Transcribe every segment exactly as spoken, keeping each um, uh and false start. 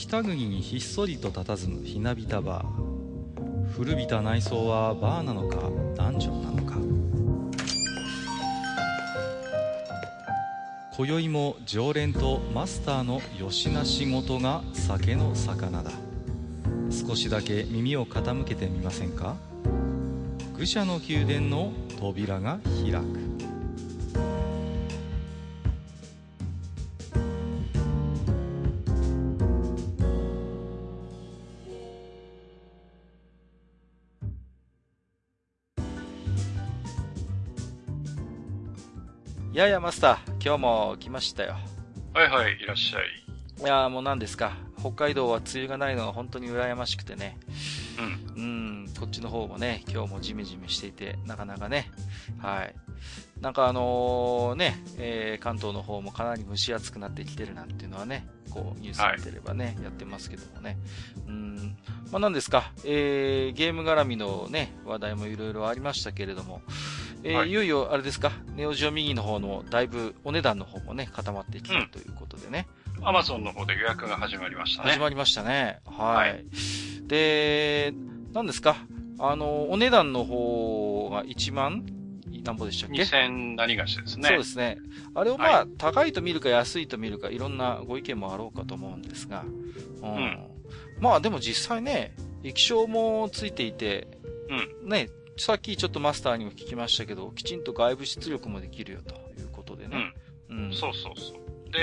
北国にひっそりと佇むひなびたバー。古びた内装はバーなのかダンジョンなのか。今宵も常連とマスターのよしな仕事が酒の魚だ。少しだけ耳を傾けてみませんか。愚者の宮殿の扉が開く。いやいやマスター、今日も来ましたよ。はいはい、いらっしゃい。いやーもう何ですか、北海道は梅雨がないのが本当に羨ましくてね。うん、うん、こっちの方もね今日もジメジメしていてなかなかね、はい、なんかあのー、ね、えー、関東の方もかなり蒸し暑くなってきてるなんていうのはね、こうニュース見てればね、はい、やってますけどもね。うん、まあ何ですか、えー、ゲーム絡みのね話題もいろいろありましたけれども。えーはい、いよいよあれですか、ネオジオミニの方のだいぶお値段の方もね固まってきたということでね、アマゾンの方で予約が始まりましたね。始まりましたね。はい、はい、で何ですか、あのお値段の方がいちまん何ぼでしたっけ、にせん何がしですね。そうですね。あれをまあ、はい、高いと見るか安いと見るかいろんなご意見もあろうかと思うんですが、うん、うん、まあでも実際ね液晶もついていて、うん、ね、さっきちょっとマスターにも聞きましたけど、きちんと外部出力もできるよということでね。うん。うん、そうそうそう。で、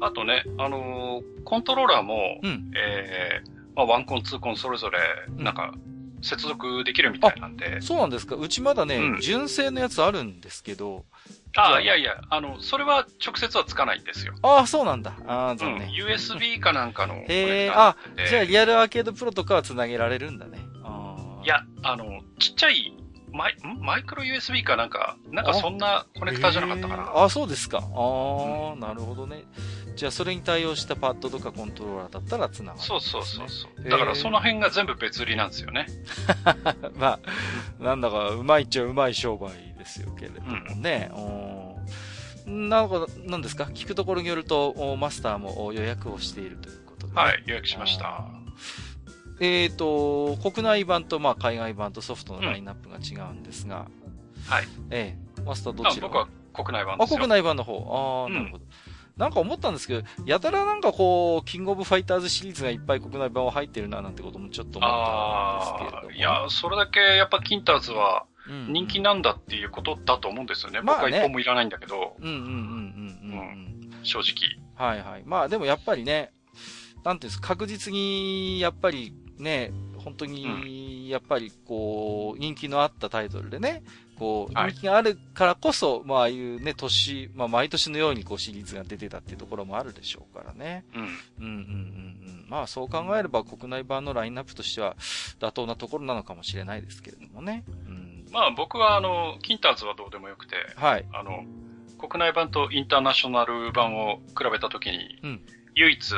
まあ、あとね、あのー、コントローラーも、うん、えー、まあ、ワンコン、ツーコンそれぞれ、なんか、接続できるみたいなんで、うん。そうなんですか。うちまだね、うん、純正のやつあるんですけど。ああ、いやいや、あの、それは直接はつかないんですよ。ああ、そうなんだ。ああ、そうね、うん。ユーエスビー かなんかの。へえ、あ、じゃあリアルアーケードプロとかはつなげられるんだね。いや、あの、ちっちゃいマイ、マイクロ ユーエスビー かなんか、なんかそんなコネクタじゃなかったかな。あ、えー、あ、そうですか。ああ、うん、なるほどね。じゃあそれに対応したパッドとかコントローラーだったら繋がる、ね。そうそうそうそう。だからその辺が全部別売りなんですよね。まあ、なんだかうまいっちゃうまい商売ですよけれどもね。うん、おなんか、なんですか、聞くところによると、マスターも予約をしているということで、ね。はい、予約しました。えーと、国内版とまあ海外版とソフトのラインナップが違うんですが。うん、はい。ええー、マスターどちら？僕は国内版ですよ。あ、国内版の方。ああ、なるほど、うん。なんか思ったんですけど、やたらなんかこう、キングオブファイターズシリーズがいっぱい国内版は入ってるななんてこともちょっと思ったんですけれども。いや、それだけやっぱキンターズは人気なんだっていうことだと思うんですよね。うんうん、僕は一本もいらないんだけど。うんうんうんうん、うん、うん。正直。はいはい。まあでもやっぱりね、なんていうんですか、確実にやっぱり、ね、本当に、やっぱり、こう、人気のあったタイトルでね、こう、人気があるからこそ、まあ、ああいうね、年、まあ、毎年のように、こう、シリーズが出てたっていうところもあるでしょうからね。うん。うんうんうん。まあ、そう考えれば、国内版のラインナップとしては、妥当なところなのかもしれないですけれどもね。うん。まあ、僕は、あの、キンターズはどうでもよくて、はい。あの、国内版とインターナショナル版を比べたときに、うん、唯一、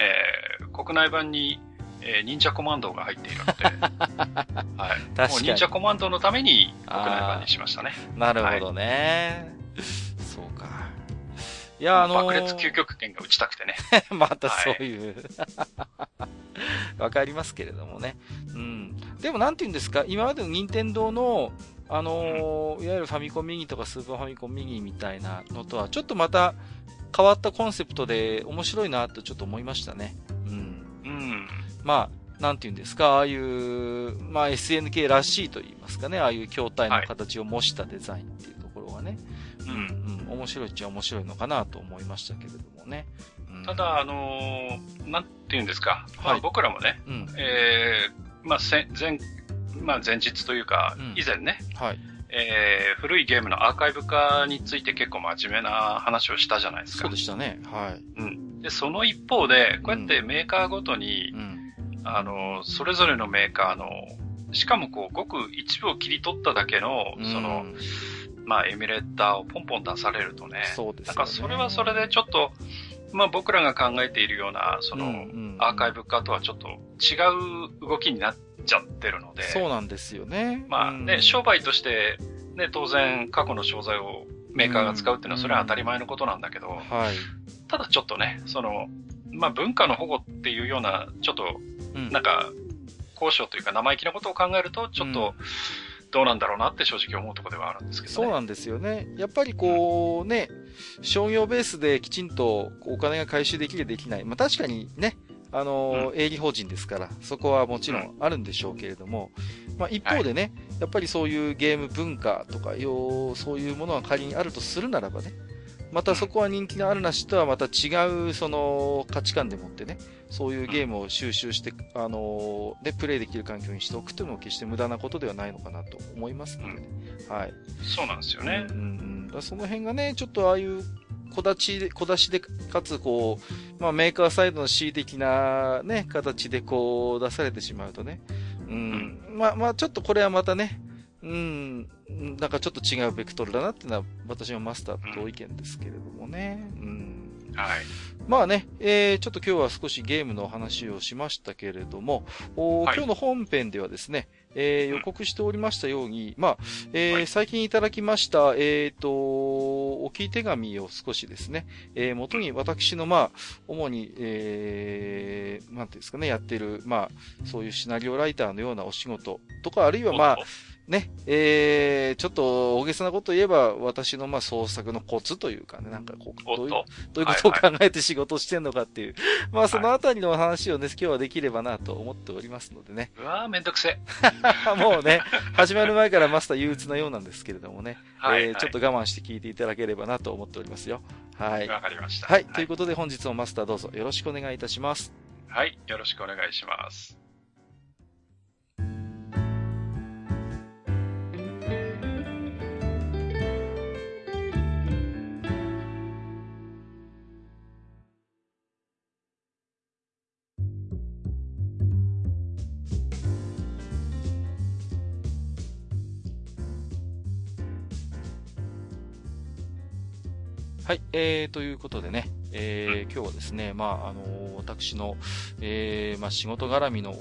えー、国内版に、えー、忍者コマンドが入っているので、はい、確かにもう忍者コマンドのために国内版にしましたね。なるほどね。はい、そうか。いや、あのー、爆裂究極剣が打ちたくてね。またそういうわ、はい、かりますけれどもね。うん。でもなんていうんですか、今までの任天堂のあのーうん、いわゆるファミコンミニとかスーパーファミコンミニみたいなのとはちょっとまた変わったコンセプトで面白いなとちょっと思いましたね。うん。うん。まあ、なんて言うんですか、ああいう、まあ エスエヌケー らしいと言いますかね、ああいう筐体の形を模したデザインっていうところはね、はい、うん、うん、面白いっちゃ面白いのかなと思いましたけれどもね。うん、ただ、あのー、なんて言うんですか、まあ、僕らもね、はい、うん、えー、まあ、前、まあ、前日というか、うん、以前ね、はい、えー、古いゲームのアーカイブ化について結構真面目な話をしたじゃないですか。そうでしたね。はい。うん。で、その一方で、こうやってメーカーごとに、うん、あの、それぞれのメーカーの、しかもこう、ごく一部を切り取っただけの、うん、その、まあ、エミュレーターをポンポン出されるとね。そうですね。なんかそれはそれでちょっと、まあ僕らが考えているような、その、うんうん、アーカイブ化とはちょっと違う動きになって、ちゃってるので、そうなんですよね。まあね、うん、商売としてね、当然過去の商材をメーカーが使うっていうのはそれは当たり前のことなんだけど、うんうん、はい、ただちょっとね、そのまあ、文化の保護っていうようなちょっとなんか高尚というか生意気なことを考えるとちょっとどうなんだろうなって正直思うところではあるんですけどね。そうなんですよね。やっぱりこうね、商業ベースできちんとお金が回収できるできない、まあ、確かにね、あの、うん、営利法人ですからそこはもちろんあるんでしょうけれども、うん、まあ、一方でね、はい、やっぱりそういうゲーム文化とかそういうものが仮にあるとするならばね、またそこは人気のあるなしとはまた違うその価値観でもってね、そういうゲームを収集して、うん、あのでプレイできる環境にしておくというのも決して無駄なことではないのかなと思いますので、ね、うん、はい、そうなんですよね、うんうん、だその辺がねちょっとああいう小出しで、小出しで、かつこう、まあメーカーサイドの恣意的なね、形でこう出されてしまうとね。うん。うん、まあまあちょっとこれはまたね、うん、なんかちょっと違うベクトルだなっていうのは私のマスターと同意見ですけれどもね。うん。うん、はい。まあね、えー、ちょっと今日は少しゲームの話をしましたけれども、お、はい、今日の本編ではですね、えー、予告しておりましたように、まあ、えーはい、最近いただきました、えーと、お聞き手紙を少しですね、えー、元に私の、まあ、主に、えー、なんていうんですかね、やってる、まあ、そういうシナリオライターのようなお仕事とか、あるいはまあ、ね、えー、ちょっと大げさなことを言えば、私のまあ創作のコツというかね、なんかこう、どういう、どういうことを考えて仕事をしてんのかっていう、はいはい、まあそのあたりの話をね、今日はできればなと思っておりますのでね。うわぁ、めんどくせえ。もうね、始まる前からマスター憂鬱なようなんですけれどもね、はいはい、えー、ちょっと我慢して聞いていただければなと思っておりますよ。はい。わかりました。はい。はい、ということで本日もマスターどうぞよろしくお願いいたします。はい、よろしくお願いします。はい、えー、ということでね、えー、今日はですね、まあ、あのー、私の、えー、まあ、仕事絡みの、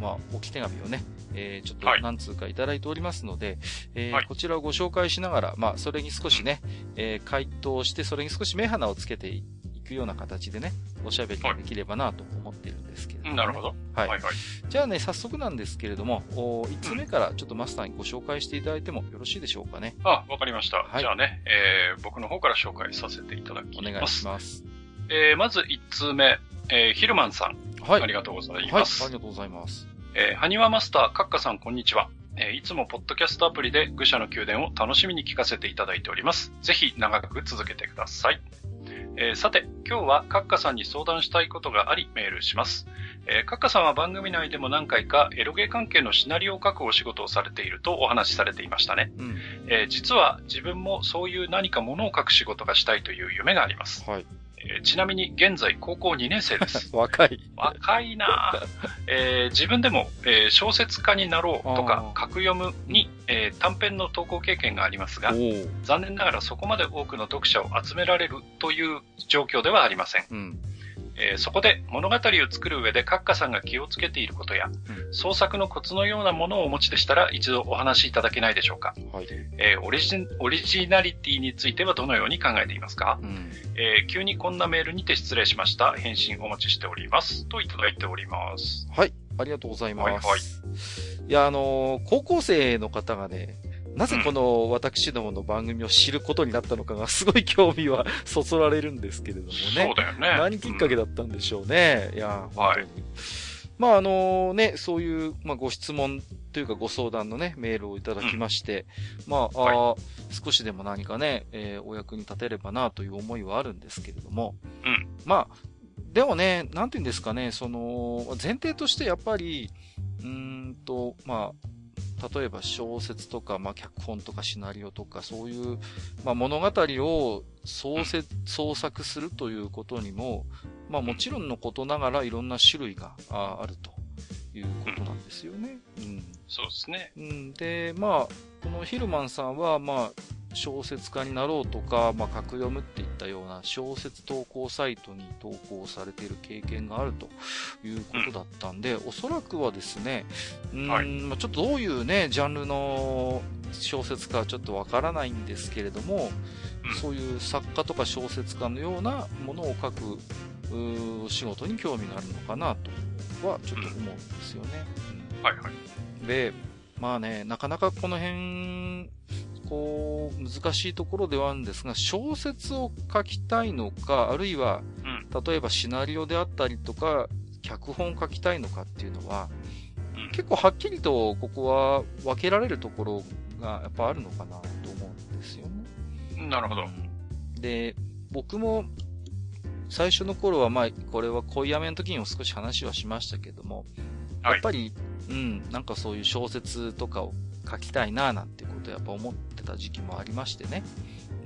まあ、置き手紙をね、えー、ちょっと何通かいただいておりますので、はい、えー、こちらをご紹介しながら、まあ、それに少しね、えー、回答して、それに少し目鼻をつけていくような形でね、おしゃべりができればなと思っているんですけれども、ね。なるほど。はい。はいはい、じゃあね、早速なんですけれども、いつつめからちょっとマスターにご紹介していただいてもよろしいでしょうかね。あ、わかりました。はい、じゃあね、えー、僕の方から紹介させていただきます。お願いします。えー、まずいちつうめ、えー、ヒルマンさん。はい。ありがとうございます。はい、ありがとうございます。えー、ハニワマスター、カッカさん、こんにちは。えー、いつもポッドキャストアプリで愚者の宮殿を楽しみに聞かせていただいております。ぜひ長く続けてください。えー、さて、今日はカッカさんに相談したいことがありメールします。えー、カッカさんは番組内でも何回かエロゲー関係のシナリオを書くお仕事をされているとお話しされていましたね。うん、えー、実は自分もそういう何かものを書く仕事がしたいという夢があります。はい。えー、ちなみに現在高校にねんせいです。若い。若いなぁ。えー、自分でも、えー、小説家になろうとか書く読むに、えー、短編の投稿経験がありますが、残念ながらそこまで多くの読者を集められるという状況ではありません。うん、えー、そこで物語を作る上でカッカさんが気をつけていることや、うん、創作のコツのようなものをお持ちでしたら一度お話しいただけないでしょうか。はい。えー、オリジ、オリジナリティについてはどのように考えていますか。うん、えー、急にこんなメールにて失礼しました。返信お待ちしておりますといただいております。はい、ありがとうございます。はいはい、いや、あのー、高校生の方がね、なぜこの私どもの番組を知ることになったのかがすごい興味はそそられるんですけれどもね。そうだよね。何きっかけだったんでしょうね。うん、いや、本当に。はい、まあ、あのね、そういう、まあ、ご質問というかご相談のね、メールをいただきまして、うん、まあ、はい、少しでも何かね、えー、お役に立てればなという思いはあるんですけれども、うん、まあ、でもね、なんて言うんですかね、その、前提としてやっぱり、うーんと、まあ、例えば小説とか、まあ、脚本とかシナリオとか、そういう、まあ、物語を創設、創作するということにも、まあ、もちろんのことながらいろんな種類が あ, あるということなんですよね。うん。そうですね。うん。で、まあ、このヒルマンさんは、まあ、小説家になろうとか、まあ、書く読むっていったような小説投稿サイトに投稿されている経験があるということだったんで、うん、おそらくはですね、うーん、はい、まあ、ちょっとどういうね、ジャンルの小説家はちょっとわからないんですけれども、うん、そういう作家とか小説家のようなものを書くう仕事に興味があるのかなとはちょっと思うんですよね、うん、はいはい。で、まあね、なかなかこの辺こう難しいところではあるんですが、小説を書きたいのか、あるいは、うん、例えばシナリオであったりとか脚本を書きたいのかっていうのは、うん、結構はっきりとここは分けられるところがやっぱあるのかなと思うんですよね。なるほど。で、僕も最初の頃は、まあこれは恋やめの時にも少し話はしましたけども、はい、やっぱりうんなんかそういう小説とかを書きたいななんてことをやっぱ思ってた時期もありましてね。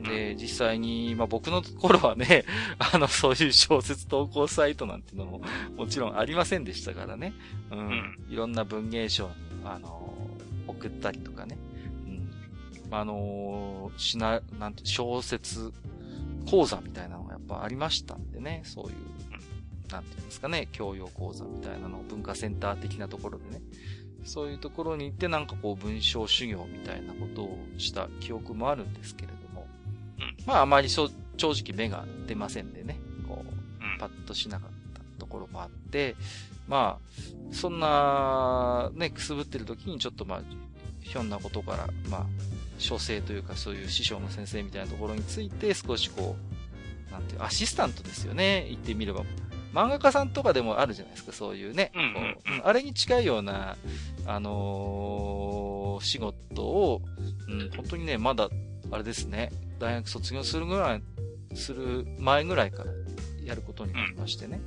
で、実際に、まあ、僕の頃はね、あの、そういう小説投稿サイトなんていうのももちろんありませんでしたからね。うん。うん、いろんな文芸賞に、あの、送ったりとかね。うん。あの、しな、なんて、小説講座みたいなのがやっぱありましたんでね。そういう、なんていうんですかね、教養講座みたいなのを文化センター的なところでね。そういうところに行ってなんかこう文章修行みたいなことをした記憶もあるんですけれども、うん、まああまり正直目が出ませんでね、こうパッとしなかったところもあって、まあそんなねくすぶってる時にちょっとまあひょんなことからまあ書生というかそういう師匠の先生みたいなところについて少しこうなんていうアシスタントですよね、言ってみれば。漫画家さんとかでもあるじゃないですか、そういうね。うんうんうん、あれに近いような、あのー、仕事を、うん、本当にね、まだ、あれですね、大学卒業するぐらい、する前ぐらいからやることになりましてね。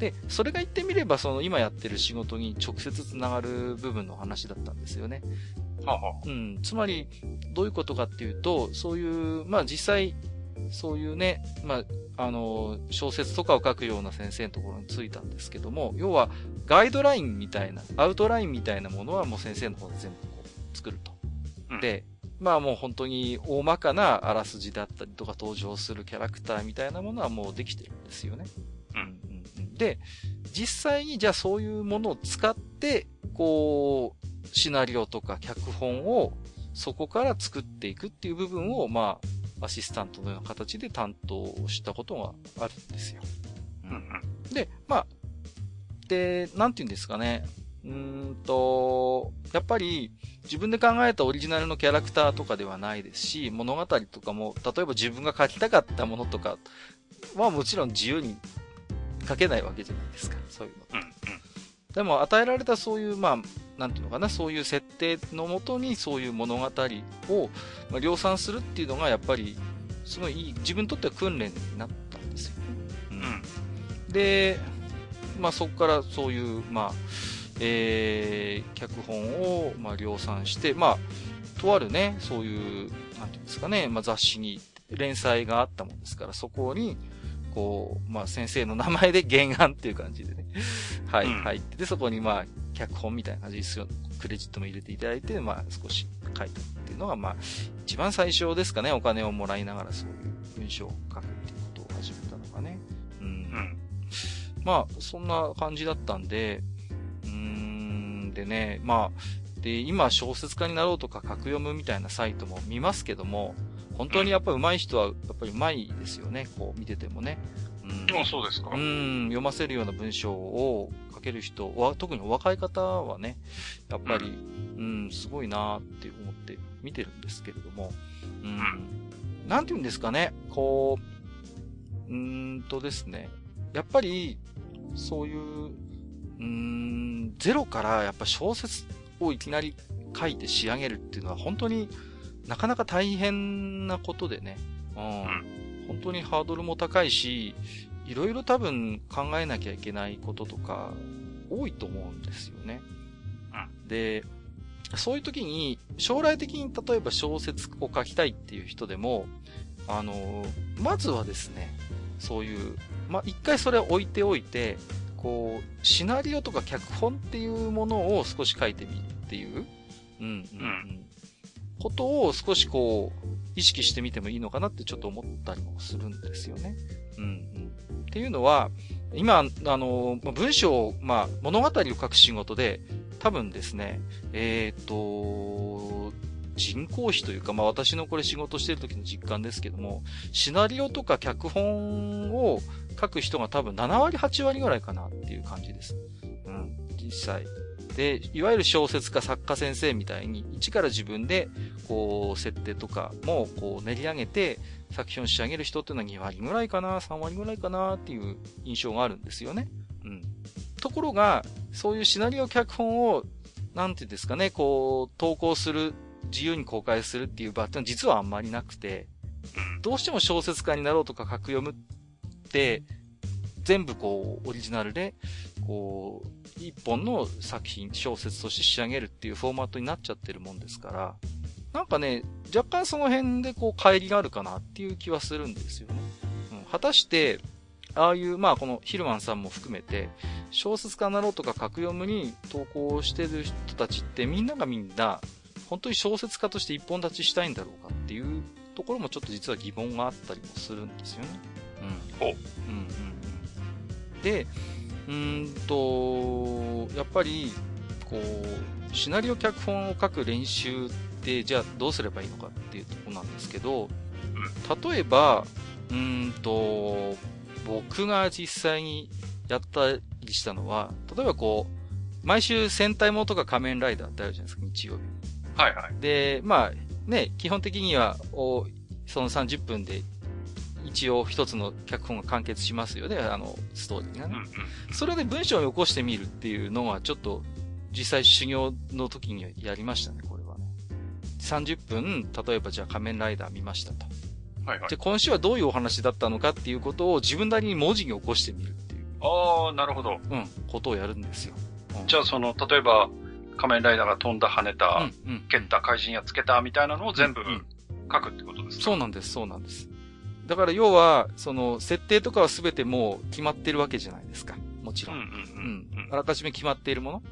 で、それが言ってみれば、その、今やってる仕事に直接つながる部分の話だったんですよね。はは。うん。つまり、どういうことかっていうと、そういう、まあ実際、そういうね、まあ、あの、小説とかを書くような先生のところに着いたんですけども、要は、ガイドラインみたいな、アウトラインみたいなものはもう先生の方で全部こう作ると。うん、で、まあもう本当に大まかなあらすじだったりとか登場するキャラクターみたいなものはもうできてるんですよね。うんうん、で、実際にじゃあそういうものを使って、こう、シナリオとか脚本をそこから作っていくっていう部分を、まあ、アシスタントのような形で担当したことがあるんですよ。うん、で、まあ、で、なんて言うんですかね。うーんと、やっぱり自分で考えたオリジナルのキャラクターとかではないですし、物語とかも、例えば自分が書きたかったものとかはもちろん自由に書けないわけじゃないですか。そういうの。うん、でも与えられたそういう、まあ、なんていうのかな、そういう設定のもとにそういう物語を量産するっていうのがやっぱりすごいいい、自分にとっては訓練になったんですよ、ね。うん、で、まあ、そこからそういう、まあえー、脚本をまあ量産して、まあ、とあるね、そういう、なんていうんですかね、まあ、雑誌に連載があったもんですから、そこにこう、まあ、先生の名前で原案っていう感じでね、はい、うん、入ってて、そこにまあ脚本みたいな感じですよ。クレジットも入れていただいて、まあ少し書いたっていうのが、まあ一番最初ですかね。お金をもらいながらそういう文章を書くっていうことを始めたのがね。うん。うん、まあそんな感じだったんで、うーんでね、まあで今小説家になろうとか書く読むみたいなサイトも見ますけども、本当にやっぱり上手い人はやっぱり上手いですよね。こう見ててもね。うん、あ、そうですか。うん、読ませるような文章を書ける人は、特にお若い方はね、やっぱり、うん、うん、すごいなーって思って見てるんですけれども、うん、なんていうんですかね、こう、うーんとですね、やっぱり、そういう、うーん、ゼロからやっぱ小説をいきなり書いて仕上げるっていうのは本当になかなか大変なことでね、うん。うん本当にハードルも高いし、いろいろ多分考えなきゃいけないこととか多いと思うんですよね。うん、で、そういう時に将来的に例えば小説を書きたいっていう人でも、あの、まずはですね、そういう、まあ、一回それを置いておいて、こう、シナリオとか脚本っていうものを少し書いてみるっていう、うんうんうん。うんことを少しこう意識してみてもいいのかなってちょっと思ったりもするんですよね。うんうん、っていうのは今あの文章を、まあ、物語を書く仕事で多分ですね、えっと人工費というか、まあ、私のこれ仕事してる時の実感ですけども、シナリオとか脚本を書く人が多分ななわりはちわりぐらいかなっていう感じです。うん、実際。で、いわゆる小説家作家先生みたいに一から自分でこう設定とかもこう練り上げて作品を仕上げる人っていうのはにわりぐらいかな、さんわりぐらいかなっていう印象があるんですよね。うん。ところが、そういうシナリオ脚本をなんていうんですかね、こう投稿する、自由に公開するっていう場ってのは実はあんまりなくて、どうしても小説家になろうとか書く読むって全部こうオリジナルでこう一本の作品、小説として仕上げるっていうフォーマットになっちゃってるもんですから、なんかね、若干その辺でこう乖離があるかなっていう気はするんですよね。うん、果たして、ああいう、まあこのヒルマンさんも含めて、小説家になろうとか格読むに投稿してる人たちってみんながみんな、本当に小説家として一本立ちしたいんだろうかっていうところもちょっと実は疑問があったりもするんですよね。うん。お。うんうん。で、うーんとやっぱりこうシナリオ脚本を書く練習ってじゃあどうすればいいのかっていうところなんですけど、例えばうーんと僕が実際にやったりしたのは、例えばこう毎週戦隊ものとか仮面ライダーってあるじゃないですか、日曜日。はいはい。でまあね、基本的にはそのさんじゅっぷんで一応一つの脚本が完結しますよね、あのストーリーがね。それで文章を起こしてみるっていうのはちょっと実際修行の時にやりましたね、これはね。さんじゅっぷん、例えばじゃあ仮面ライダー見ましたと。はいはい。じゃあ今週はどういうお話だったのかっていうことを自分なりに文字に起こしてみるっていう。ああ、なるほど。うん。ことをやるんですよ。うん、じゃあその、例えば仮面ライダーが飛んだ跳ねた、うんうん、蹴った怪人やつけたみたいなのを全部書くってことですか、うんうん、そうなんです、そうなんです。だから要は、その、設定とかはすべてもう決まってるわけじゃないですか。もちろん。うんうんうん。あらかじめ決まっているもの。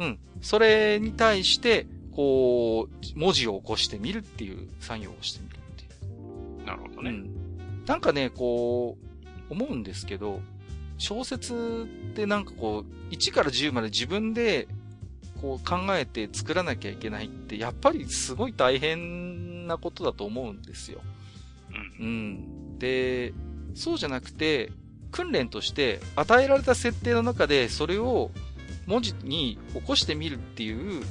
うん。それに対して、こう、文字を起こしてみるっていう作業をしてみるっていう。なるほどね。うん。なんかね、こう、思うんですけど、小説ってなんかこう、いちからじゅうまで自分で、こう考えて作らなきゃいけないって、やっぱりすごい大変なことだと思うんですよ。うん、で、そうじゃなくて、訓練として与えられた設定の中でそれを文字に起こしてみるっていう、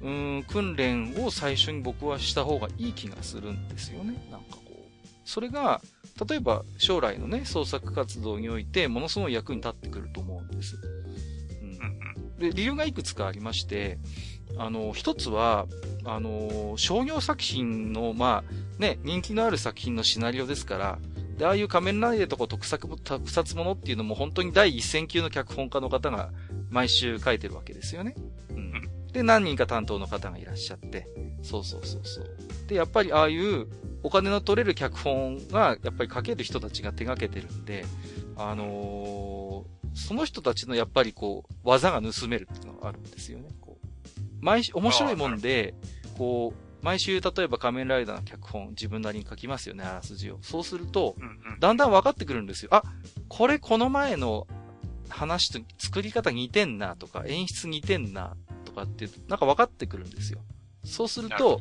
うーん、訓練を最初に僕はした方がいい気がするんですよね。なんかこう。それが、例えば将来のね、創作活動においてものすごい役に立ってくると思うんです。うん、で、理由がいくつかありまして、あの、一つは、あの、商業作品の、まあ、ね、人気のある作品のシナリオですから、で、ああいう仮面ライダーとか特撮、特撮ものっていうのも本当に第一線級の脚本家の方が毎週書いてるわけですよね。うん。で、何人か担当の方がいらっしゃって。そうそうそうそう。で、やっぱりああいうお金の取れる脚本が、やっぱり書ける人たちが手掛けてるんで、あのー、その人たちのやっぱりこう、技が盗めるっていうのがあるんですよね。毎週、面白いもんで、こう、毎週、例えば仮面ライダーの脚本、自分なりに書きますよね、あらすじを。そうすると、だんだん分かってくるんですよ。あ、これこの前の話と作り方似てんなとか、演出似てんなとかって、なんか分かってくるんですよ。そうすると、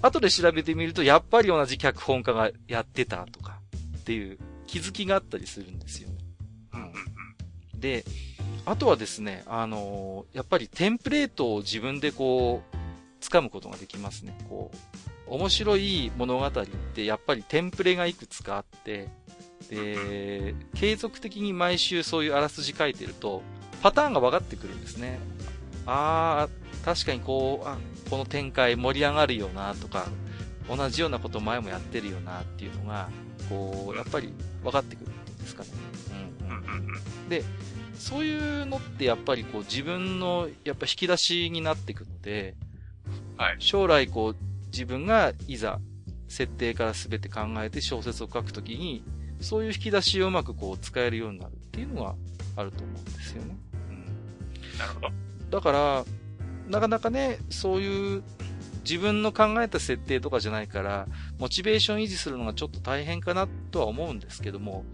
後で調べてみると、やっぱり同じ脚本家がやってたとか、っていう気づきがあったりするんですよね。うん、で、あとはですね、あのー、やっぱりテンプレートを自分でこう、掴むことができますね。こう、面白い物語ってやっぱりテンプレがいくつかあって、で、継続的に毎週そういうあらすじ書いてると、パターンが分かってくるんですね。あー、確かにこう、あ、この展開盛り上がるよなとか、同じようなこと前もやってるよなっていうのが、こう、やっぱり分かってくるんですかね。うん。で、そういうのってやっぱりこう自分のやっぱ引き出しになっていくので、はい、将来こう自分がいざ設定から全て考えて小説を書くときにそういう引き出しをうまくこう使えるようになるっていうのがあると思うんですよね。うん、なるほど。だからなかなかね、そういう自分の考えた設定とかじゃないからモチベーション維持するのがちょっと大変かなとは思うんですけども。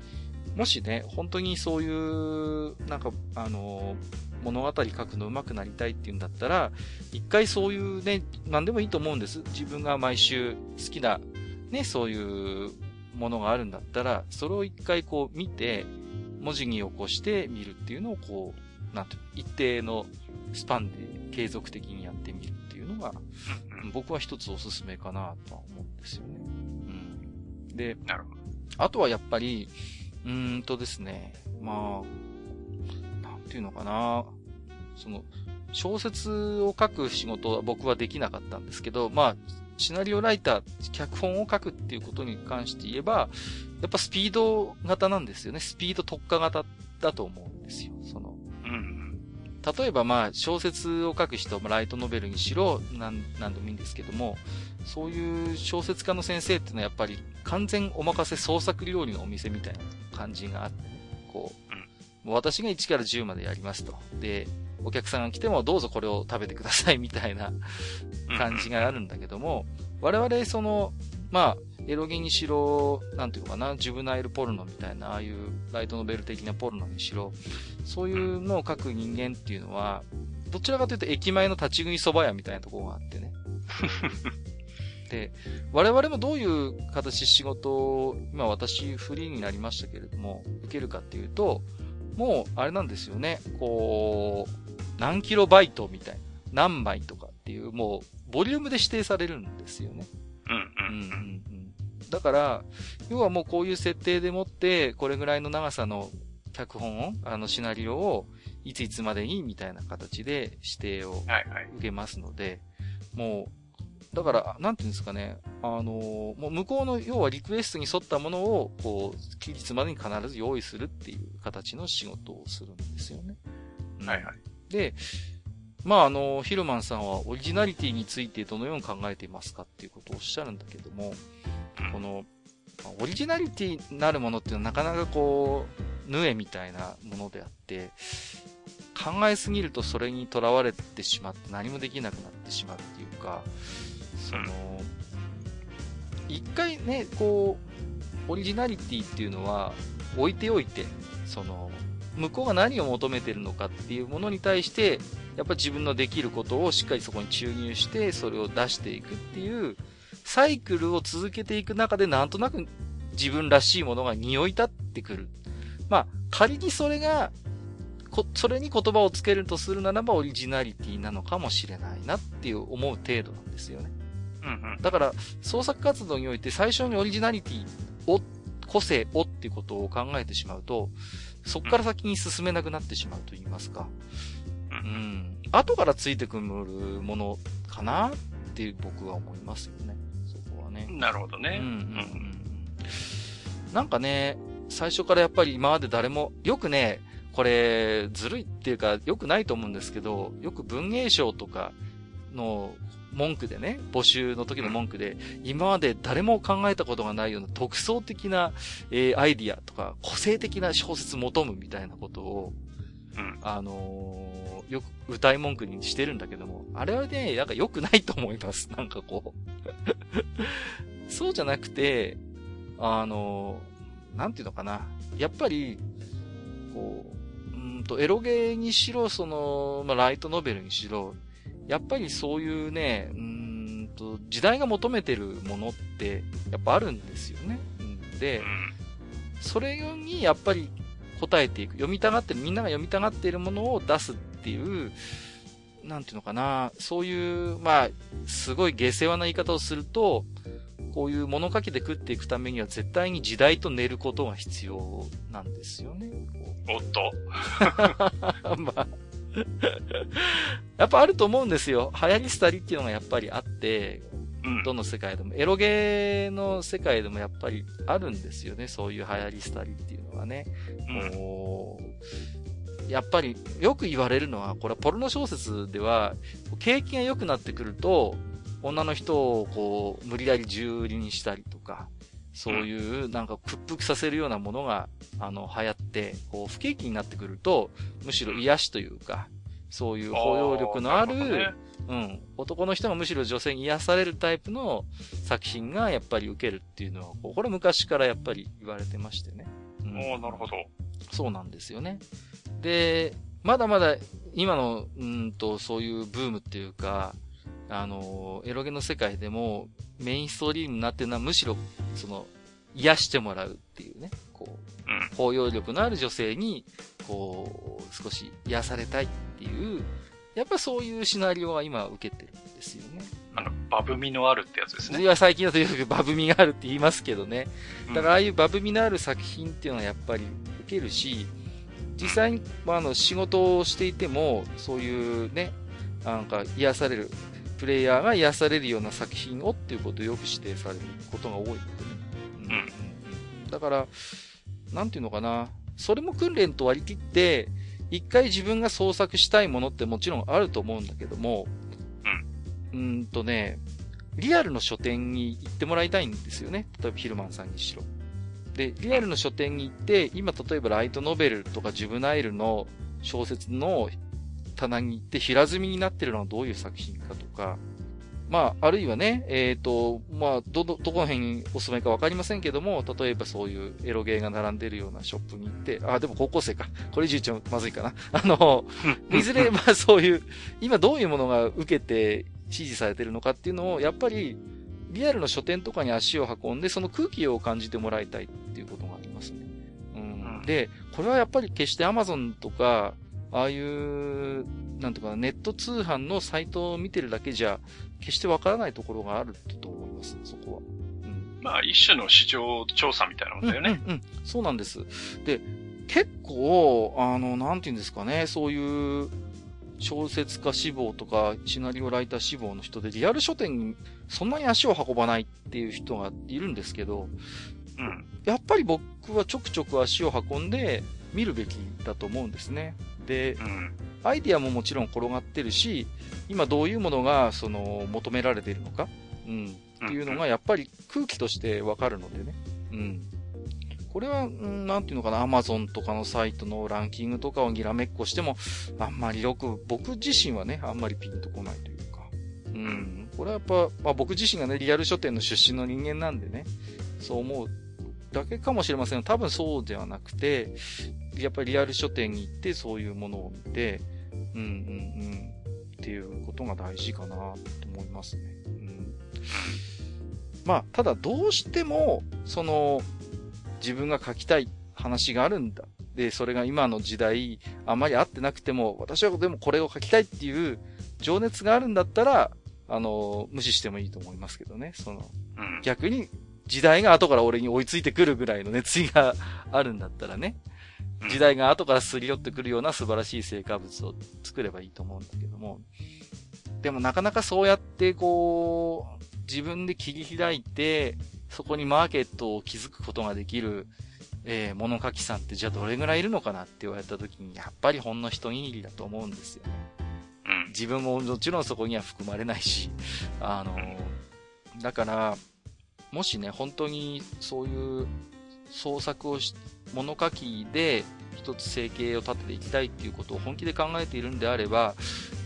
もしね、本当にそういう、なんか、あの、物語書くの上手くなりたいっていうんだったら、一回そういうね、何でもいいと思うんです。自分が毎週好きな、ね、そういうものがあるんだったら、それを一回こう見て、文字に起こして見るっていうのをこう、なんていうの、一定のスパンで継続的にやってみるっていうのが、僕は一つおすすめかなとは思うんですよね。うん、で、なるほど。あとはやっぱり、うーんとですね、まあ、なんていうのかな、その、小説を書く仕事は僕はできなかったんですけど、まあ、シナリオライター、脚本を書くっていうことに関して言えば、やっぱスピード型なんですよね。スピード特化型だと思うんですよ。その、うん、例えばまあ小説を書く人、ライトノベルにしろ何、何でもいいんですけども、そういう小説家の先生っていうのはやっぱり完全お任せ創作料理のお店みたいな感じがあって、こう、私がいちからじゅうまでやりますと。で、お客さんが来てもどうぞこれを食べてくださいみたいな感じがあるんだけども、我々その、まあ、エロゲにしろ、なんていうのかな、ジュブナイルポルノみたいな、ああいうライトノベル的なポルノにしろ、そういうのを書く人間っていうのは、どちらかというと駅前の立ち食い蕎麦屋みたいなところがあってね。で、我々もどういう形仕事を、今私フリーになりましたけれども、受けるかっていうと、もうあれなんですよね、こう、何キロバイトみたいな、何枚とかっていう、もう、ボリュームで指定されるんですよね。うんうんうん。だから、要はもうこういう設定でもって、これぐらいの長さの脚本を、あのシナリオを、いついつまでにみたいな形で指定を受けますので、はいはい、もう、だから、なんていうんですかね、あの、もう向こうの、要はリクエストに沿ったものを、こう、期日までに必ず用意するっていう形の仕事をするんですよね。はいはい。で、まあ、あの、ヒルマンさんはオリジナリティについてどのように考えていますかっていうことをおっしゃるんだけども、この、オリジナリティになるものっていうのはなかなかこう、ヌエみたいなものであって、考えすぎるとそれにとらわれてしまって何もできなくなってしまうっていうか、その、一回ね、こう、オリジナリティっていうのは置いておいて、その、向こうが何を求めてるのかっていうものに対して、やっぱ自分のできることをしっかりそこに注入して、それを出していくっていう、サイクルを続けていく中でなんとなく自分らしいものが匂い立ってくる。まあ、仮にそれが、こ、それに言葉をつけるとするならばオリジナリティなのかもしれないなっていう思う程度なんですよね。うんうん。だから、創作活動において最初にオリジナリティを、個性をっていうことを考えてしまうと、そこから先に進めなくなってしまうと言いますか。うん。後からついてくるものかなって僕は思いますよね。そこはね。なるほどね。うんうんうん。なんかね、最初からやっぱり今まで誰も、よくね、これずるいっていうかよくないと思うんですけど、よく文芸賞とかの文句でね、募集の時の文句で、今まで誰も考えたことがないような独創的な、えー、アイディアとか、個性的な小説求むみたいなことを、うん、あのー、よく歌い文句にしてるんだけども、あれはね、なんか良くないと思います。なんかこう。そうじゃなくて、あのー、なんていうのかな。やっぱり、こう、うんと、エロゲーにしろ、その、まあ、ライトノベルにしろ、やっぱりそういうね、うーんと、時代が求めてるものって、やっぱあるんですよね。で、それにやっぱり応えていく。読みたがってる、みんなが読みたがっているものを出すっていう、なんていうのかな、そういう、まあ、すごい下世話な言い方をすると、こういう物書きで食っていくためには絶対に時代と寝ることが必要なんですよね。おっと。まあやっぱあると思うんですよ。流行り廃りっていうのがやっぱりあって、どの世界でも、エロゲーの世界でもやっぱりあるんですよね。そういう流行り廃りっていうのはね。もう、やっぱりよく言われるのは、これはポルノ小説では、景気が良くなってくると、女の人をこう、無理やり重売りにしたりとか、そういうなんか屈服させるようなものがあの流行ってこう不景気になってくるとむしろ癒しというかそういう包容力のある、ね、うん男の人がむしろ女性に癒されるタイプの作品がやっぱり受けるっていうのはこれ昔からやっぱり言われてましてね。うん、おなるほど。そうなんですよね。でまだまだ今のうんとそういうブームっていうか。あの、エロゲの世界でもメインストーリーになってるのはむしろ、その、癒してもらうっていうね、こう、包容力のある女性にこう少し癒されたいっていう、やっぱそういうシナリオは今受けてるんですよね。なんかバブみのあるってやつですね。いや、最近だとよくバブみがあるって言いますけどね。だからああいうバブみのある作品っていうのはやっぱり受けるし、実際にあの仕事をしていてもそういうね、なんか癒されるプレイヤーが癒されるような作品をっていうことをよく指定されることが多いのでね。うん、だからなんていうのかな、それも訓練と割り切って。一回自分が創作したいものってもちろんあると思うんだけども、うん、うーんとね、リアルの書店に行ってもらいたいんですよね。例えばヒルマンさんにしろ。で、リアルの書店に行って、今例えばライトノベルとかジュブナイルの小説の棚に行って平積みになってるのはどういう作品かとか、まあ、あるいはね、えっと、まあ、ど、どこの辺にお住まいかわかりませんけども、例えばそういうエロゲーが並んでるようなショップに行って、あ、でも高校生か。これ以上言っちゃまずいかな。あの、いずれまあそういう、今どういうものが受けて支持されてるのかっていうのを、やっぱりリアルの書店とかに足を運んで、その空気を感じてもらいたいっていうことがありますね。うん。で、これはやっぱり決して Amazon とか、ああいう、なんとかネット通販のサイトを見てるだけじゃ、決してわからないところがあると思います、そこは。うん、まあ、一種の市場調査みたいなもんだよね。うん、うん、そうなんです。で、結構、あの、なんていうんですかね、そういう小説家志望とか、シナリオライター志望の人で、リアル書店にそんなに足を運ばないっていう人がいるんですけど、うん、やっぱり僕はちょくちょく足を運んで見るべきだと思うんですね。で、うん、アイディアももちろん転がってるし、今どういうものがその求められているのか、うん、っていうのがやっぱり空気としてわかるのでね、うん、これは、うん、なんていうのかな、Amazon とかのサイトのランキングとかをにらめっこしてもあんまりよく僕自身はねあんまりピンとこないというか、うん、これはやっぱ、まあ、僕自身がねリアル書店の出身の人間なんでねそう思うだけかもしれませんが、多分そうではなくて、やっぱりリアル書店に行ってそういうものを見て、うんうんうんっていうことが大事かなと思いますね。うん、まあただどうしてもその自分が書きたい話があるんだ。でそれが今の時代あまり合ってなくても、私はでもこれを書きたいっていう情熱があるんだったら、あの無視してもいいと思いますけどね。その逆に。時代が後から俺に追いついてくるぐらいの熱意があるんだったらね、時代が後からすり寄ってくるような素晴らしい成果物を作ればいいと思うんだけども、でもなかなかそうやってこう自分で切り開いてそこにマーケットを築くことができる、えー、物書きさんってじゃあどれぐらいいるのかなって言われた時にやっぱりほんの一握りだと思うんですよね。自分ももちろんそこには含まれないし、あのだからもしね、本当にそういう創作をし、物書きで一つ生計を立てていきたいっていうことを本気で考えているんであれば、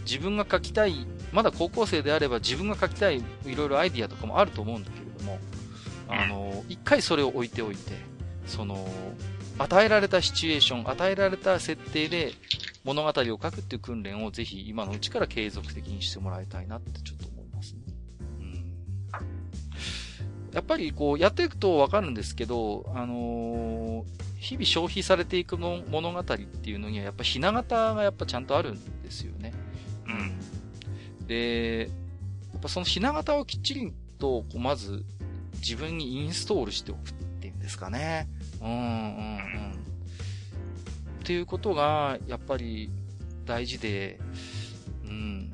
自分が書きたい、まだ高校生であれば自分が書きたいいろいろアイディアとかもあると思うんだけれども、あの、一回それを置いておいて、その、与えられたシチュエーション、与えられた設定で物語を書くっていう訓練をぜひ今のうちから継続的にしてもらいたいなってちょっと思いますね。やっぱりこうやっていくとわかるんですけど、あのー、日々消費されていくの物語っていうのにはやっぱひな形がやっぱちゃんとあるんですよね。うん。で、やっぱそのひな形をきっちりとこうまず自分にインストールしておくっていうんですかね。うんうんうん。っていうことがやっぱり大事で、うん。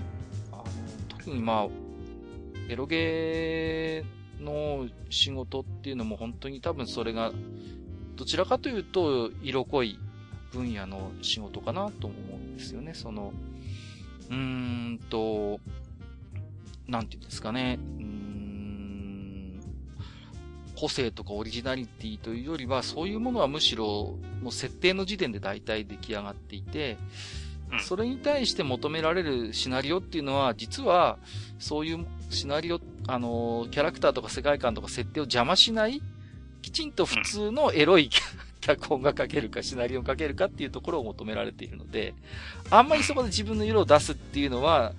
あの特にまあエロゲーの仕事っていうのも本当に多分それがどちらかというと色濃い分野の仕事かなと思うんですよね。そのうーんとなんていうんですかね、うーん個性とかオリジナリティというよりはそういうものはむしろもう設定の時点で大体出来上がっていて、それに対して求められるシナリオっていうのは実はそういうシナリオ、あのー、キャラクターとか世界観とか設定を邪魔しない、きちんと普通のエロい脚本が書けるか、シナリオを書けるかっていうところを求められているので、あんまりそこで自分の色を出すっていうのは、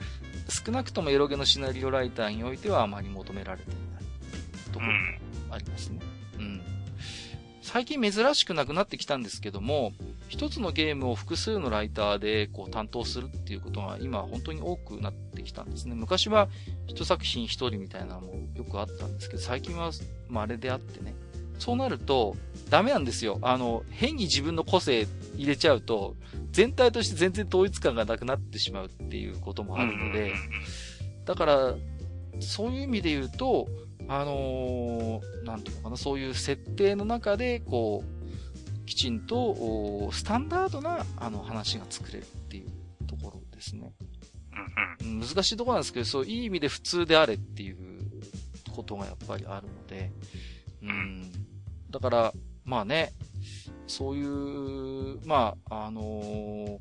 少なくともエロゲのシナリオライターにおいてはあまり求められていないっていうところもありますね。うん。最近珍しくなくなってきたんですけども、一つのゲームを複数のライターでこう担当するっていうことが今本当に多くなってきたんですね。昔は一作品一人みたいなのもよくあったんですけど、最近はまああれであってね。そうなるとダメなんですよ。あの、変に自分の個性入れちゃうと、全体として全然統一感がなくなってしまうっていうこともあるので、だから、そういう意味で言うと、あのー、なんていうのかな、そういう設定の中で、こう、きちんと、スタンダードな、あの、話が作れるっていうところですね。難しいところなんですけど、そう、いい意味で普通であれっていうことがやっぱりあるので、うん。だから、まあね、そういう、まあ、あのー、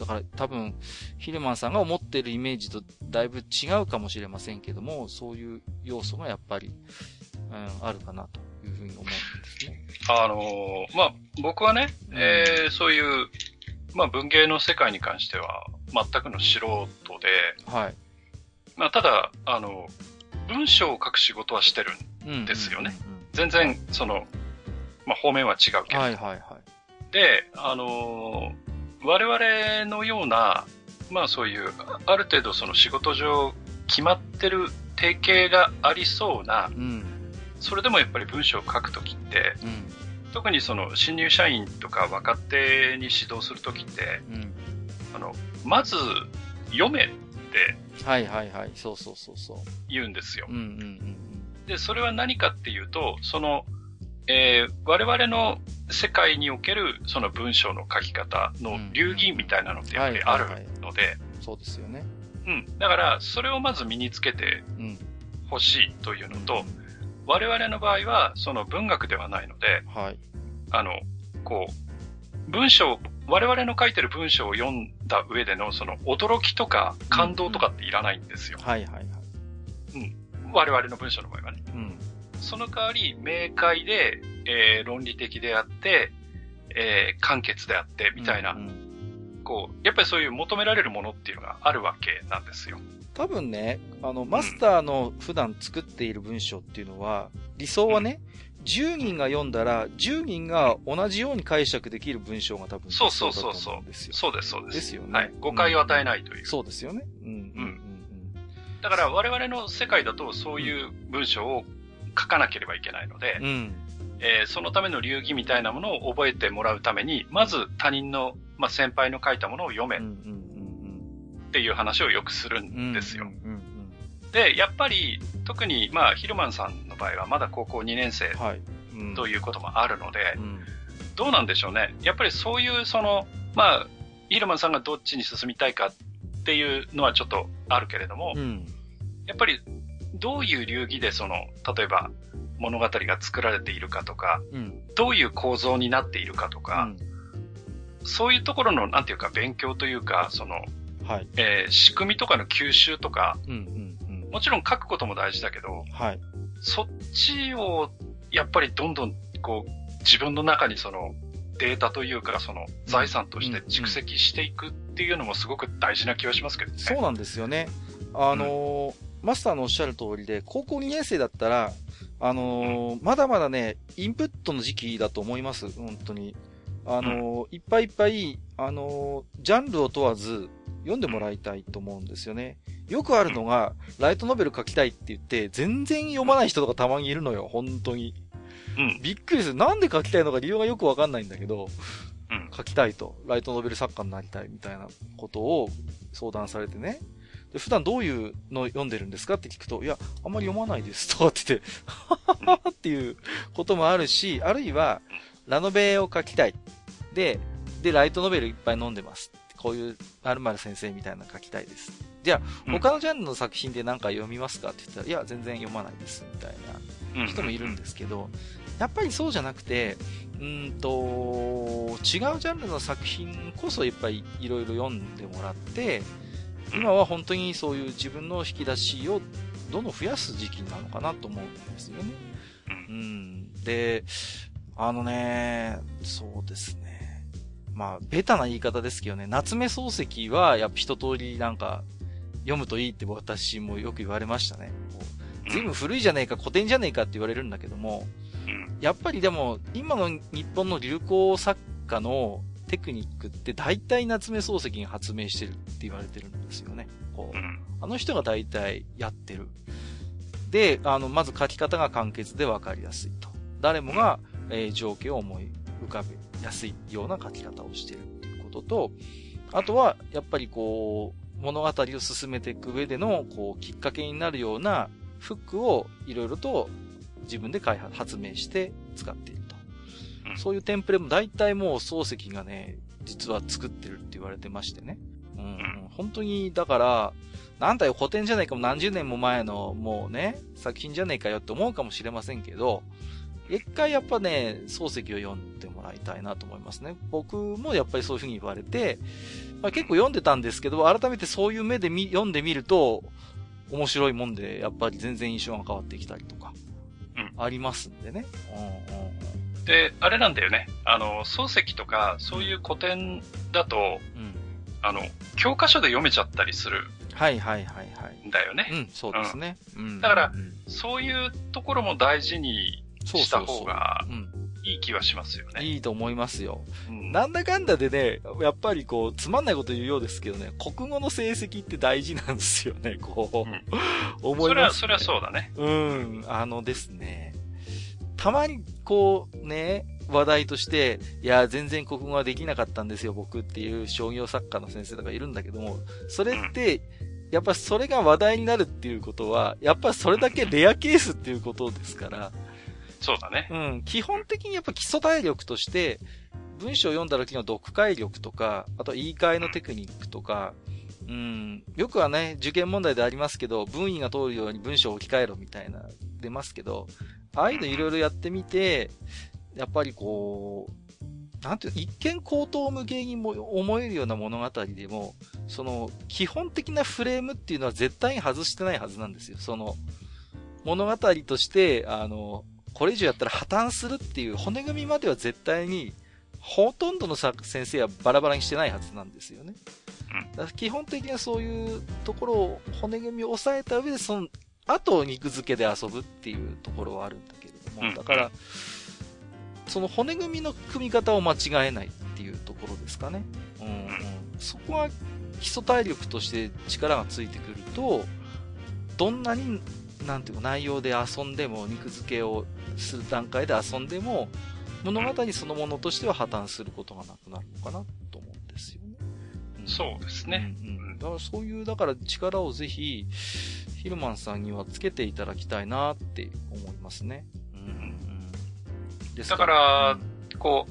だから多分ヒルマンさんが思ってるイメージとだいぶ違うかもしれませんけども、そういう要素がやっぱり、うん、あるかなというふうに思うんですね。あのー、まあ僕はね、うん、えー、そういうまあ文芸の世界に関しては全くの素人で、はい。まあただあの文章を書く仕事はしてるんですよね。うんうんうん、全然そのまあ方面は違うけど。はいはいはい。で、あのー。我々のような、まあそういう、ある程度その仕事上決まってる定型がありそうな、うん、それでもやっぱり文章を書くときって、うん、特にその新入社員とか若手に指導するときって、うん、あの、まず読めって、はいはいはい、そうそうそうそう。言うんですよ。で、それは何かっていうと、その、えー、我々の世界におけるその文章の書き方の流儀みたいなのってやっぱりあるので、そうですよね。うん。だからそれをまず身につけてほしいというのと、うん、我々の場合はその文学ではないので、はい、あのこう文章我々の書いてる文章を読んだ上でのその驚きとか感動とかっていらないんですよ。うんうん、はいはいはい。うん。我々の文章の場合はね。うん。その代わり明快で、えー、論理的であって、えー、簡潔であってみたいな、うんうん、こうやっぱりそういう求められるものっていうのがあるわけなんですよ。多分ね、あのマスターの普段作っている文章っていうのは、うん、理想はね、うん、じゅうにんが読んだらじゅうにんが同じように解釈できる文章が多分理想だと思うんですよ。そうそうそうそう。そうですそうです。ですよね。はい。誤解を与えないという。うん、そうですよね。うんうんうん。だから我々の世界だとそういう文章を書かなければいけないので、うん、えー、そのための流儀みたいなものを覚えてもらうために、まず他人の、まあ、先輩の書いたものを読めっていう話をよくするんですよ。うんうんうん、で、やっぱり特に、まあ、ヒルマンさんの場合はまだ高校にねん生ということもあるので、はい、うん、どうなんでしょうね。やっぱりそういうその、まあ、ヒルマンさんがどっちに進みたいかっていうのはちょっとあるけれども、うん、やっぱりどういう流儀でその例えば物語が作られているかとか、うん、どういう構造になっているかとか、うん、そういうところのなんていうか勉強というかその、はい、えー、仕組みとかの吸収とか、うんうんうん、もちろん書くことも大事だけど、はい、そっちをやっぱりどんどんこう自分の中にそのデータというかその財産として蓄積していくっていうのもすごく大事な気がしますけどね。そうなんですよね。あのーうん、マスターのおっしゃる通りで、高校にねん生だったら、あのーうん、まだまだね、インプットの時期だと思います、本当に。あのーうん、いっぱいいっぱい、あのー、ジャンルを問わず、読んでもらいたいと思うんですよね。よくあるのが、ライトノベル書きたいって言って、全然読まない人とかたまにいるのよ、本当に。うん、びっくりする。なんで書きたいのか理由がよくわかんないんだけど、うん、書きたいと。ライトノベル作家になりたいみたいなことを相談されてね。普段どういうの読んでるんですかって聞くと、いや、あんまり読まないですとかって言って、ははははっていうこともあるし、あるいは、ラノベを書きたい。で、で、ライトノベルいっぱい飲んでます。こういう、〇〇先生みたいなの書きたいです。じゃあ、他のジャンルの作品で何か読みますかって言ったら、いや、全然読まないです。みたいな人もいるんですけど、やっぱりそうじゃなくて、うーんと、違うジャンルの作品こそいっぱいいろいろ読んでもらって、今は本当にそういう自分の引き出しをどんどん増やす時期なのかなと思うんですよね。うん。で、あのね、そうですね。まあ、ベタな言い方ですけどね、夏目漱石はやっぱ一通りなんか読むといいって私もよく言われましたね。随分古いじゃねえか古典じゃねえかって言われるんだけども、うん、やっぱりでも今の日本の流行作家のテクニックって大体夏目漱石に発明してるって言われてるんですよね。こう、うん、あの人が大体やってる。で、あのまず書き方が簡潔で分かりやすいと、誰もが、うんえー、情景を思い浮かべやすいような書き方をしてるっていうことと、あとはやっぱりこう物語を進めていく上でのこうきっかけになるようなフックをいろいろと自分で開発発明して使っていると、うん、そういうテンプレも大体もう漱石がね実は作ってるって言われてましてね、うんうん、本当にだからなんだよ古典じゃないかも何十年も前のもうね作品じゃないかよって思うかもしれませんけど、一回やっぱね漱石を読んでもらいたいなと思いますね。僕もやっぱりそういう風に言われて、まあ、結構読んでたんですけど改めてそういう目でみ読んでみると面白いもんでやっぱり全然印象が変わってきたりとか、うん、ありますんでね、うんうんうん、であれなんだよね、あの漱石とかそういう古典だと、うん、あの教科書で読めちゃったりするはいはいはいはいだよね、うん、そうですね、うん、だから、うん、そういうところも大事にした方がいい気はしますよね。そうそうそう、うん、いいと思いますよ、うん、なんだかんだでねやっぱりこうつまんないこと言うようですけどね、国語の成績って大事なんですよねこう、うん、思いますね。それはそれはそうだね、うん、あのですねたまにこうね話題としていや全然国語はできなかったんですよ僕っていう商業作家の先生とかいるんだけども、それって、うん、やっぱそれが話題になるっていうことはやっぱそれだけレアケースっていうことですからそうだね、うん、基本的にやっぱ基礎体力として文章を読んだ時の読解力とかあと言い換えのテクニックとか、うん、よくはね受験問題でありますけど文意が通るように文章を置き換えろみたいな出ますけど、ああいうのいろいろやってみてやっぱりこう、なんていうの、一見口頭無形にも思えるような物語でも、その、基本的なフレームっていうのは絶対に外してないはずなんですよ。その、物語として、あの、これ以上やったら破綻するっていう骨組みまでは絶対に、ほとんどの先生はバラバラにしてないはずなんですよね。だから基本的にはそういうところを、骨組みを抑えた上で、その、あと肉付けで遊ぶっていうところはあるんだけれども、だから、その骨組みの組み方を間違えないっていうところですかね、うんうん、そこは基礎体力として力がついてくるとどんなになんていうか内容で遊んでも肉付けをする段階で遊んでも物語そのものとしては破綻することがなくなるのかなと思うんですよね、うん、そうですね、うんうん、だからそういうだから力をぜひヒルマンさんにはつけていただきたいなって思いますね、うんだから、うん、こ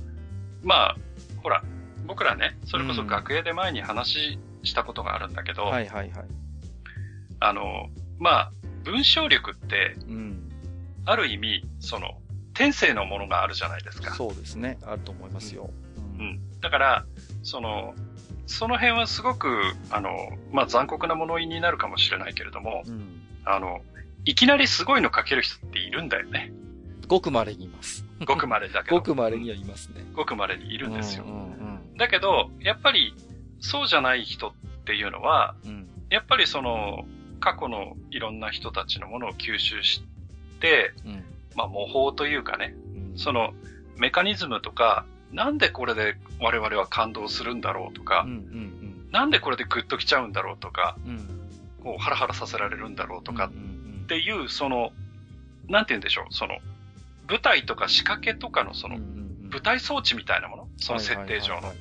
う、まあ、ほら、僕らね、それこそ学園で前に話したことがあるんだけど、うん、はいはいはい。あの、まあ、文章力って、うん、ある意味、その、天性のものがあるじゃないですか。そうですね。あると思いますよ。うん。うん、だから、その、その辺はすごく、あの、まあ、残酷な物言いになるかもしれないけれども、うん、あの、いきなりすごいの書ける人っているんだよね。ごく稀にいます。ごく稀だけど。ごく稀にはいますね。ごく稀にいるんですよ。うんうんうん、だけど、やっぱり、そうじゃない人っていうのは、うん、やっぱりその、過去のいろんな人たちのものを吸収して、うん、まあ模倣というかね、うん、その、メカニズムとか、なんでこれで我々は感動するんだろうとか、うんうんうん、なんでこれでグッときちゃうんだろうとか、うん、こうハラハラさせられるんだろうとか、っていう、うんうんうん、その、なんて言うんでしょう、その、舞台とか仕掛けとかのその舞台装置みたいなもの、その設定上の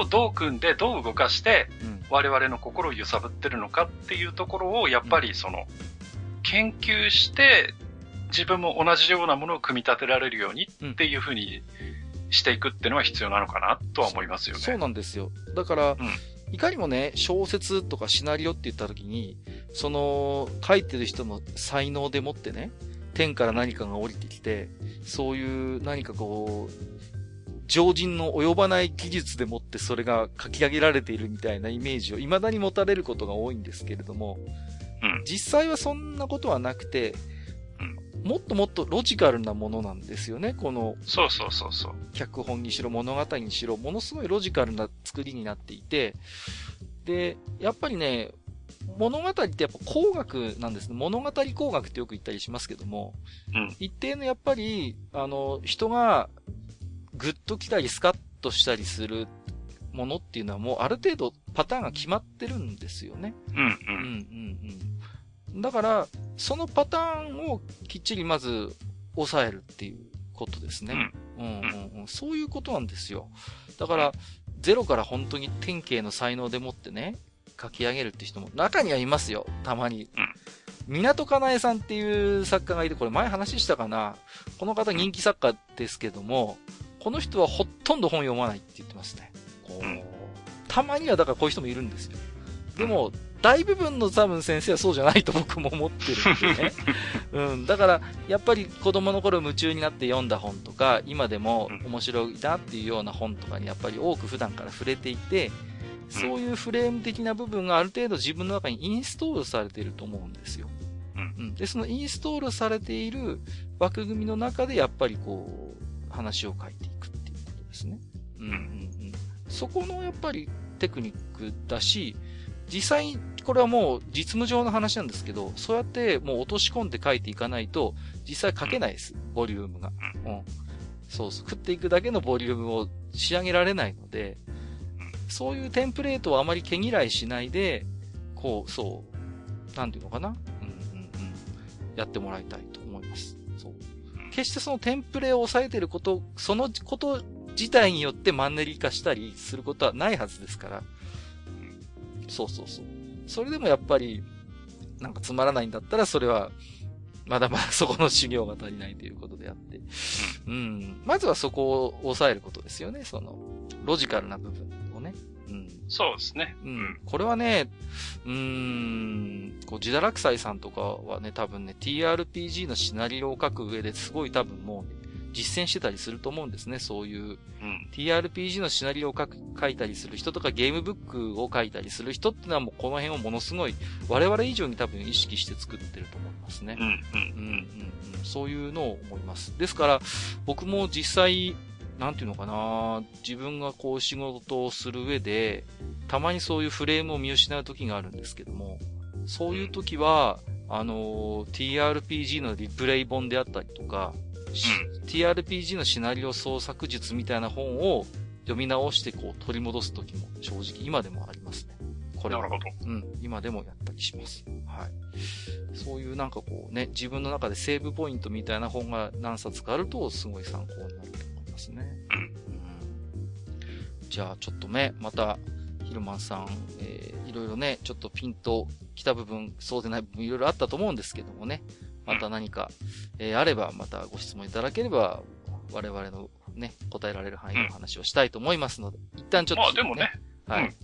をどう組んでどう動かして我々の心を揺さぶってるのかっていうところをやっぱりその研究して自分も同じようなものを組み立てられるようにっていうふうにしていくっていうのは必要なのかなとは思いますよね。そうなんですよ。だから、うんいかにもね、小説とかシナリオって言った時にその書いてる人の才能でもってね天から何かが降りてきて、そういう何かこう、常人の及ばない技術でもってそれが書き上げられているみたいなイメージを未だに持たれることが多いんですけれども、うん、実際はそんなことはなくて、うん、もっともっとロジカルなものなんですよね、この。そうそうそうそう。脚本にしろ物語にしろ、ものすごいロジカルな作りになっていて、で、やっぱりね、物語ってやっぱ工学なんですね。物語工学ってよく言ったりしますけども、うん、一定のやっぱり、あの、人がグッと来たりスカッとしたりするものっていうのはもうある程度パターンが決まってるんですよね。うんうん。うんうんうん。だから、そのパターンをきっちりまず抑えるっていうことですね。うんうんうん。そういうことなんですよ。だから、ゼロから本当に典型の才能でもってね、書き上げるって人も中にはいますよ、たまに。港かなえさんっていう作家がいて、これ前話したかな。この方人気作家ですけども、この人はほとんど本読まないって言ってますね。こうたまにはだからこういう人もいるんですよ。でも大部分の多分先生はそうじゃないと僕も思ってるんでね。うん、だからやっぱり子供の頃夢中になって読んだ本とか、今でも面白いなっていうような本とかにやっぱり多く普段から触れていて、そういうフレーム的な部分がある程度自分の中にインストールされていると思うんですよ。うん。で、そのインストールされている枠組みの中でやっぱりこう、話を書いていくっていうことですね。うんうんうん。そこのやっぱりテクニックだし、実際これはもう実務上の話なんですけど、そうやってもう落とし込んで書いていかないと、実際書けないです。ボリュームが。うん。そう、食っていくだけのボリュームを仕上げられないので、そういうテンプレートをあまり毛嫌いしないで、こう、そう、なんていうのかな、うんうんうん、やってもらいたいと思います。そう。決してそのテンプレを抑えていること、そのこと自体によってマンネリ化したりすることはないはずですから。そうそうそう。それでもやっぱり、なんかつまらないんだったら、それは、まだまだそこの修行が足りないということであって。うん。まずはそこを抑えることですよね、その、ロジカルな部分。そうですね。うん。これはね、うーん、こう、自堕落斎さんとかはね、多分ね、ティーアールピージー のシナリオを書く上ですごい多分もう、ね、実践してたりすると思うんですね、そういう。うん、ティーアールピージー のシナリオを書く、書いたりする人とか、ゲームブックを書いたりする人ってのはもうこの辺をものすごい、我々以上に多分意識して作ってると思いますね。うん、うん、うん。そういうのを思います。ですから、僕も実際、なんていうのかな、自分がこう仕事をする上で、たまにそういうフレームを見失う時があるんですけども、そういう時は、あの、ティーアールピージー のリプレイ本であったりとか、うん、ティーアールピージー のシナリオ創作術みたいな本を読み直してこう取り戻す時も正直今でもありますね。これは。なるほど。うん。今でもやったりします。はい。そういうなんかこうね、自分の中でセーブポイントみたいな本が何冊かあるとすごい参考になる。ですね。うん、じゃあちょっとね、またヒルマンさん、えー、いろいろね、ちょっとピンときた部分、そうでない部分いろいろあったと思うんですけどもね、また何か、えー、あればまたご質問いただければ我々のね答えられる範囲の話をしたいと思いますので、うん、一旦ちょっと、ね、まあでもね、はい、うん、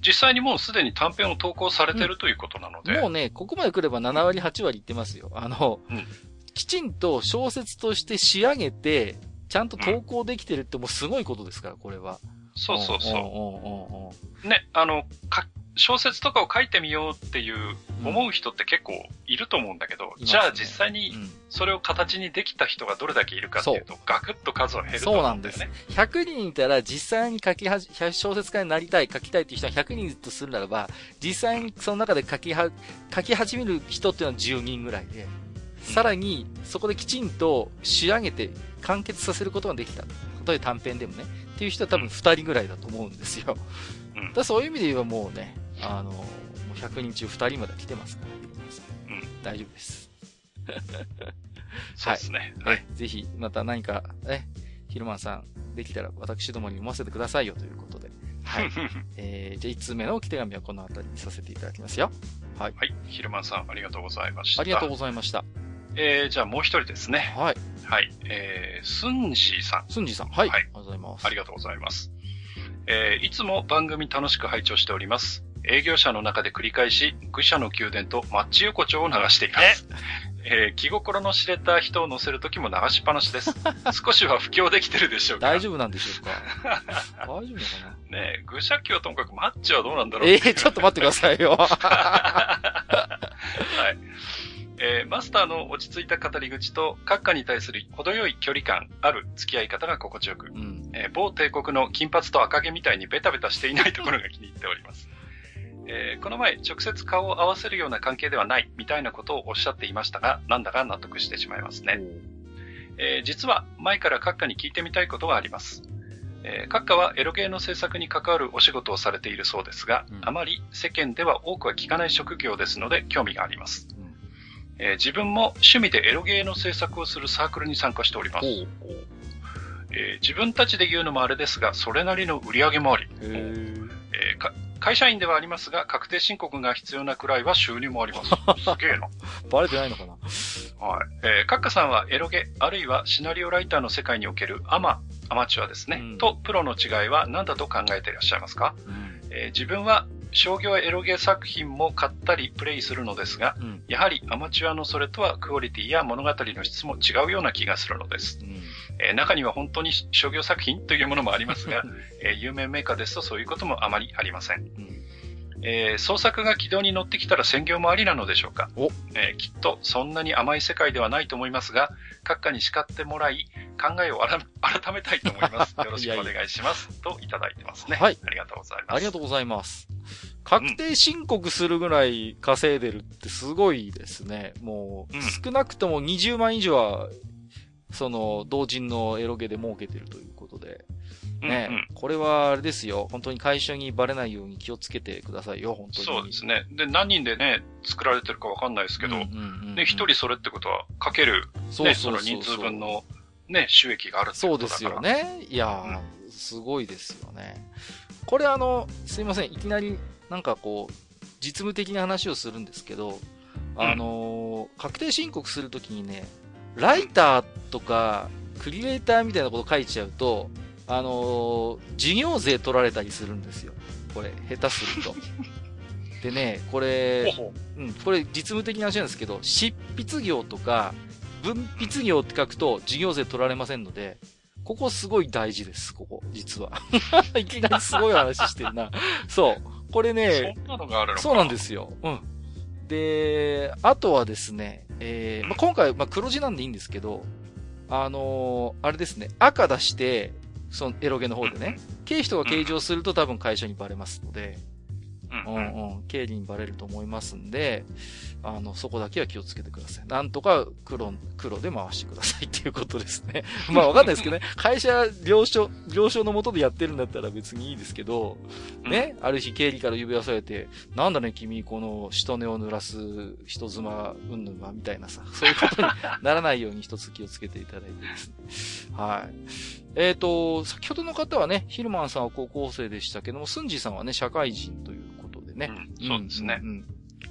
実際にもうすでに短編を投稿されてる、うん、ということなので、もうねここまで来ればななわりはちわりいってますよ。あの、うん、きちんと小説として仕上げて。ちゃんと投稿できてるってもうすごいことですから、これは。そうそうそう。ね、あの、か、小説とかを書いてみようっていう思う人って結構いると思うんだけど、うん、じゃあ実際にそれを形にできた人がどれだけいるかっていうと、ガクッと数は減ると思うんだよね。そうなんです。ひゃくにんいたら実際に書きはじ、小説家になりたい、書きたいっていう人はひゃくにんとするならば、実際にその中で書きは、書き始める人っていうのはじゅうにんぐらいで。さらに、そこできちんと仕上げて完結させることができた。例えば短編でもね。っていう人は多分ふたりぐらいだと思うんですよ。うん、だそういう意味で言えばもうね、あの、もうひゃくにんちゅうふたりまで来てますから。うん、大丈夫です。そうですね。はい。はい、ぜひ、また何か、ね、ヒルマンさん、できたら私どもに読ませてくださいよということで。はい。えー、じゃあいちつうめの置き手紙はこのあたりにさせていただきますよ。はい。はい。ヒルマンさん、ありがとうございました。ありがとうございました。えー、じゃあもう一人ですね。はい。はい。えー、スンジーさん。スンジーさん。はい。はい。ありがとうございます。ありがとうございます。えー、いつも番組楽しく拝聴しております。営業者の中で繰り返し、愚者の宮殿とマッチ横丁を流しています。えー、気心の知れた人を乗せるときも流しっぱなしです。少しは布教できてるでしょうか。大丈夫なんでしょうか。大丈夫なのかな。ねえ、愚者級はともかくマッチはどうなんだろう。えー、ちょっと待ってくださいよ。はい。えー、マスターの落ち着いた語り口と閣下に対する程よい距離感ある付き合い方が心地よく、うん、えー、某帝国の金髪と赤毛みたいにベタベタしていないところが気に入っております。えー、この前直接顔を合わせるような関係ではないみたいなことをおっしゃっていましたが、なんだか納得してしまいますね。えー、実は前から閣下に聞いてみたいことがあります。えー、閣下はエロゲーの制作に関わるお仕事をされているそうですが、うん、あまり世間では多くは聞かない職業ですので興味があります。うん、えー、自分も趣味でエロゲーの制作をするサークルに参加しております。おうおう、えー、自分たちで言うのもあれですが、それなりの売り上げもあり、へー、えー、か会社員ではありますが確定申告が必要なくらいは収入もあります。すげえな。バレてないのかな。はい、えー、閣下さんはエロゲあるいはシナリオライターの世界におけるアマアマチュアですね、うん、とプロの違いは何だと考えていらっしゃいますか？うん、えー、自分は商業エロゲ作品も買ったりプレイするのですが、うん、やはりアマチュアのそれとはクオリティや物語の質も違うような気がするのです。うん、えー、中には本当に商業作品というものもありますが、えー、有名メーカーですとそういうこともあまりありません。うん、えー、創作が軌道に乗ってきたら専業もありなのでしょうか？お、えー、きっとそんなに甘い世界ではないと思いますが、閣下に叱ってもらい考えを改めたいと思います。よろしくお願いしますといただいてますね。はい、ありがとうございます。ありがとうございます。確定申告するぐらい稼いでるってすごいですね。もう少なくともにじゅうまん以上はその同人のエロゲで儲けてるということでね、うんうん、これはあれですよ、本当に会社にバレないように気をつけてくださいよ、本当に。そうですね。で、何人でね、作られてるかわかんないですけど、ね、一人それってことは、かける、ね、その人数分の、ね、収益があるってことだから。そうですよね。いやー、うん、すごいですよね。これあの、すいません、いきなり、なんかこう、実務的な話をするんですけど、あのー、うん、確定申告するときにね、ライターとか、クリエイターみたいなこと書いちゃうと、あのー、事業税取られたりするんですよ。これ、下手すると。でね、これ、うん、これ実務的な話なんですけど、執筆業とか、文筆業って書くと事業税取られませんので、ここすごい大事です、ここ、実は。いきなりすごい話してるな。そう。これね、そんなのがあるのか。そうなんですよ。うん。で、あとはですね、えー、まあ、今回、まあ、黒字なんでいいんですけど、あのー、あれですね、赤出して、そのエロゲの方でね、経費とか計上すると多分会社にバレますので、うんうん、経理にバレると思いますんで、あの、そこだけは気をつけてください。なんとか黒、黒で回してくださいっていうことですね。まあわかんないですけどね、会社了承、了承の下でやってるんだったら別にいいですけど、ね、ある日経理から指輪されて、なんだね君、この人根を濡らす人妻、うんぬんまみたいなさ、そういうことにならないように一つ気をつけていただいてですね。はい。えっと、先ほどの方はね、ヒルマンさんは高校生でしたけども、スンジーさんはね、社会人ということでね。うん、そうですね、うんうん。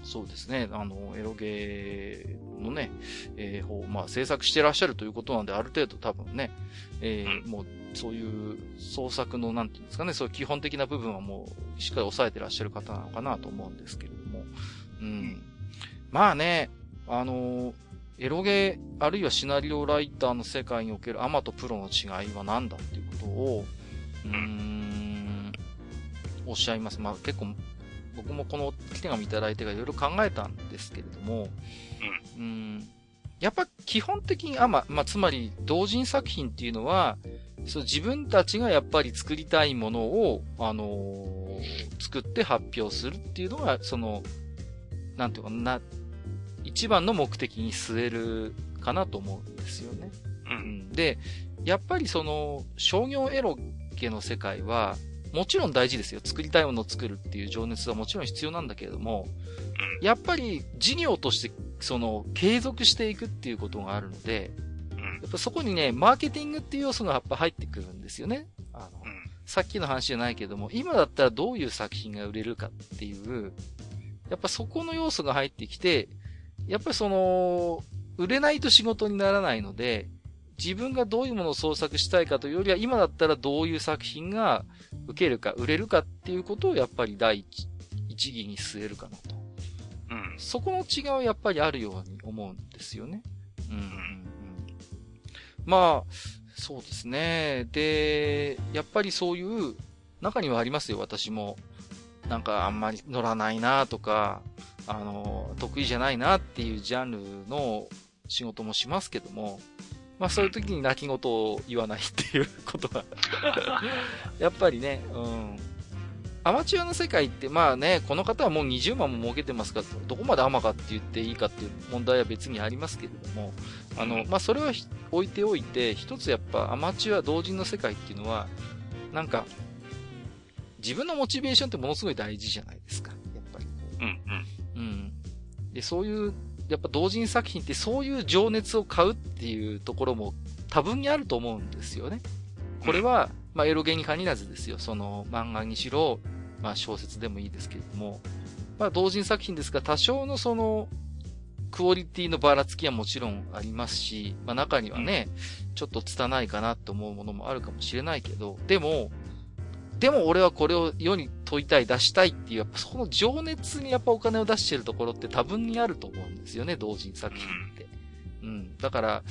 そうですね。あの、エロゲーのね、えー、方、まあ、制作してらっしゃるということなんで、ある程度多分ね、えーうん、もう、そういう創作の、なんていうんですかね、そういう基本的な部分はもう、しっかり抑えてらっしゃる方なのかなと思うんですけれども。うん。うん、まあね、あのー、エロゲー、あるいはシナリオライターの世界におけるアマとプロの違いは何だっていうことを、うーん、おっしゃいます。まあ結構、僕もこの手紙いただいてからいろいろ考えたんですけれども、うーん、やっぱ基本的にアマ、まあつまり同人作品っていうのは、そう自分たちがやっぱり作りたいものを、あのー、作って発表するっていうのが、その、なんていうかな、一番の目的に据えるかなと思うんですよね。うん、で、やっぱりその商業エロゲの世界はもちろん大事ですよ。作りたいものを作るっていう情熱はもちろん必要なんだけれども、やっぱり事業としてその継続していくっていうことがあるので、やっぱそこにね、マーケティングっていう要素がやっぱ入ってくるんですよね。あの、さっきの話じゃないけども、今だったらどういう作品が売れるかっていう、やっぱそこの要素が入ってきて、やっぱりその、売れないと仕事にならないので、自分がどういうものを創作したいかというよりは、今だったらどういう作品が受けるか、売れるかっていうことをやっぱり第一、一義に据えるかなと。うん。そこの違いはやっぱりあるように思うんですよね。うん。うん、まあ、そうですね。で、やっぱりそういう、中にはありますよ、私も。なんかあんまり乗らないなとか、あの、得意じゃないなっていうジャンルの仕事もしますけども、まあそういう時に泣き言を言わないっていうことが、やっぱりね、うん。アマチュアの世界って、まあね、この方はもうにじゅうまんも儲けてますから、どこまでアマかって言っていいかっていう問題は別にありますけれども、あの、まあそれは置いておいて、一つやっぱアマチュア同人の世界っていうのは、なんか、自分のモチベーションってものすごい大事じゃないですか、やっぱり。うんうん。うん。で、そういう、やっぱ同人作品ってそういう情熱を買うっていうところも多分にあると思うんですよね。これは、うんまあ、エロゲに限らずですよ。その、漫画にしろ、まあ、小説でもいいですけれども、まあ、同人作品ですが、多少のその、クオリティのばらつきはもちろんありますし、まあ、中にはね、うん、ちょっと拙いかなと思うものもあるかもしれないけど、でも、でも俺はこれを世に問いたい、出したいっていう、やっぱそこの情熱にやっぱお金を出してるところって多分にあると思うんですよね、同人作品って。うん。だから、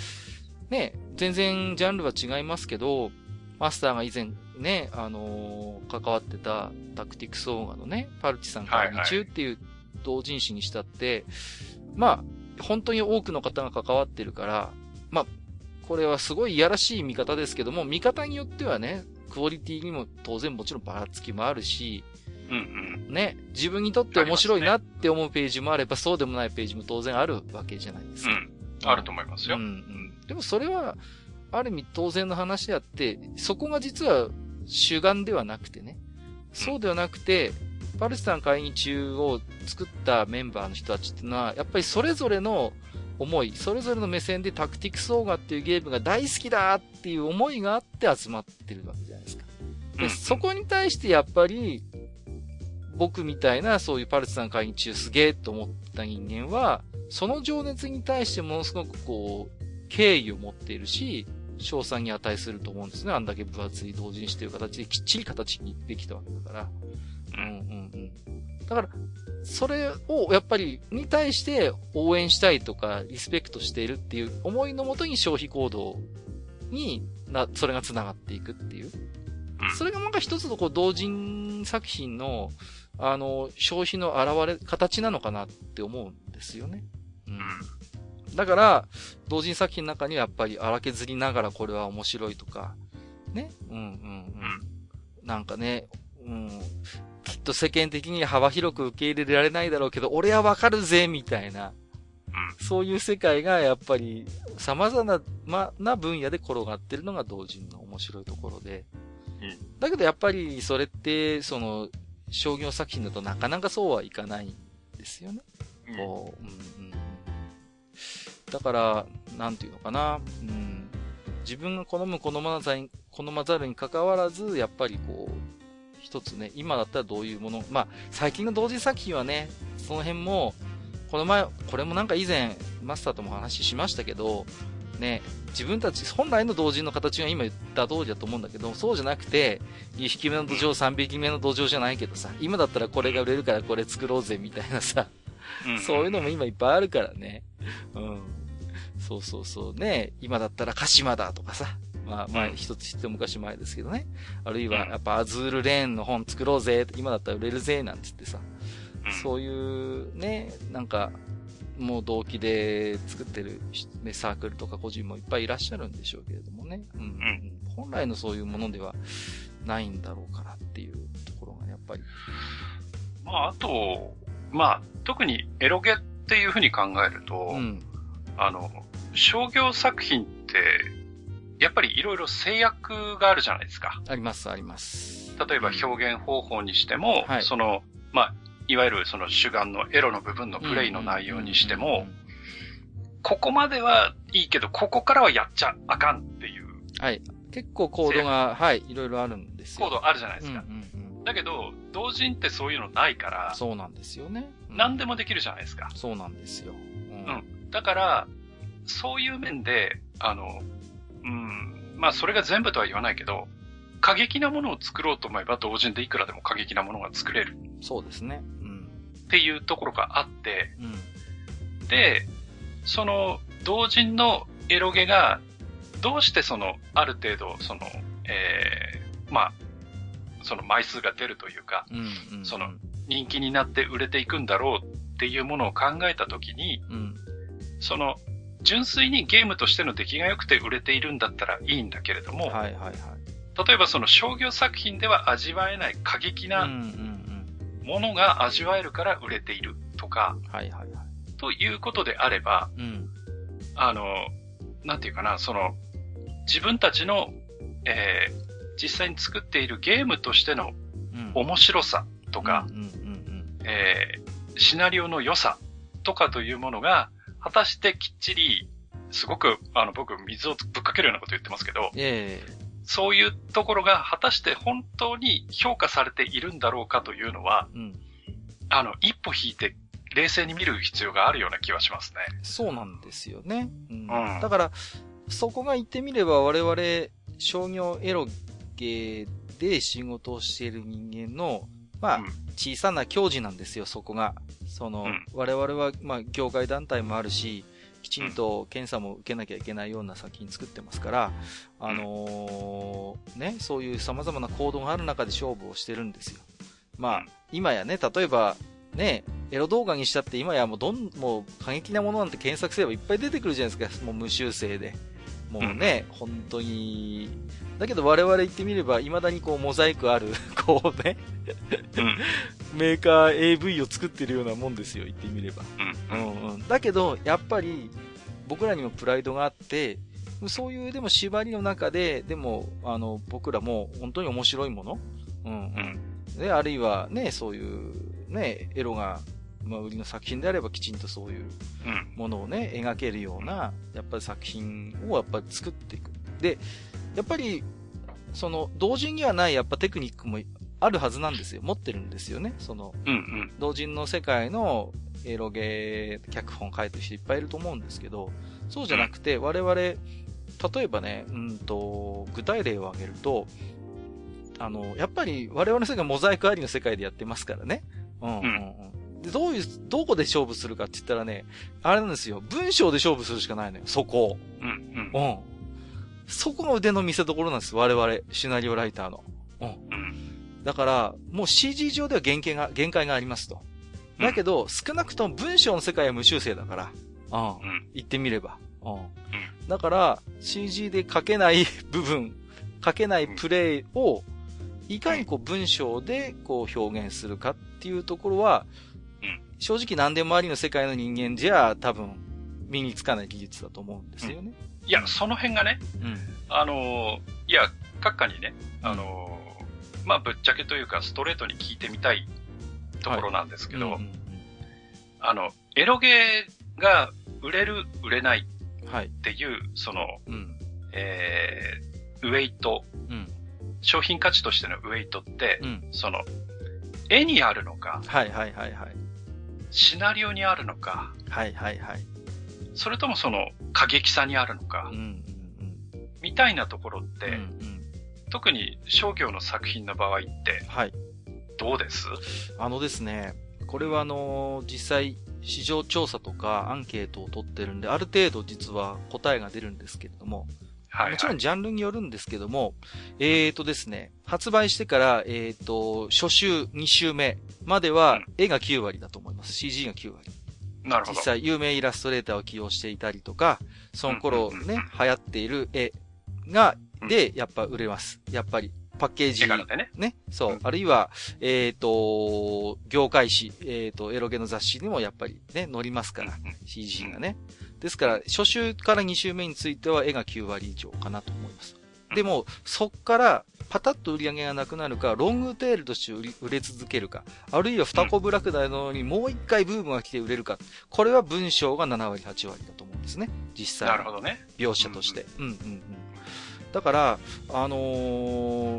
ね、全然ジャンルは違いますけど、マスターが以前ね、あのー、関わってたタクティクスオーガのね、パルチさんからに中っていう同人誌にしたって、はいはい、まあ、本当に多くの方が関わってるから、まあ、これはすごいいやらしい見方ですけども、見方によってはね、クオリティにも当然もちろんばらつきもあるし、うんうん、ね、自分にとって面白いなって思うページもあれば、そうでもないページも当然あるわけじゃないですか。うん、あると思いますよ。うんうん、でもそれは、ある意味当然の話であって、そこが実は主眼ではなくてね。そうではなくて、パルチさん会議中を作ったメンバーの人たちっていうのは、やっぱりそれぞれの思い、それぞれの目線でタクティクスオーガっていうゲームが大好きだっていう思いがあって集まってるわけじゃないですか。で、そこに対してやっぱり、僕みたいなそういうパルチさん会議中すげえと思った人間は、その情熱に対してものすごくこう、敬意を持っているし、賞賛に値すると思うんですね。あんだけ分厚い同人誌という形できっちり形にできたわけだから。うんうんうん。だから、それをやっぱりに対して応援したいとかリスペクトしているっていう思いのもとに消費行動にな、それが繋がっていくっていう。それがなんか一つのこう同人作品の、あの、消費の現れ、形なのかなって思うんですよね。うん。だから、同人作品の中にはやっぱり荒削りながらこれは面白いとか、ね。うんうんうん。なんかね、うん、きっと世間的に幅広く受け入れられないだろうけど、俺はわかるぜ、みたいな。そういう世界がやっぱり様々な分野で転がってるのが同人の面白いところで。だけどやっぱりそれって、その、商業作品だとなかなかそうはいかないんですよね。こう、うんうんだから、なんていうのかな、うん、自分が好む好まざる、好まざるに関わらず、やっぱりこう、一つね、今だったらどういうもの、まあ、最近の同時作品はね、その辺も、この前、これもなんか以前、マスターとも話しましたけど、ね、自分たち、本来の同時の形が今言った通りだと思うんだけど、そうじゃなくて、にひきめの土壌、さんびきめの土壌じゃないけどさ、今だったらこれが売れるからこれ作ろうぜ、みたいなさ、そういうのも今いっぱいあるからね。うん。そうそうそうね。今だったら鹿島だとかさ。まあまあ一つ知って昔前ですけどね。あるいはやっぱアズールレーンの本作ろうぜ。今だったら売れるぜ。なんつってさ。そういうね、なんかもう同期で作ってる、ね、サークルとか個人もいっぱいいらっしゃるんでしょうけれどもね。うん。本来のそういうものではないんだろうからっていうところがやっぱり。まああと、まあ、特にエロゲっていうふうに考えると、うん、あの、商業作品って、やっぱりいろいろ制約があるじゃないですか。あります、あります。例えば表現方法にしても、うん、その、まあ、いわゆるその主眼のエロの部分のプレイの内容にしても、ここまではいいけど、ここからはやっちゃあかんっていう。はい。結構コードが、はい、いろいろあるんですよ。コードあるじゃないですか。うんうんうんだけど、同人ってそういうのないから。そうなんですよね。うん、何でもできるじゃないですか。そうなんですよ。うん。うん、だから、そういう面で、あの、うん、まあそれが全部とは言わないけど、過激なものを作ろうと思えば同人でいくらでも過激なものが作れる。そうですね。うん。っていうところがあって、うん、で、その同人のエロゲが、どうしてその、ある程度、その、えー、まあ、その枚数が出るというか、うんうん、その人気になって売れていくんだろうっていうものを考えたときに、うん、その純粋にゲームとしての出来が良くて売れているんだったらいいんだけれども、はいはいはい、例えばその商業作品では味わえない過激なものが味わえるから売れているとか、はいはいはい、ということであれば、うん、あの、なんていうかな、その、自分たちの、えー、実際に作っているゲームとしての面白さとか、シナリオの良さとかというものが、果たしてきっちり、すごく、あの、僕、水をぶっかけるようなこと言ってますけど、えー、そういうところが果たして本当に評価されているんだろうかというのは、うん、あの、一歩引いて、冷静に見る必要があるような気はしますね。そうなんですよね。うんうん、だから、そこが言ってみれば我々、商業エロゲーで仕事をしている人間の、まあ、うん、小さな矜持なんですよ、そこが。その、うん、我々は、まあ、業界団体もあるし、きちんと検査も受けなきゃいけないような作品作ってますから、あのー、ね、そういう様々な行動がある中で勝負をしてるんですよ。まあ、今やね、例えば、ね、エロ動画にしたって今やもうどん、もう過激なものなんて検索すればいっぱい出てくるじゃないですか、もう無修正で。もうね、うん、本当に。だけど我々言ってみれば、未だにこうモザイクある、こうね、メーカー エーブイ を作ってるようなもんですよ、言ってみれば。うんうん、だけど、やっぱり、僕らにもプライドがあって、そういうでも縛りの中で、でも、あの、僕らも本当に面白いもの、うんうん、で、あるいはね、そういう、ね、エロが、まあ、売りの作品であればきちんとそういうものをね、うん、描けるようなやっぱり作品をやっぱり作っていく。で、やっぱりその同人にはないやっぱテクニックもあるはずなんですよ。持ってるんですよね。その、うんうん、同人の世界のエロゲー脚本書いてる人いっぱいいると思うんですけど、そうじゃなくて我々例えばね、うんと具体例を挙げると、あのやっぱり我々の世界モザイクありの世界でやってますからね。うんうんうん。うんで、どういう、どこで勝負するかって言ったらね、あれなんですよ。文章で勝負するしかないのよ、そこを。うん、うん。うん。そこが腕の見せ所なんですよ、我々、シナリオライターの。うん。うん、だから、もう シージー 上では限界が、限界がありますと。だけど、うん、少なくとも文章の世界は無修正だから。うん。うん、言ってみれば。うん。うん、だから、シージー で書けない部分、書けないプレイを、いかにこう文章でこう表現するかっていうところは、正直何でもありの世界の人間じゃ多分身につかない技術だと思うんですよね。うん、いや、その辺がね、うん、あの、いや、各家にね、あの、うん、まあ、ぶっちゃけというかストレートに聞いてみたいところなんですけど、はい、うんうん、あの、エロゲーが売れる、売れないっていう、はい、その、うん、えー、ウェイト、うん、商品価値としてのウェイトって、うん、その、絵にあるのか、はいはいはいはい。シナリオにあるのか、はいはいはい。それともその過激さにあるのか、うんうんうん、みたいなところって、うんうん、特に商業の作品の場合って、はい、どうです？あのですね、これはあのー、実際市場調査とかアンケートを取ってるんで、ある程度実は答えが出るんですけれども、はいはい、もちろんジャンルによるんですけども、えーとですね、発売してから、えーと、初週、に週目までは、絵がきゅう割だと思います。シージー がきゅう割。なるほど。実際、有名イラストレーターを起用していたりとか、その頃ね、うんうんうん、流行っている絵が、で、やっぱ売れます。やっぱり、パッケージ。ね。ね。そう。うん、あるいは、えーと、業界誌、えーと、エロゲの雑誌にもやっぱりね、載りますから、うんうん、シージー がね。ですから、初週からに週目については絵がきゅう割以上かなと思います。でも、そっから、パタッと売り上げがなくなるか、ロングテールとして売り売れ続けるか、あるいは二子ブラクダのようにもう一回ブームが来て売れるか、これは文章がなな割、はち割だと思うんですね。実際。なるほどね。描写として。うんうんうん。だから、あの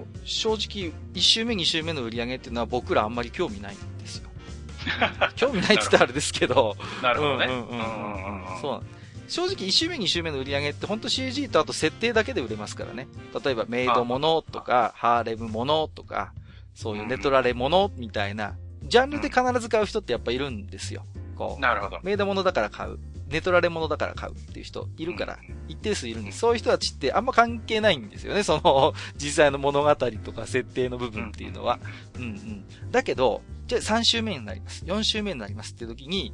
ー、正直、いち週目、に週目の売り上げっていうのは僕らあんまり興味ないんですよ。興味ないって言ったらあれですけど。なるほどね。うんうんうんうん。そうなんです。正直いち週目に週目の売り上げってほんと シージー とあと設定だけで売れますからね。例えばメイドものとかハーレムものとかそういうネトラレものみたいなジャンルで必ず買う人ってやっぱいるんですよ。こう。なるほど。メイドものだから買う。ネトラレものだから買うっていう人いるから一定数いるんです。そういう人たちってあんま関係ないんですよね。その実際の物語とか設定の部分っていうのは。うんうん。だけど、じゃあさん週目になります。よん週目になりますって時に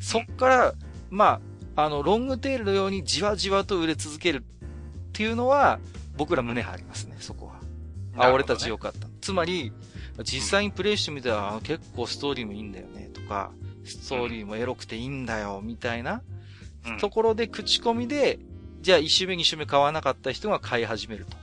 そっからまああの、ロングテールのようにじわじわと売れ続けるっていうのは、僕ら胸張りますね、そこは。あ、俺たちよかった。つまり、実際にプレイしてみたら、うん、結構ストーリーもいいんだよね、とか、ストーリーもエロくていいんだよ、みたいな、うん、ところで口コミで、じゃあいち周目に周目買わなかった人が買い始めると。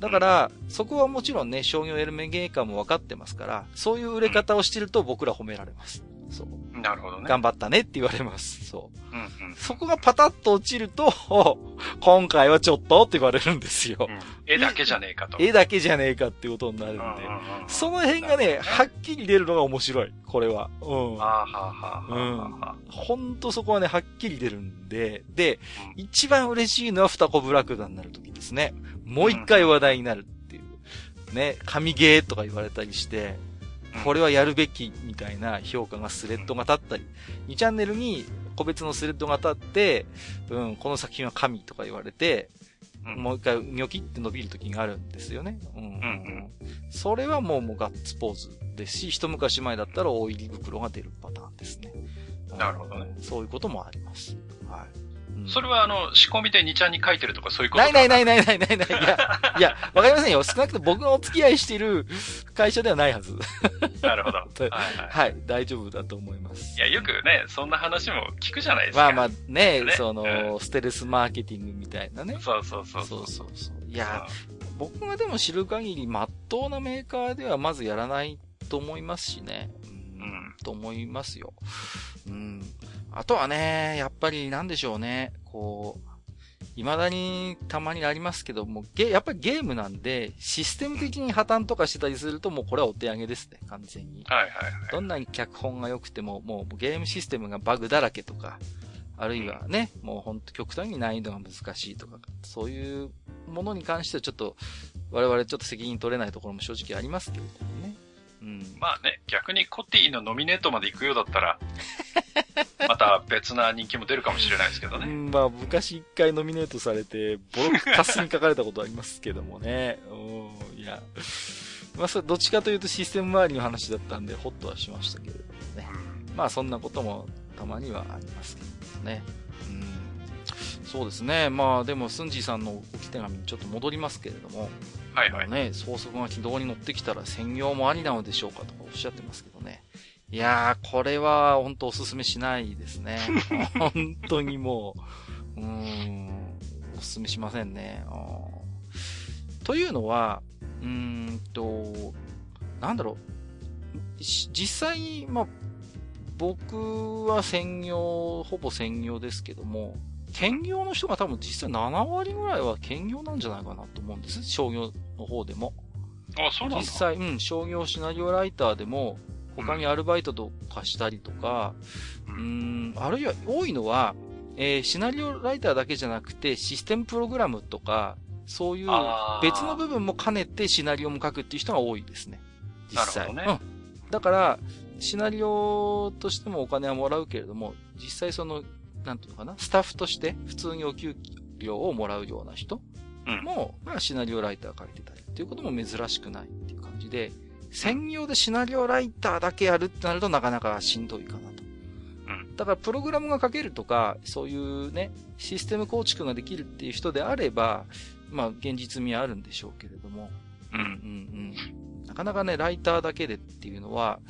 だから、うん、そこはもちろんね、商業エルメゲーカーも分かってますから、そういう売れ方をしてると僕ら褒められます。そう。なるほどね。頑張ったねって言われます。そう。うんうん、そこがパタッと落ちると、今回はちょっとって言われるんですよ。うん、絵だけじゃねえかと。絵だけじゃねえかっていうことになるんで、うんうんうん、その辺がね、はっきり出るのが面白い。これは。うん。ああはあはあはあ。うん。ほんとそこはね、はっきり出るんで、で、うん、一番嬉しいのは二子ブラクダになるときですね。もう一回話題になるっていう。ね、神ゲーとか言われたりして、これはやるべきみたいな評価がスレッドが立ったり、にチャンネルに個別のスレッドが立って、うん、この作品は神とか言われて、うん、もう一回ニョキって伸びる時があるんですよね。うんうんうん、それはもうもうガッツポーズですし、一昔前だったら大入り袋が出るパターンですね。なるほどね。そういうこともあります。はい。それはあの、仕込みでにちゃんに書いてるとかそういうことかな？ないないないないないない。いや、いや、わかりませんよ。少なくとも僕がお付き合いしている会社ではないはず。なるほど。はい、はいはい、大丈夫だと思います。いや、よくね、そんな話も聞くじゃないですか。まあまあね、ねその、うん、ステルスマーケティングみたいなね。そうそうそう。そうそうそう。いや、うん、僕がでも知る限り、真っ当なメーカーではまずやらないと思いますしね。うん、と思いますよ。うん。あとはね、やっぱりなんでしょうね、こう、未だにたまにありますけども、ゲ、やっぱりゲームなんで、システム的に破綻とかしてたりすると、もうこれはお手上げですね、完全に。はいはいはい。どんなに脚本が良くても、もうゲームシステムがバグだらけとか、あるいはね、うん、もうほんと極端に難易度が難しいとか、そういうものに関してはちょっと、我々ちょっと責任取れないところも正直ありますけどね。うん、まあね、逆にコティのノミネートまで行くようだったら、また別な人気も出るかもしれないですけどね。うん、まあ昔一回ノミネートされて、ボロカスに書かれたことありますけどもね。おいや。まあそれどっちかというとシステム周りの話だったんで、ホッとはしましたけれどもね。うん、まあそんなこともたまにはありますけどね。うん、そうですね。まあでも、スンジーさんの置き手紙にちょっと戻りますけれども。はいはい。ね、創作が軌道に乗ってきたら専業もありなのでしょうかとかおっしゃってますけどね。いやー、これは本当おすすめしないですね。本当にもう、うーん、おすすめしませんね。というのは、うーんと、なんだろう、実際に、まあ、僕は専業、ほぼ専業ですけども、兼業の人が多分実際なな割ぐらいは兼業なんじゃないかなと思うんです。商業の方でも。あ、そうなんだ。実際、うん、商業シナリオライターでも、他にアルバイトとかしたりとか、うん、うーんあるいは多いのは、えー、シナリオライターだけじゃなくて、システムプログラムとか、そういう別の部分も兼ねてシナリオも書くっていう人が多いですね。実際。なるほどね。うん。だから、シナリオとしてもお金はもらうけれども、実際その、なんていうのかな、スタッフとして普通にお給料をもらうような人も、うん、まあシナリオライター書いてたりっていうことも珍しくないっていう感じで、専業でシナリオライターだけやるってなるとなかなかしんどいかなと。うん、だからプログラムが書けるとか、そういうね、システム構築ができるっていう人であれば、まあ現実味はあるんでしょうけれども、うんうんうん、なかなかね、ライターだけでっていうのは、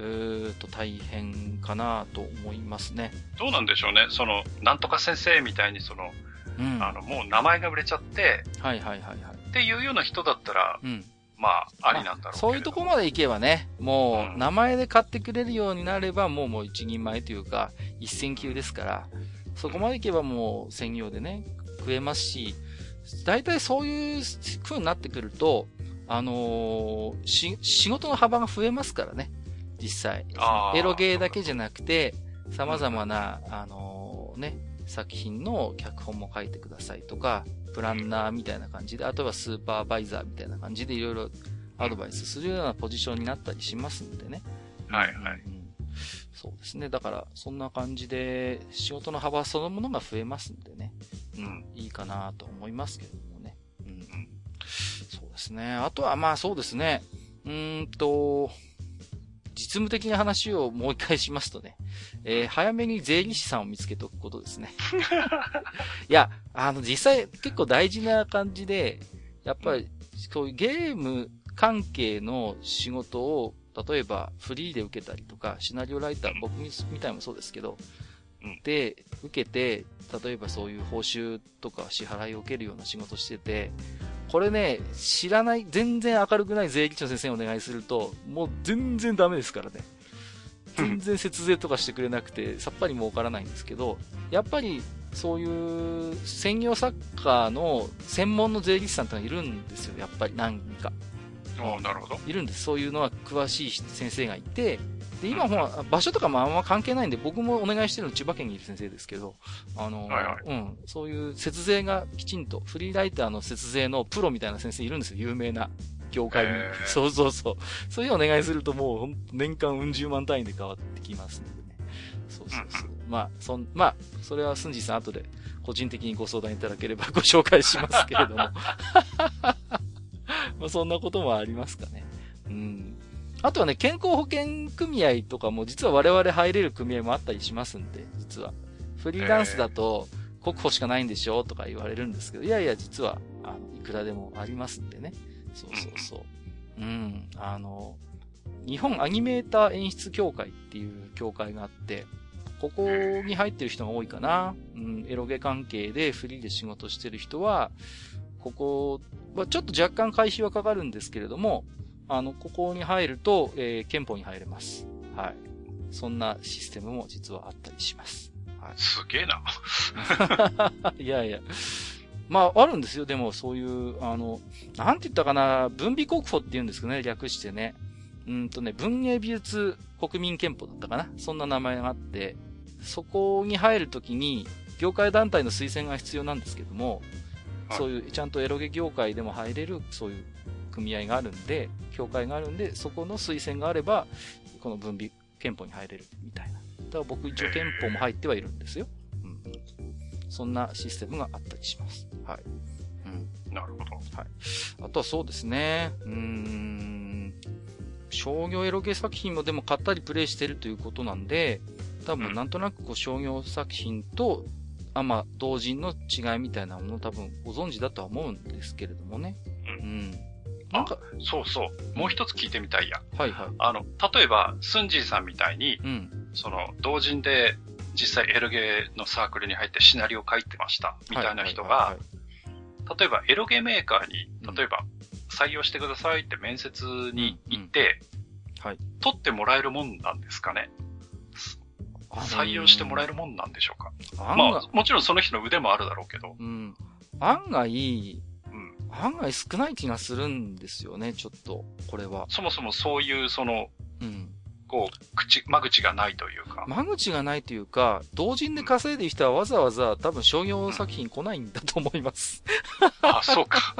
えーと大変かなと思いますね。どうなんでしょうね。そのなんとか先生みたいにその、うん、あのもう名前が売れちゃって、はいはいはいはい、っていうような人だったら、うん、まあありなんだろうけれど、まあ、そういうとこまで行けばね、もう、うん、名前で買ってくれるようになればもうもう一人前というか一線級ですから、そこまで行けばもう専業でね食えますし、だいたいそういう風になってくると、あのー、し仕事の幅が増えますからね。実際。エロゲーだけじゃなくて、様々な、あのー、ね、作品の脚本も書いてくださいとか、プランナーみたいな感じで、あとはスーパーバイザーみたいな感じでいろいろアドバイスするようなポジションになったりしますんでね。はいはい。うん、そうですね。だから、そんな感じで、仕事の幅そのものが増えますんでね。うん、いいかなと思いますけどもね。うん。そうですね。あとは、まあそうですね。うーんと、実務的な話をもう一回しますとね、えー、早めに税理士さんを見つけておくことですね。いや、あの、実際結構大事な感じで、やっぱりそういうゲーム関係の仕事を例えばフリーで受けたりとか、シナリオライター、僕みたいもそうですけど、うん、で受けて、例えばそういう報酬とか支払いを受けるような仕事してて、これね、知らない、全然明るくない税理士の先生にお願いすると、もう全然ダメですからね。全然節税とかしてくれなくて、さっぱり儲からないんですけど、やっぱりそういう専業作家の専門の税理士さんってのがいるんですよ、やっぱり何人か。お、なるほど。いるんです。そういうのは詳しい先生がいて、で今ほら場所とかもあんま関係ないんで、僕もお願いしてるの千葉県にいる先生ですけど、あの、はいはい、うん、そういう節税がきちんと、フリーライターの節税のプロみたいな先生いるんですよ、有名な業界に。そうそうそう、そういうお願いするともう年間うん十万単位で変わってきますのでね。そうそうそう。まあそんまあそれはすんじさん後で個人的にご相談いただければご紹介しますけれども、まあそんなこともありますかね。うん。あとはね、健康保険組合とかも実は我々入れる組合もあったりしますんで、実はフリーランスだと国保しかないんでしょとか言われるんですけど、いやいや実はあのいくらでもありますんでね。そうそうそう。うん、あの日本アニメーター演出協会っていう協会があって、ここに入ってる人が多いかな。うん、エロゲ関係でフリーで仕事してる人はここはちょっと若干会費はかかるんですけれども。あの、ここに入ると、えー、憲法に入れます。はい。そんなシステムも実はあったりします。はい、すげえな。いやいや。まあ、あるんですよ。でも、そういう、あの、なんて言ったかな、文美国保って言うんですけどね、略してね。うんとね、文芸美術国民憲法だったかな。そんな名前があって、そこに入るときに、業界団体の推薦が必要なんですけども、はい、そういう、ちゃんとエロゲ業界でも入れる、そういう、組合があるんで、協会があるんで、そこの推薦があればこの分離憲法に入れるみたいな。だから僕一応憲法も入ってはいるんですよ。うん、そんなシステムがあったりします。はい。うん、なるほど。はい。あとはそうですね。うーん。商業エロゲ作品もでも買ったりプレイしてるということなんで、多分なんとなくこう商業作品とアマ同人の違いみたいなものを多分ご存知だとは思うんですけれどもね。うん。なんかあ、そうそう。もう一つ聞いてみたいや。はいはい。あの、例えば、スンジーさんみたいに、うん、その、同人で実際エロゲーのサークルに入ってシナリオ書いてました、みたいな人が、はいはいはいはい、例えばエロゲーメーカーに、例えば、採用してくださいって面接に行って、うんうんはい、取ってもらえるもんなんですかね。採用してもらえるもんなんでしょうか。あのー、まあ、もちろんその人の腕もあるだろうけど。うん。案外、案外少ない気がするんですよね、ちょっと、これは。そもそもそういう、その、うん。こう、口、間口がないというか。間口がないというか、同人で稼いでる人はわざわざ多分商業作品来ないんだと思います。うん、あ、そうか。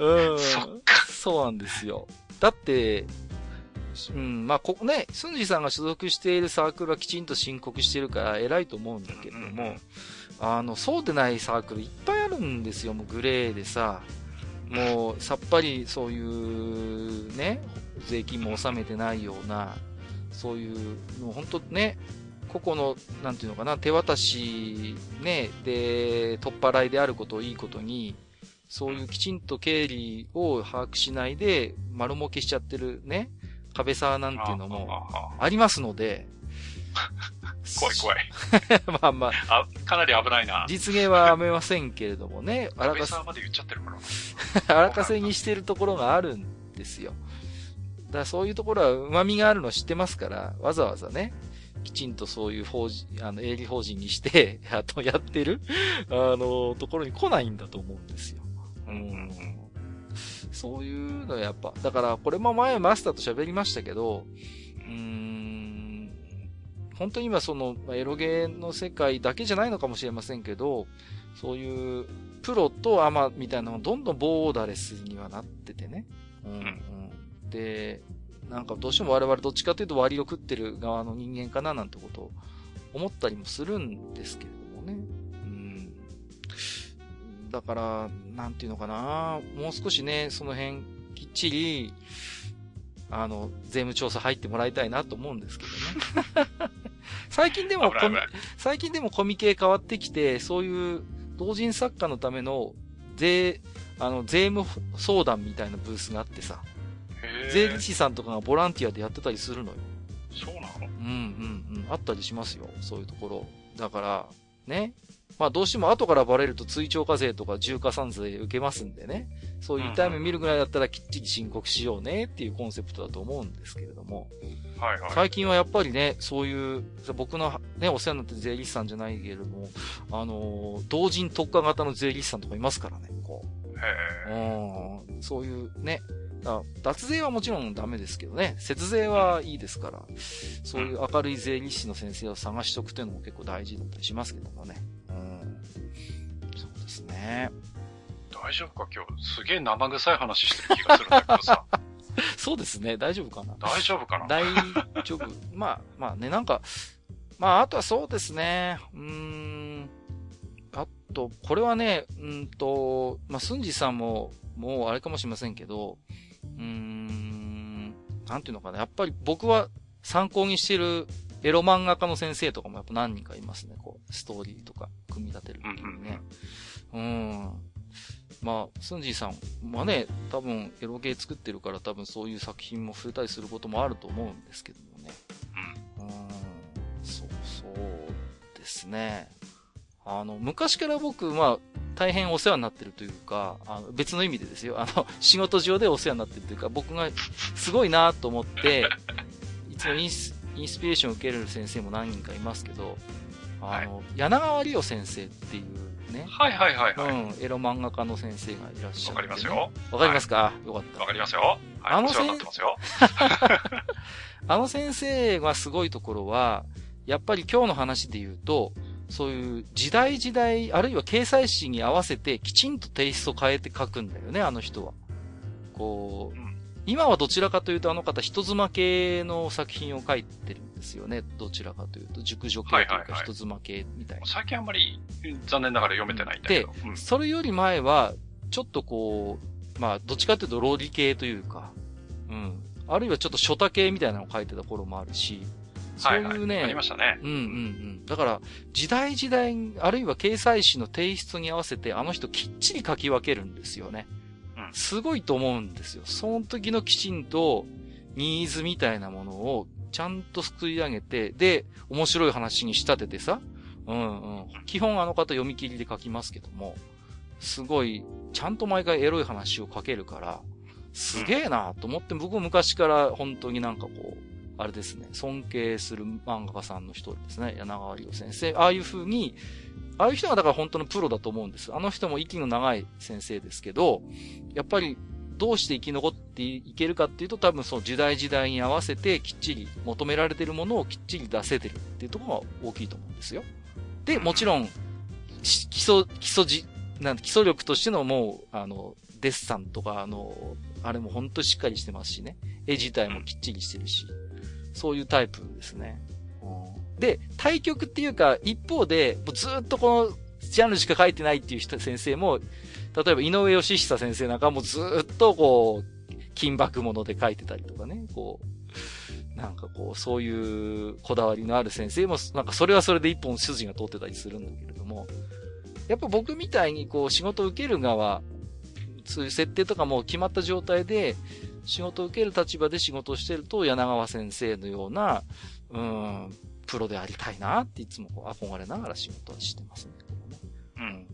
うん。そっか。そうなんですよ。だって、うん、まあ、ここね、すんじさんが所属しているサークルはきちんと申告してるから偉いと思うんだけれども、うんうん、あの、そうでないサークルいっぱいあるんですよ、もうグレーでさ、もうさっぱりそういうね、税金も納めてないような、そういう、もうほんとね、個々の、なんていうのかな、手渡し、ね、で、取っ払いであることをいいことに、そういうきちんと経理を把握しないで、丸儲けしちゃってるね、壁沢なんていうのもありますので、怖い怖い。まあまあ、あ、かなり危ないな。実現はあめませんけれどもね、あらかせまで言っちゃってるから。あらかせにしてるところがあるんですよ。だからそういうところは旨味があるの知ってますから、わざわざね、きちんとそういう法人、あの営利法人にしてあとやってるあのところに来ないんだと思うんですよ。うん。そういうのはやっぱ、だからこれも前マスターと喋りましたけど、うーん、本当に今そのエロゲーの世界だけじゃないのかもしれませんけど、そういうプロとアマみたいなのがどんどんボーダレスにはなっててね、うんうん、で、なんかどうしても我々どっちかというと割を食ってる側の人間かななんてことを思ったりもするんですけれどもね、うん、だからなんていうのかな、もう少しね、その辺きっちりあの税務調査入ってもらいたいなと思うんですけどね。最近でもコミ最近でもコミケ変わってきて、そういう同人作家のための税あの、税務相談みたいなブースがあってさ、へー、税理士さんとかがボランティアでやってたりするのよ。そうなの？うんうんうん。あったりしますよ、そういうところ。だから、ね。まあどうしても後からバレると追徴課税とか重加算税受けますんでね。そういう痛み見るぐらいだったらきっちり申告しようねっていうコンセプトだと思うんですけれども。はいはい。最近はやっぱりね、そういう、僕のね、お世話になってる税理士さんじゃないけれども、あのー、同人特化型の税理士さんとかいますからね、こう。へー。うん。そういうね。脱税はもちろんダメですけどね。節税はいいですから、そういう明るい税理士の先生を探しとくというのも結構大事だったりしますけどもね。うん。そうですね。大丈夫か今日。すげえ生臭い話してる気がするんだけどさ。そうですね。大丈夫かな。大丈夫かな。大丈夫。まあまあね、なんか、まああとはそうですね。うーん。あと、これはね、うんと、まあ、すんじさんも、もうあれかもしれませんけど、うーん、なんていうのかな。やっぱり僕は参考にしてるエロ漫画家の先生とかもやっぱ何人かいますね。こう、ストーリーとか組み立てるっていうね。うん、うんうん。まあ、スンジーさんはね、多分エロゲー作ってるから多分そういう作品も触れたりすることもあると思うんですけどもね。うん。うん、そう、そうですね。あの、昔から僕、まあ、大変お世話になってるというか、あの別の意味でですよ。あの、仕事上でお世話になってるというか、僕がすごいなと思って、いつもインス、インスピレーションを受けれる先生も何人かいますけど、あの、はい、柳川理央先生っていうね。はいはいはい、はい。うん、エロ漫画家の先生がいらっしゃる、ね。わかりますよ。わかりますか、はい、よかった。わかりますよ。はい、あの先生。あの先生がすごいところは、やっぱり今日の話で言うと、そういう時代時代、あるいは掲載誌に合わせてきちんとテイスト変えて書くんだよね、あの人は。こう、今はどちらかというとあの方人妻系の作品を書いてるんですよね。どちらかというと、熟女系というか人妻系みたいな。はいはいはい、最近あんまり残念ながら読めてないんだけど。で、うん、それより前は、ちょっとこう、まあ、どっちかというとローリ系というか、うん。あるいはちょっと書太系みたいなのを書いてた頃もあるし、そういうね。はいはい、ありましたね。うんうんうん。だから、時代時代、あるいは掲載誌の提出に合わせて、あの人きっちり書き分けるんですよね。うん。すごいと思うんですよ。その時のきちんと、ニーズみたいなものを、ちゃんとすくい上げて、で、面白い話に仕立ててさ、うんうん。基本あの方読み切りで書きますけども、すごい、ちゃんと毎回エロい話を書けるから、すげえなと思って、うん、僕も昔から本当になんかこう、あれですね、尊敬する漫画家さんの一人ですね、柳川理央先生。ああいう風に、ああいう人がだから本当のプロだと思うんです。あの人も息の長い先生ですけど、やっぱりどうして生き残っていけるかっていうと、多分その時代時代に合わせてきっちり求められているものをきっちり出せてるっていうところが大きいと思うんですよ。で、もちろん、基礎、基礎じ、なんて基礎力としてのもう、あの、デッサンとか、あの、あれも本当にしっかりしてますしね。絵自体もきっちりしてるし。そういうタイプですね。で、対局っていうか、一方で、ずっとこのジャンルしか書いてないっていう人先生も、例えば井上義久先生なんかもずっとこう、金箔物で書いてたりとかね、こう、なんかこう、そういうこだわりのある先生も、なんかそれはそれで一本筋が通ってたりするんだけれども、やっぱ僕みたいにこう、仕事を受ける側、そういう設定とかも決まった状態で、仕事を受ける立場で仕事をしてると、柳川先生のような、うん、プロでありたいなっていつも憧れながら仕事はしてますね。うん。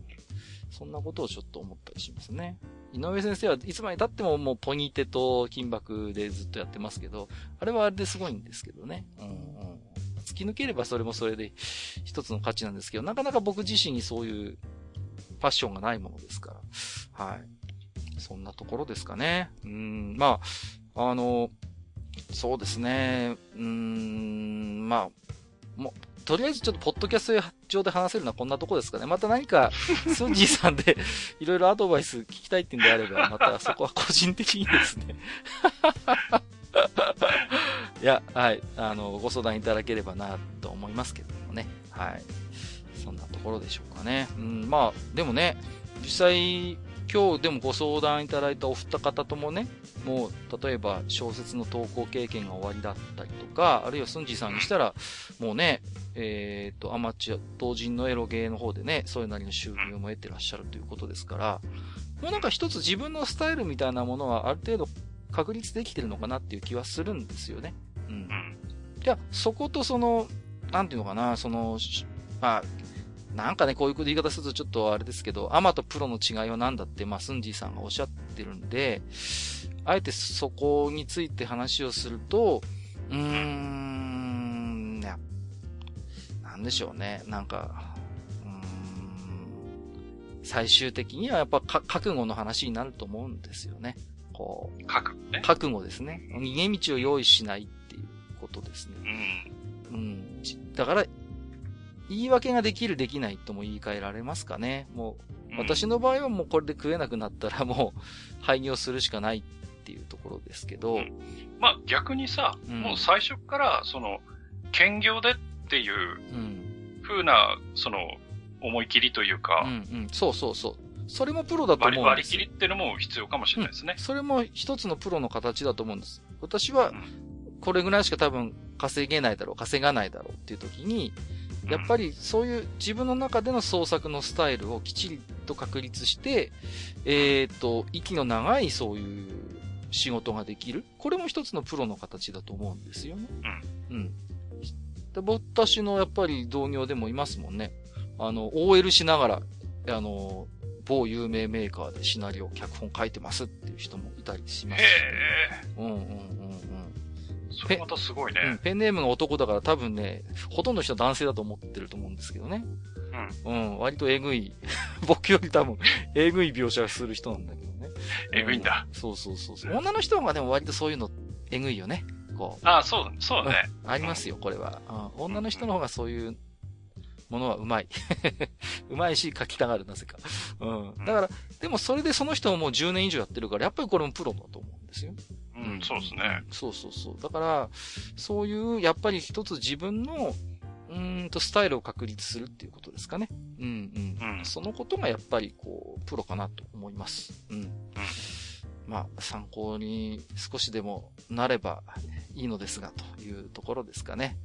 そんなことをちょっと思ったりしますね。井上先生はいつまで経ってももうポニーテと金箔でずっとやってますけど、あれはあれですごいんですけどね。うんうん。突き抜ければそれもそれで一つの価値なんですけど、なかなか僕自身にそういうパッションがないものですから。はい。そんなところですかね。うん、まあ、あの、そうですね。うん、まあ、もう、とりあえずちょっとポッドキャスト上で話せるのはこんなとこですかね。また何か、スンジーさんでいろいろアドバイス聞きたいってんであれば、またそこは個人的にですね。いや、はい、あの、ご相談いただければなと思いますけどもね。はい。そんなところでしょうかね。うん、まあ、でもね、実際、今日でもご相談いただいたお二方ともね、もう例えば小説の投稿経験が終わりだったりとか、あるいはスンジーさんにしたら、もうね、えっと、アマチュア、同人のエロゲーの方でね、それなりの収入も得てらっしゃるということですから、もうなんか一つ自分のスタイルみたいなものはある程度確立できてるのかなっていう気はするんですよね。うん。じゃあそことその、なんていうのかな、その、まあ、なんかね、こういう言い方するとちょっとあれですけど、アマとプロの違いはなんだって、まあ、スンジーさんがおっしゃってるんで、あえてそこについて話をすると、うーん、ね、なんでしょうね、なんか、うーん、最終的にはやっぱ覚悟の話になると思うんですよね。こう、覚悟ね。覚悟ですね。逃げ道を用意しないっていうことですね。うん。うん。だから、言い訳ができるできないとも言い換えられますかね。もう、私の場合はもうこれで食えなくなったらもう廃業するしかないっていうところですけど。うん、まあ逆にさ、うん、もう最初からその兼業でっていう風なその思い切りというか、うんうん、そうそうそう。それもプロだと思うんです。割り切りっていうのも必要かもしれないですね。うん、それも一つのプロの形だと思うんです。私はこれぐらいしか多分稼げないだろう、稼がないだろうっていう時に。やっぱりそういう自分の中での創作のスタイルをきちりと確立して、えっと、息の長いそういう仕事ができる。これも一つのプロの形だと思うんですよね。うん。うん。私のやっぱり同業でもいますもんね。あの、オーエル しながら、あの、某有名メーカーでシナリオ、脚本書いてますっていう人もいたりしますし、ね。へぇー。うんうんうんうん。それまたすごいね、うん。ペンネームが男だから多分ね、ほとんどの人は男性だと思ってると思うんですけどね。うん。うん、割とえぐい。僕より多分、えぐい描写する人なんだけどね。えぐいんだ。うん、そうそうそうそう。女の人がでも割とそういうの、えぐいよね。こう。ああ、そう、そうね、うん。ありますよ、これは、うん。女の人の方がそういうものはうまい。うまいし、書きたがる、なぜか。うん。だから、でもそれでその人ももうじゅうねん以上やってるから、やっぱりこれもプロだと思うんですよ。うん、そうですね。そうそうそう。だから、そういう、やっぱり一つ自分の、うーんと、スタイルを確立するっていうことですかね。うんうん。うん、そのことがやっぱり、こう、プロかなと思います。うん。うん、まあ、参考に少しでもなればいいのですが、というところですかね。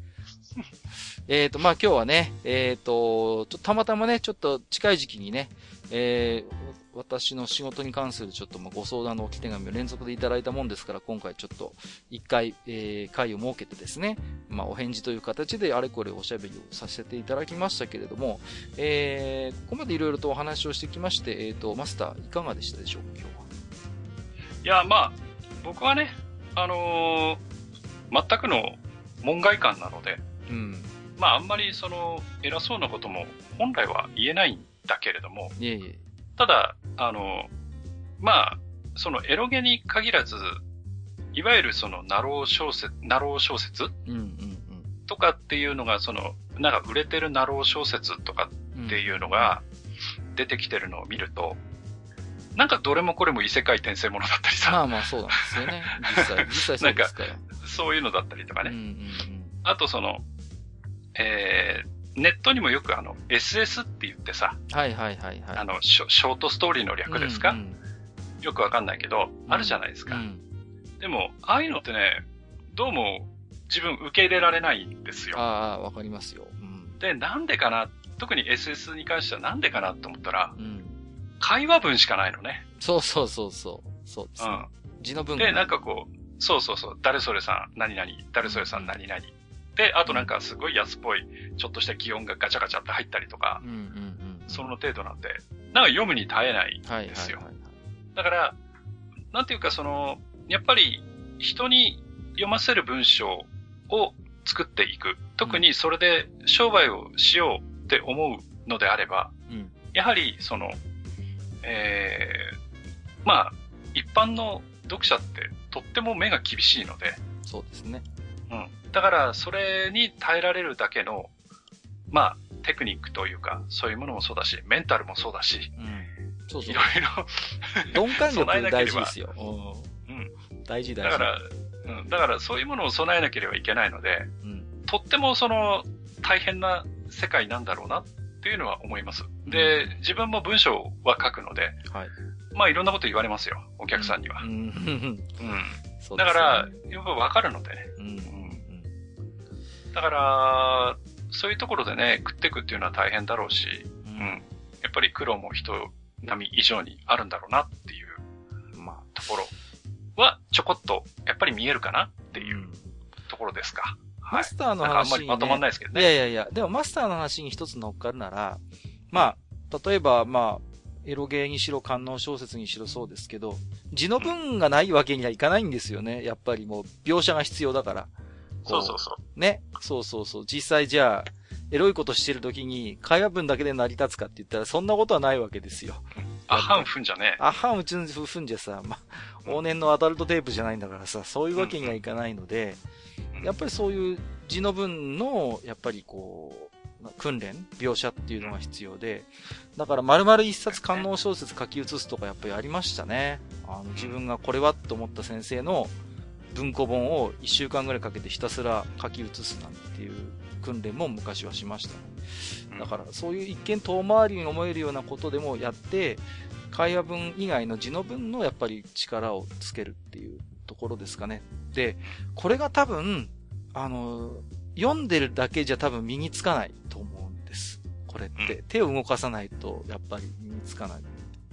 えっと、まあ今日はね、えっと、ちょっとたまたまね、ちょっと近い時期にね、えー、私の仕事に関するちょっとご相談の置き手紙を連続でいただいたもんですから、今回ちょっと一回、えー、会を設けてですね、まあお返事という形であれこれおしゃべりをさせていただきましたけれども、えー、ここまでいろいろとお話をしてきまして、えっと、マスターいかがでしたでしょうか、今日は。いや、まあ、僕はね、あのー、全くの門外漢なので、うん、まああんまりその偉そうなことも本来は言えないんだけれども、いえいえ、ただあのまあそのエロゲに限らず、いわゆるそのナロー小説、ナロー小説、うんうんうん、とかっていうのがそのなんか売れてるナロー小説とかっていうのが出てきてるのを見ると、うん、なんかどれもこれも異世界転生ものだったりさ、まあまあそうなんですよね。実際実際そうですから。なんかそういうのだったりとかね。うんうんうん、あとその、えー、ネットにもよくあの エスエス って言ってさ、はいはいはいはい、あのショ、ショートストーリーの略ですか、うんうん、よくわかんないけど、うん、あるじゃないですか、うん、でもああいうのってね、どうも自分受け入れられないんですよ。ああ、わかりますよ、うん、で、なんでかな、特に エスエス に関してはなんでかなと思ったら、うん、会話文しかないのね。そうそうそうそう、そうですね、うん、字の文がで、なんかこう、そうそうそう、誰それさん何々、誰それさん何々、で、あとなんかすごい安っぽい、ちょっとした擬音がガチャガチャって入ったりとか、うんうんうん、その程度なんで、なんか読むに耐えないんですよ。はいはいはいはい、だから、なんていうかその、やっぱり人に読ませる文章を作っていく。特にそれで商売をしようって思うのであれば、うん、やはりその、えー、まあ、一般の読者ってとっても目が厳しいので、そうですね。うん、だからそれに耐えられるだけの、まあ、テクニックというかそういうものもそうだし、メンタルもそうだし、うん、そうそう、いろいろ鈍感力大事ですよ。うん、大事大事。だから、うん、だからそういうものを備えなければいけないので、うん、とってもその大変な世界なんだろうなっていうのは思います。で、自分も文章は書くので、はい、まあいろんなこと言われますよ、お客さんには。うんうんうん、だからよくわかるのでね。うん、だから、そういうところでね、食っていくっていうのは大変だろうし、うん。やっぱり苦労も人並以上にあるんだろうなっていう、まあ、ところはちょこっとやっぱり見えるかなっていうところですか。はい、マスターの話に、ね、あんまりまとまんないですけどね。いやいやいや、でもマスターの話に一つ乗っかるなら、まあ、例えば、まあ、エロゲーにしろ、官能小説にしろそうですけど、字の文がないわけにはいかないんですよね。やっぱりもう、描写が必要だから。そうそうそう。ね。そうそうそう。実際じゃあ、エロいことしてるときに、会話文だけで成り立つかって言ったら、そんなことはないわけですよ。あはんふんじゃねえ。あはんうちんふんじゃさ、ま、往年のアダルトテープじゃないんだからさ、そういうわけにはいかないので、やっぱりそういう字の文の、やっぱりこう、訓練描写っていうのが必要で、だから丸々一冊官能小説書き写すとかやっぱりありましたね。あの自分がこれはと思った先生の文庫本を一週間ぐらいかけてひたすら書き写すなんていう訓練も昔はしました、ね。だからそういう一見遠回りに思えるようなことでもやって、会話文以外の字の文のやっぱり力をつけるっていうところですかね。で、これが多分あの。読んでるだけじゃ多分身につかないと思うんです。これって、うん、手を動かさないとやっぱり身につかな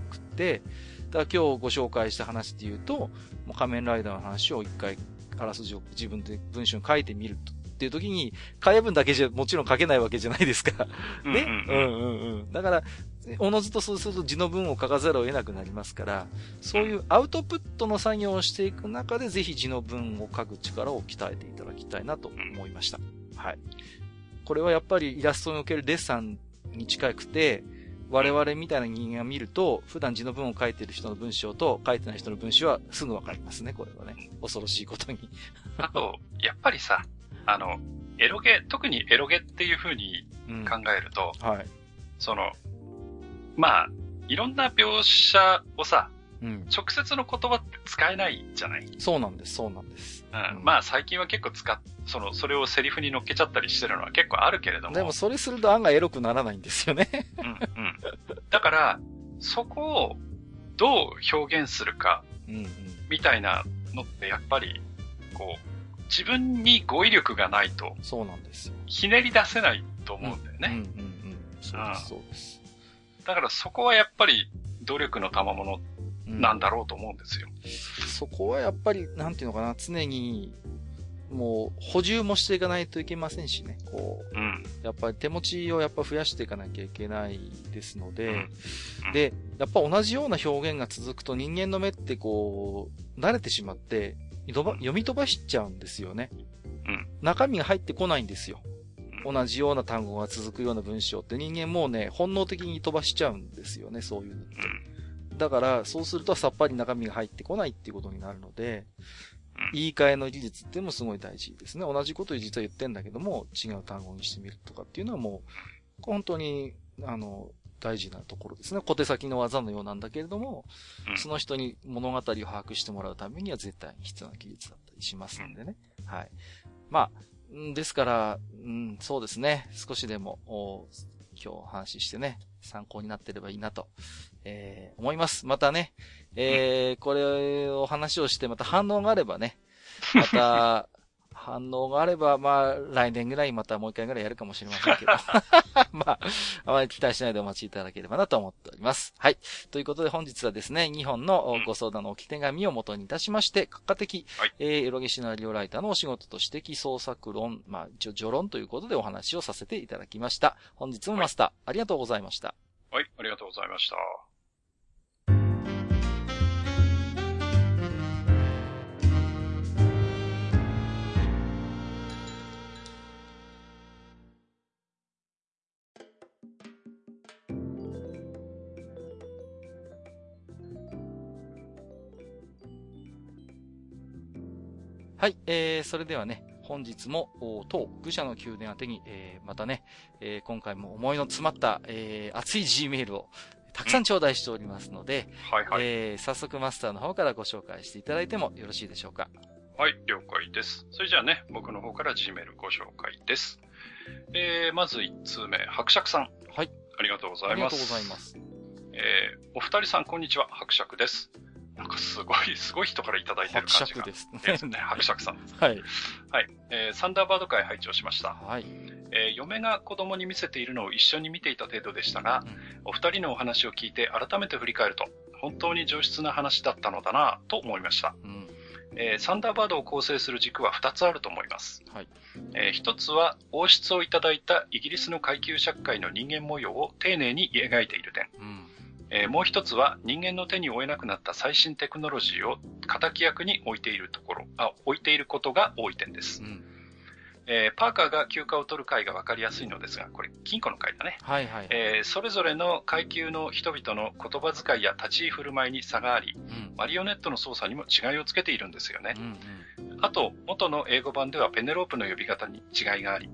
くて、だから今日ご紹介した話で言うと、もう仮面ライダーの話を一回あらすじを自分で文章に書いてみるとっていう時に、会話文だけじゃもちろん書けないわけじゃないですか。ね、うんうんうん、うんうん。だからおのずとそうすると字の文を書かざるを得なくなりますから、そういうアウトプットの作業をしていく中で、ぜひ字の文を書く力を鍛えていただきたいなと思いました。はい。これはやっぱりイラストにおけるデッサンに近くて、我々みたいな人間が見ると、普段字の文を書いてる人の文章と書いてない人の文章はすぐわかりますね、これはね。恐ろしいことに。あと、やっぱりさ、あの、エロゲ、特にエロゲっていう風に考えると、うん、はい。その、まあ、いろんな描写をさ、うん、直接の言葉って使えないじゃない？そうなんです、そうなんです。うん。まあ、最近は結構使っ、その、それをセリフに乗っけちゃったりしてるのは結構あるけれども。でも、それすると案外エロくならないんですよね。うんうん。だから、そこをどう表現するか、みたいなのって、やっぱり、こう、自分に語彙力がないと、そうなんですよ。ひねり出せないと思うんだよね。うんうんうん。そうです、そうです。だからそこはやっぱり努力の賜物なんだろうと思うんですよ、うん。そこはやっぱり、なんていうのかな、常にもう補充もしていかないといけませんしね。こう、うん、やっぱり手持ちをやっぱ増やしていかなきゃいけないですので、うんうん、で、やっぱ同じような表現が続くと人間の目ってこう、慣れてしまって、読み飛ばしちゃうんですよね。うん、中身が入ってこないんですよ。同じような単語が続くような文章って人間もうね、本能的に飛ばしちゃうんですよね、そういうのって。だから、そうするとさっぱり中身が入ってこないっていうことになるので、言い換えの技術ってもすごい大事ですね。同じことを実は言ってんだけども、違う単語にしてみるとかっていうのはもう、本当に、あの、大事なところですね。小手先の技のようなんだけれども、その人に物語を把握してもらうためには絶対に必要な技術だったりしますんでね。はい。まあ、ですから、うん、そうですね。少しでも、今日お話ししてね、参考になってればいいなと、えー、思います。またね、えーうん、これを話をして、また反応があればね、また、反応があれば、まあ、来年ぐらいまたもう一回ぐらいやるかもしれませんけど。まあ、あまり期待しないでお待ちいただければなと思っております。はい。ということで本日はですね、にほんのご相談の置き手紙を元にいたしまして、画家的、はい、えー、エロゲシナリオライターのお仕事と指摘創作論、まあ、一応序論ということでお話をさせていただきました。本日もマスター、はい、ありがとうございました。はい、ありがとうございました。はい、えー、それではね、本日も当愚者の宮殿宛てに、えー、またね、えー、今回も思いの詰まった、えー、熱い G メールをたくさん頂戴しておりますので、はいはい、えー、早速マスターの方からご紹介していただいてもよろしいでしょうか。はい、了解です。それじゃあね、僕の方から G メールご紹介です。えー、まずいち通目、伯爵さん。はい。ありがとうございます。ありがとうございます。えー、お二人さんこんにちは、伯爵です。なんかすごい、すごい人からいただいてる感じが。伯爵ですね。伯爵さん。はい。はい、えー。サンダーバード会拝聴しました。はい。えー、嫁が子供に見せているのを一緒に見ていた程度でしたが、うん、お二人のお話を聞いて改めて振り返ると本当に上質な話だったのだなと思いました、うん。えー、サンダーバードを構成する軸はふたつあると思います、はい。えー、ひとつは王室をいただいたイギリスの階級社会の人間模様を丁寧に描いている点、うん。えー、もう一つは人間の手に負えなくなった最新テクノロジーを敵役に置いているところ、あ、置いていることが多い点です、うん。えー、パーカーが休暇を取る回が分かりやすいのですが、これ金庫の回だね、はいはい。えー、それぞれの階級の人々の言葉遣いや立ち居振る舞いに差があり、うん、マリオネットの操作にも違いをつけているんですよね、うんうん。あと元の英語版ではペネロープの呼び方に違いがあり、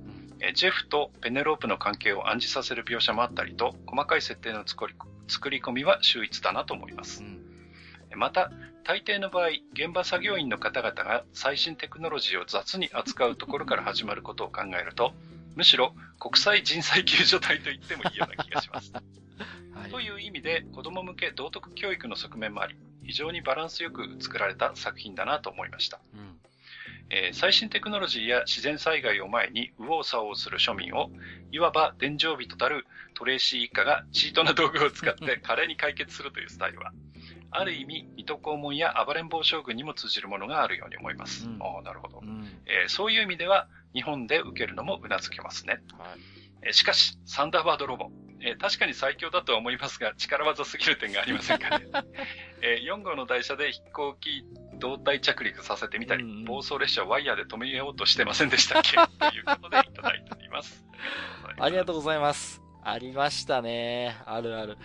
ジェフとペネロープの関係を暗示させる描写もあったりと、細かい設定の作り、作り込みは秀逸だなと思います、うん。また大抵の場合、現場作業員の方々が最新テクノロジーを雑に扱うところから始まることを考えると、むしろ国際人災救助隊と言ってもいいような気がします、はい。という意味で子ども向け道徳教育の側面もあり、非常にバランスよく作られた作品だなと思いました、うん。えー、最新テクノロジーや自然災害を前に右往左往する庶民を、いわば伝承人たるトレーシー一家がチートな道具を使って華麗に解決するというスタイルはある意味水戸黄門や暴れん坊将軍にも通じるものがあるように思います、うん。あ、なるほど、うん。えー、そういう意味では日本で受けるのもうなずけますね、はい。えー、しかしサンダーバードロボ、えー、確かに最強だとは思いますが力技すぎる点がありませんかね、えー、よん号の台車で飛行機胴体着陸させてみたり、うん、暴走列車をワイヤーで止めようとしてませんでしたっけということでいただいておりますありがとうございます。ありましたね、あるある。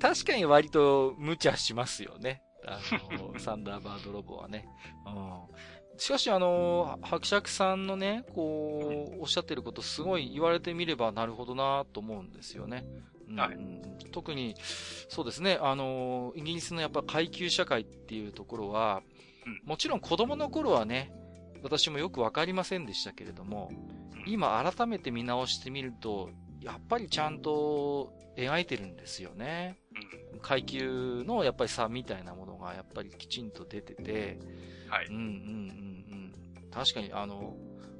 確かに割と無茶しますよね、あのサンダーバードロボはね、うん。しかしあの伯爵さんのね、こうおっしゃってること、すごい言われてみればなるほどなと思うんですよね、うん、はい。特にそうですね、あのイギリスのやっぱ階級社会っていうところは、もちろん子供の頃はね、私もよくわかりませんでしたけれども、今改めて見直してみるとやっぱりちゃんと描いてるんですよね。階級のやっぱり差みたいなものがやっぱりきちんと出てて、はい、うんうんうんうん。確かにあの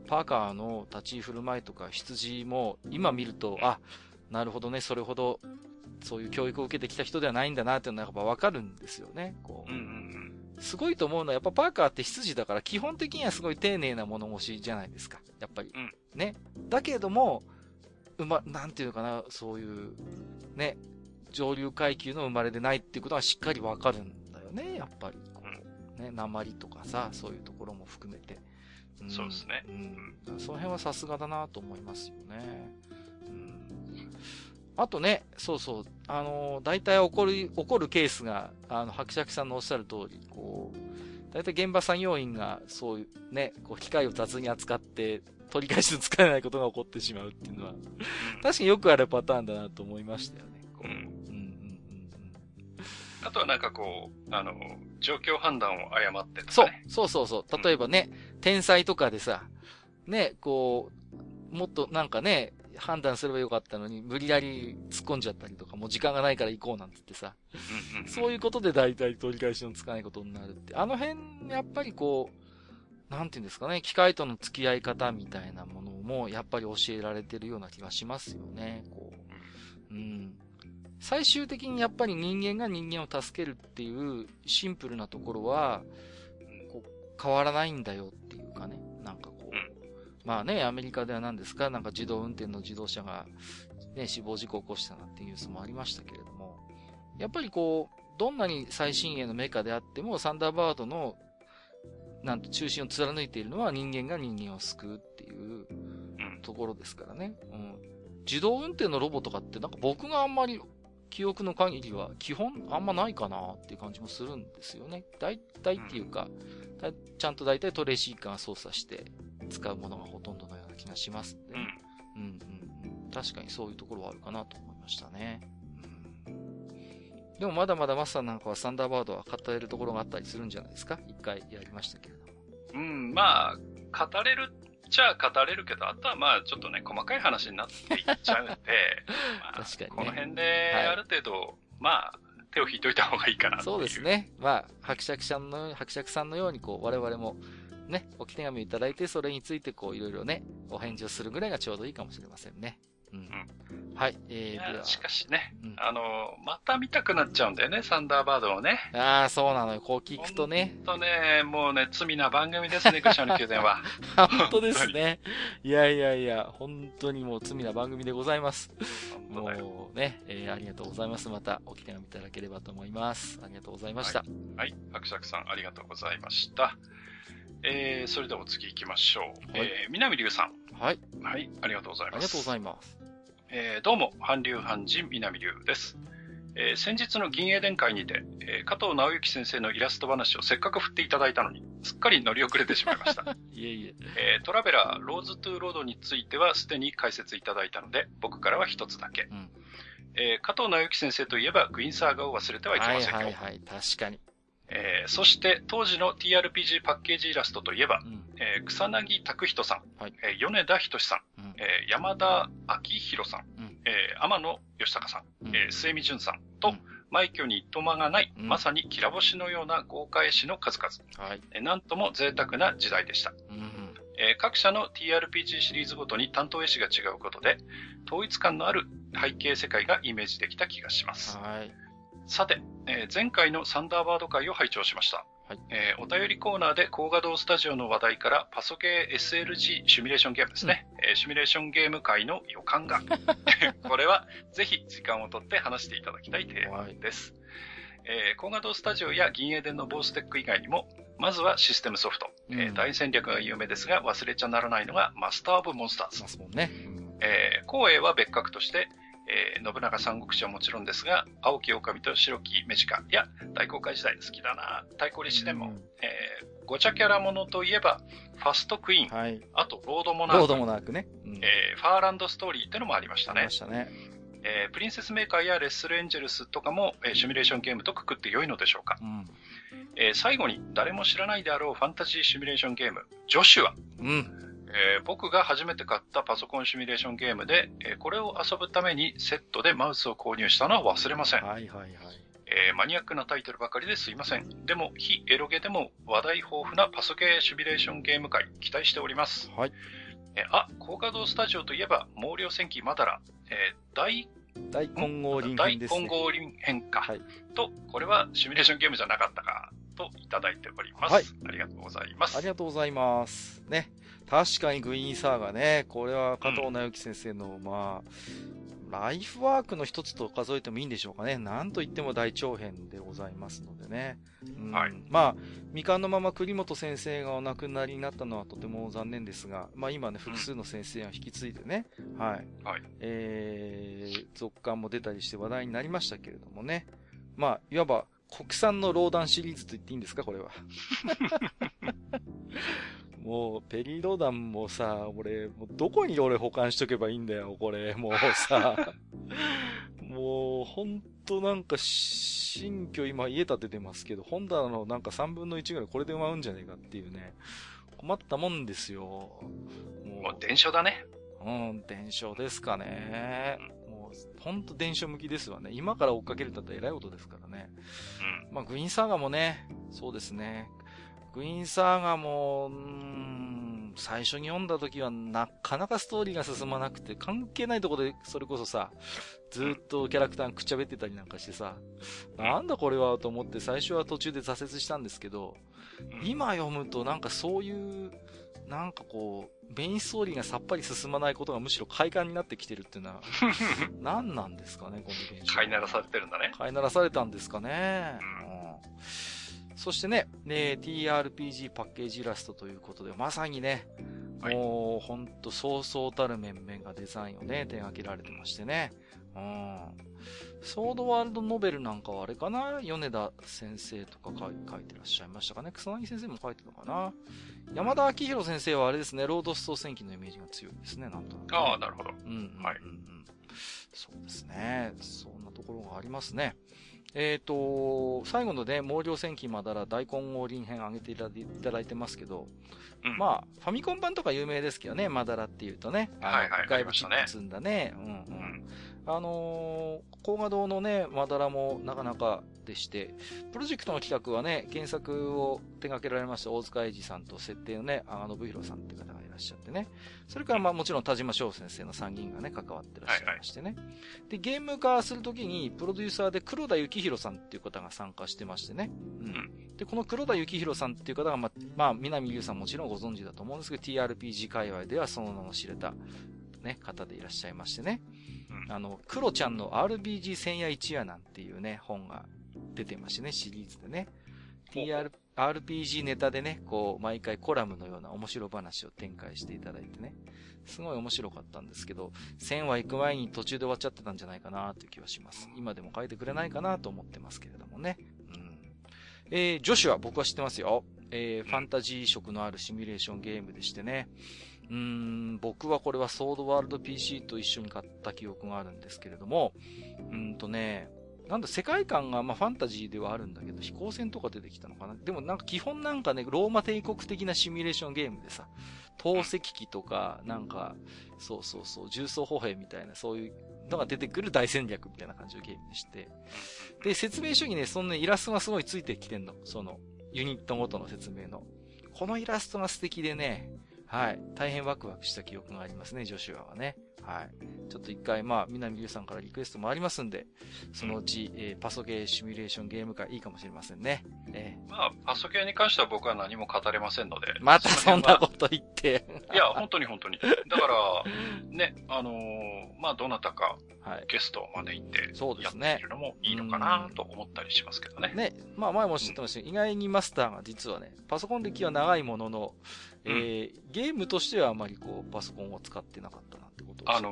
パーカーの立ち居振る舞いとか羊も今見ると、あ、なるほどね、それほどそういう教育を受けてきた人ではないんだなっていうのはやっぱわかるんですよね。こう、うんうんうん、すごいと思うのはやっぱパーカーって羊だから基本的にはすごい丁寧な物腰じゃないですか。やっぱり、うん、ね。だけれどもうま、なんていうのかな、そういう、ね、上流階級の生まれでないっていうことはしっかりわかるんだよね、やっぱり。こう、ね、鉛とかさ、そういうところも含めて。うん、そうですね。うん。その辺はさすがだなと思いますよね。うん。あとね、そうそう、あの、大体起こる、起こるケースが、あの、伯爵さんのおっしゃる通り、こう、大体現場作業員が、そういう、ね、こう、機械を雑に扱って、取り返しのつかないことが起こってしまうっていうのは確かによくあるパターンだなと思いましたよね。うんうんうんうん、あとはなんかこうあの状況判断を誤ってとか、ね、そうそうそうそう、例えばね、うん、天才とかでさね、こうもっとなんかね判断すればよかったのに無理やり突っ込んじゃったりとか、もう時間がないから行こうなんつってさ、うんうんうん、そういうことで大体取り返しのつかないことになるって、あの辺やっぱりこう。なんていうんですかね、機械との付き合い方みたいなものもやっぱり教えられてるような気がしますよね。こう、うん、最終的にやっぱり人間が人間を助けるっていうシンプルなところはこう変わらないんだよっていうかね、なんかこう、まあね、アメリカでは何ですか、なんか自動運転の自動車が、ね、死亡事故を起こしたなっていうニュースもありましたけれども、やっぱりこうどんなに最新鋭のメカであってもサンダーバードのなんと中心を貫いているのは人間が人間を救うっていうところですからね、うん、自動運転のロボとかってなんか僕があんまり記憶の限りは基本あんまないかなっていう感じもするんですよね。大体っていうか、うん、ちゃんと大体トレーシー感を操作して使うものがほとんどのような気がしますんで、ね、うんうんうん、確かにそういうところはあるかなと思いましたね、うん。でもまだまだマスターなんかはサンダーバードは語れるところがあったりするんじゃないですか。一回やりましたけど。うん、まあ語れるっちゃ語れるけど、あとはまあちょっとね細かい話になっていっちゃうんで、まあ確かにね、この辺である程度、はい、まあ手を引いといた方がいいかなっていう。そうですね。まあ伯爵さんの伯爵さんのようにこう我々も。ね、置き手紙いただいて、それについてこういろいろね、お返事をするぐらいがちょうどいいかもしれませんね。うん。うん、はい。えー、ではしかしね、うん、あの、また見たくなっちゃうんだよね、サンダーバードをね。ああ、そうなのよ。こう聞くとね。ほんとね、もうね、罪な番組ですね、愚者の宮殿は。本当ですね。いやいやいや、本当にもう罪な番組でございます。もうね、えー、ありがとうございます。またお気手紙いただければと思います。ありがとうございました。はい。はい、アクシャクさん、ありがとうございました。えー、それではお次行きましょう。はい、えー、南龍さん。はい。はい、ありがとうございます。ありがとうございます。えー、どうも、韓流韓人南龍です。えー、先日の銀英伝会にて、えー、加藤直之先生のイラスト話をせっかく振っていただいたのに、すっかり乗り遅れてしまいました。いえいえ。えー、トラベラー、ローズトゥーロードについてはすでに解説いただいたので、僕からは一つだけ。うん、えー、加藤直之先生といえば、グインサーガを忘れてはいけませんよ。はいはいはい、確かに。えー、そして当時の ティーアールピージー パッケージイラストといえば、うん、えー、草薙拓人さん、はい、えー、米田仁さん、うん、えー、山田昭弘さん、うん、えー、天野義孝さん、うん、えー、末見淳さんと、うん、枚挙にいとまがない、うん、まさにきらぼしのような豪華絵師の数々、はい、えー、なんとも贅沢な時代でした。うん、えー、各社の ティーアールピージー シリーズごとに担当絵師が違うことで、統一感のある背景世界がイメージできた気がします。はい、さて、えー、前回のサンダーバード会を拝聴しました、はい、えー、お便りコーナーで高画堂スタジオの話題からパソゲー エスエルジー シミュレーションゲームですね、うん、えー、シミュレーションゲーム会の予感がこれはぜひ時間を取って話していただきたいテーマです、えー、高画堂スタジオや銀英伝のボステック以外にも、まずはシステムソフト、うん、えー、大戦略が有名ですが忘れちゃならないのがマスター・オブ・モンスターズですもんね、うん、えー、光栄は別格としてえー、信長三国志はもちろんですが、青き狼と白きメジカや大航海時代好きだな、太鼓立ちでも、うん、えー、ごちゃキャラものといえばファストクイーン、はい、あとロードモナーク、ロードモナークね、うん、えー、ファーランドストーリーってのもありましたね。ありましたね。えー、プリンセスメーカーやレッスルエンジェルスとかも、えー、シミュレーションゲームとくくって良いのでしょうか、うん、えー、最後に誰も知らないであろうファンタジーシミュレーションゲームジョシュア、うん、えー、僕が初めて買ったパソコンシミュレーションゲームで、えー、これを遊ぶためにセットでマウスを購入したのは忘れません。はいはいはい、えー、マニアックなタイトルばかりですいません。でも非エロゲでも話題豊富なパソゲーシミュレーションゲーム会期待しております。はい。えー、あ、高画堂スタジオといえば毛量戦記マダラ、えー、大大混合輪編ですね。大混合輪編か、はい、とこれはシミュレーションゲームじゃなかったかといただいております。はい、ありがとうございます。ありがとうございます。ね。確かにグイーンサーガね、これは加藤直之先生の、うん、まあ、ライフワークの一つと数えてもいいんでしょうかね。なんといっても大長編でございますのでね。うん、はい。まあ、未完のまま栗本先生がお亡くなりになったのはとても残念ですが、まあ今ね、複数の先生が引き継いでね、うん、はい。はい。えー、続刊も出たりして話題になりましたけれどもね。まあ、いわば、国産のローダンシリーズと言っていいんですか、これは。もう、ペリーローダンもさ、俺、もうどこに俺保管しとけばいいんだよ、これ。もうさ、もう、ほんとなんか、新居今家建ててますけど、本棚のなんかさんぶんのいちぐらいこれで埋まるんじゃねえかっていうね。困ったもんですよ。もう、もう伝承だね。うん、伝承ですかね。もう、ほんと伝承向きですわね。今から追っかけるんだったら偉いことですからね。うん、まあ、グインサーガもね、そうですね。グイーンサーガも、うーん、最初に読んだ時はなかなかストーリーが進まなくて、関係ないとこでそれこそさ、ずっとキャラクターくっちゃべってたりなんかしてさ、なんだこれはと思って最初は途中で挫折したんですけど、今読むとなんかそういう、なんかこう、メインストーリーがさっぱり進まないことがむしろ快感になってきてるっていうのは、何なんですかね、この現象。飼いならされてるんだね。飼いならされたんですかね。うん、そしてね、ね、ティーアールピージー パッケージイラストということで、まさにね、はい、もうほんとそうそうたる面々がデザインをね、手掛けられてましてね。うん。ソードワールドノベルなんかはあれかな、米田先生とか書いてらっしゃいましたかね。草薙先生も書いてたかな。山田昭弘先生はあれですね、ロードストー戦記のイメージが強いですね、なんとなく、ね。ああ、なるほど。うん、うん。はい。うん、そうですね。そんなところがありますね。えっと、最後のね、毛量戦記まだら大根王林編上げていただいてますけど、うん、まあ、ファミコン版とか有名ですけどね、まだらっていうとね、はいはい、外部チップ積んだね、うんうん。あのー、高画堂のね、まだらもなかなかでして、プロジェクトの企画はね、原作を手掛けられました大塚英二さんと設定のね、阿賀信弘さんって方がいらっしゃってね、それからまあもちろん田島翔先生のさんにんがね、関わってらっしゃいましてね。はいはい、で、ゲーム化するときに、プロデューサーで黒田幸宏さんっていう方が参加してましてね。うん。で、この黒田幸宏さんっていう方が、まあ、まあ、南優さんもちろんご存知だと思うんですけど、ティーアールピージー 界隈ではその名の知れた、ね、方でいらっしゃいましてね。うん、あの、黒ちゃんの アールビージー 千夜一夜なんていうね、本が出てましてね、シリーズでね。アールピージー ネタでね、こう、毎回コラムのような面白話を展開していただいてね。すごい面白かったんですけど、せんは行く前に途中で終わっちゃってたんじゃないかなという気はします。今でも書いてくれないかなと思ってますけれどもね。うん。えー、ジョシュア、僕は知ってますよ。えー、ファンタジー色のあるシミュレーションゲームでしてね。うーん、僕はこれはソードワールド ピーシー と一緒に買った記憶があるんですけれども、うーんとね、なんだ、世界観が、まあ、ファンタジーではあるんだけど、飛行船とか出てきたのかな。でもなんか基本なんかね、ローマ帝国的なシミュレーションゲームでさ、投石機とか、なんか、そうそうそう、重装歩兵みたいな、そういうのが出てくる大戦略みたいな感じのゲームでして。で、説明書にね、そのね、イラストがすごいついてきてんの。その、ユニットごとの説明の。このイラストが素敵でね、はい。大変ワクワクした記憶がありますね、ジョシュアはね。はい。ちょっと一回、まあ、南優さんからリクエストもありますんで、そのうち、うん、えー、パソゲーシミュレーションゲーム会いいかもしれませんね。えー、まあ、パソゲーに関しては僕は何も語れませんので。またそんなこと言って。いや、本当に本当に。だから、ね、あのー、まあ、どなたか、ゲストを招いて、はい、そうですね。やってみるのもいいのかなと思ったりしますけどね。ね、まあ、前も知ってましたけど、うん、意外にマスターが実はね、パソコン歴は長いものの、えー、うん、ゲームとしてはあまりこう、パソコンを使ってなかったなってことですね。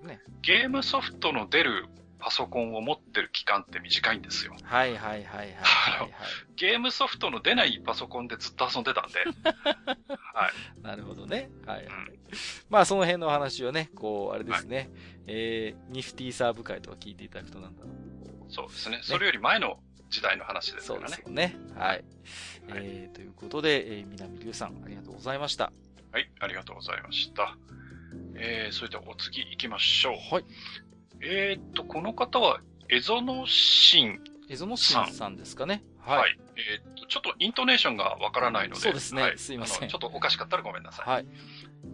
あのー、ゲームソフトの出るパソコンを持ってる期間って短いんですよ。はいはいはいはい、はい。ゲームソフトの出ないパソコンでずっと遊んでたんで。はい。なるほどね。はい、はい。うん、まあ、その辺の話をね、こう、あれですね。はい、えー、ニフティーサーブ会とか聞いていただくとなんだろう。そうですね。ね、それより前の時代の話ですからね。そうですね。はい。はい、えー、ということで、えー、南龍さん、ありがとうございました。はい、ありがとうございました。えー、それではお次行きましょう。はい。えーと、この方は、エゾノシン。エゾノシンさんですかね。はい。はい、えーと、ちょっとイントネーションがわからないので。そうですね。はい、すいません。ちょっとおかしかったらごめんなさい。はい。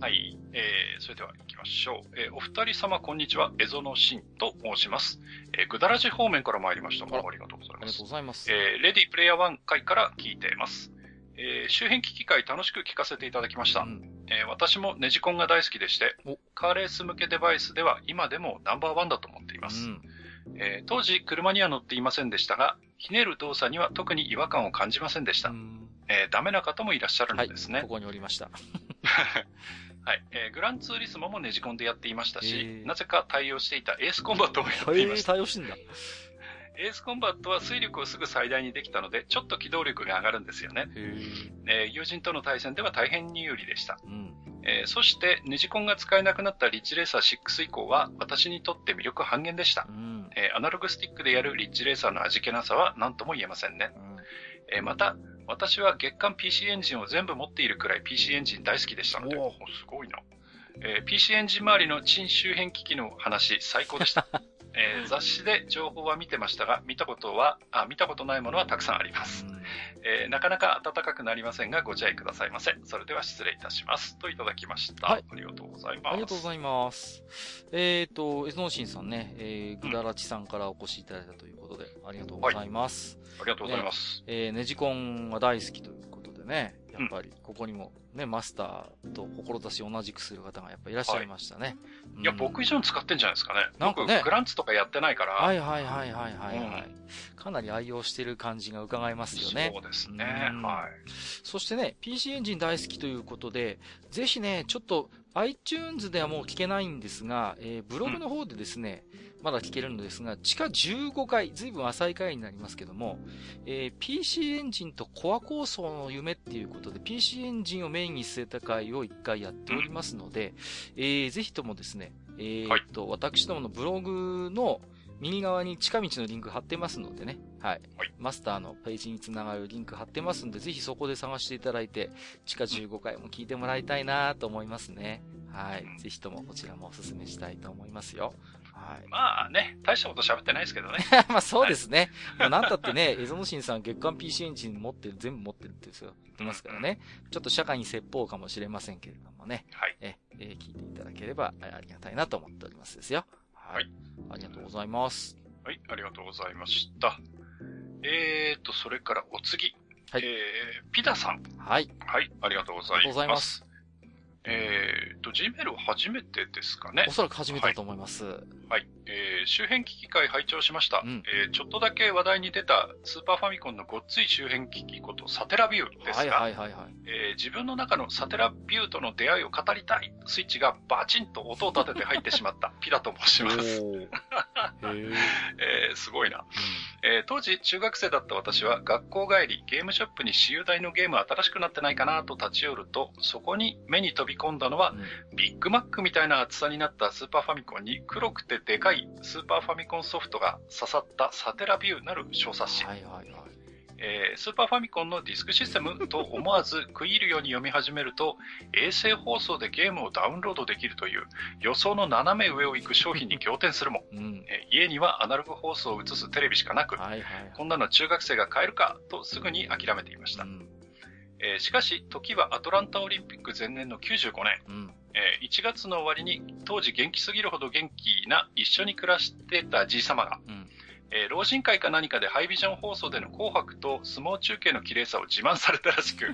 はい。えー、それでは行きましょう。えー、お二人様、こんにちは。エゾノシンと申します。えー、ぐだらじ方面から参りました。ありがとうございます。ありがとうございます。えー、レディプレイヤーワン回から聞いています。えー、周辺機器会楽しく聞かせていただきました。うん、えー、私もネジコンが大好きでして、カーレース向けデバイスでは今でもナンバーワンだと思っています。うん、えー、当時車には乗っていませんでしたが、ひねる動作には特に違和感を感じませんでした。うん、えー、ダメな方もいらっしゃるんですね。はい、ここにおりました。はい、えー、グランツーリスモもネジコンでやっていましたし、えー、なぜか対応していたエースコンバットもやっていました。えー、対応してんだ。エースコンバットは推力をすぐ最大にできたので、ちょっと機動力が上がるんですよね。えー、友人との対戦では大変に有利でした。うん、えー、そして、ネジコンが使えなくなったリッチレーサーシックス以降は、私にとって魅力半減でした。うん、えー。アナログスティックでやるリッチレーサーの味気なさは何とも言えませんね。うん、えー、また、私は月間 ピーシー エンジンを全部持っているくらい ピーシー エンジン大好きでしたので、おー、すごいな。えー、ピーシー エンジン周りの陳周辺機器の話、最高でした。えー、雑誌で情報は見てましたが、見たことは、あ、見たことないものはたくさんあります。えー、なかなか暖かくなりませんが、ご自愛くださいませ。それでは失礼いたします。といただきました。はい。ありがとうございます。ありがとうございます。えっ、ー、と、エゾノシンさんね、えー、ぐだらちさんからお越しいただいたということで、うん、ありがとうございます。はい、ありがとうございます。えーえー、ネジコンが大好きということでね、やっぱり、ここにもね、マスターと志を同じくする方がやっぱいらっしゃいましたね。はい、いや、僕以上に使ってんじゃないですかね。なんか、ね、僕、グランツとかやってないから。はいはいはいはいはい、はい、うん。かなり愛用してる感じが伺えますよね。そうですね。うん、はい。そしてね、ピーシー エンジン大好きということで、ぜひね、ちょっと iTunes ではもう聞けないんですが、えー、ブログの方でですね、うん、まだ聞けるのですが、地下じゅうごかい、随分浅い回になりますけども、えー、ピーシー エンジンとコア構想の夢っていうことで、ピーシー エンジンをメインに据えた回を一回やっておりますので、うん、えー、ぜひともですね、えー、っと、はい、私どものブログの、右側に近道のリンク貼ってますのでね、はい、はい、マスターのページにつながるリンク貼ってますんで、ぜひそこで探していただいて地下じゅうごかいも聞いてもらいたいなと思いますね。はい、うん、ぜひともこちらもおすすめしたいと思いますよ。はい、まあね、大したこと喋ってないですけどね。まあそうですね。もうなんたってね、エゾノシンさん月間 ピーシー エンジン持ってる、全部持ってるって言ってますからね。ちょっと社会に説法かもしれませんけれどもね。はい。え、えー、聞いていただければありがたいなと思っておりますですよ。はい。はい、ありがとうございます。はい、ありがとうございました。えーと、それからお次。はい。えー、ピダさん。はい。はい、ありがとうございます。ありがとうございます。えーと、Gmail 初めてですかね。おそらく初めてだと思います。はい。はい、えー、周辺機器会拝聴しました、うん、えー。ちょっとだけ話題に出たスーパーファミコンのごっつい周辺機器ことサテラビューですが、はいはいはいはい、えー、自分の中のサテラビューとの出会いを語りたいスイッチがバチンと音を立てて入ってしまったピラと申します。えー、すごいな、うん、えー。当時中学生だった私は学校帰りゲームショップに私有台のゲーム新しくなってないかなと立ち寄ると、そこに目に飛び飛び込んだのは、うん、ビッグマックみたいな厚さになったスーパーファミコンに黒くてでかいスーパーファミコンソフトが刺さったサテラビューなる小冊子、はいはいはい、えー、スーパーファミコンのディスクシステムと思わず食い入るように読み始めると衛星放送でゲームをダウンロードできるという予想の斜め上を行く商品に仰天するも、うん、えー、家にはアナログ放送を映すテレビしかなく、はいはいはい、こんなの中学生が買えるかとすぐに諦めていました、うん、えー、しかし時はアトランタオリンピック前年のきゅうじゅうごねん、うん、えー、いちがつの終わりに当時元気すぎるほど元気な一緒に暮らしてたじい様が、うん、えー、老人会か何かでハイビジョン放送での紅白と相撲中継の綺麗さを自慢されたらしく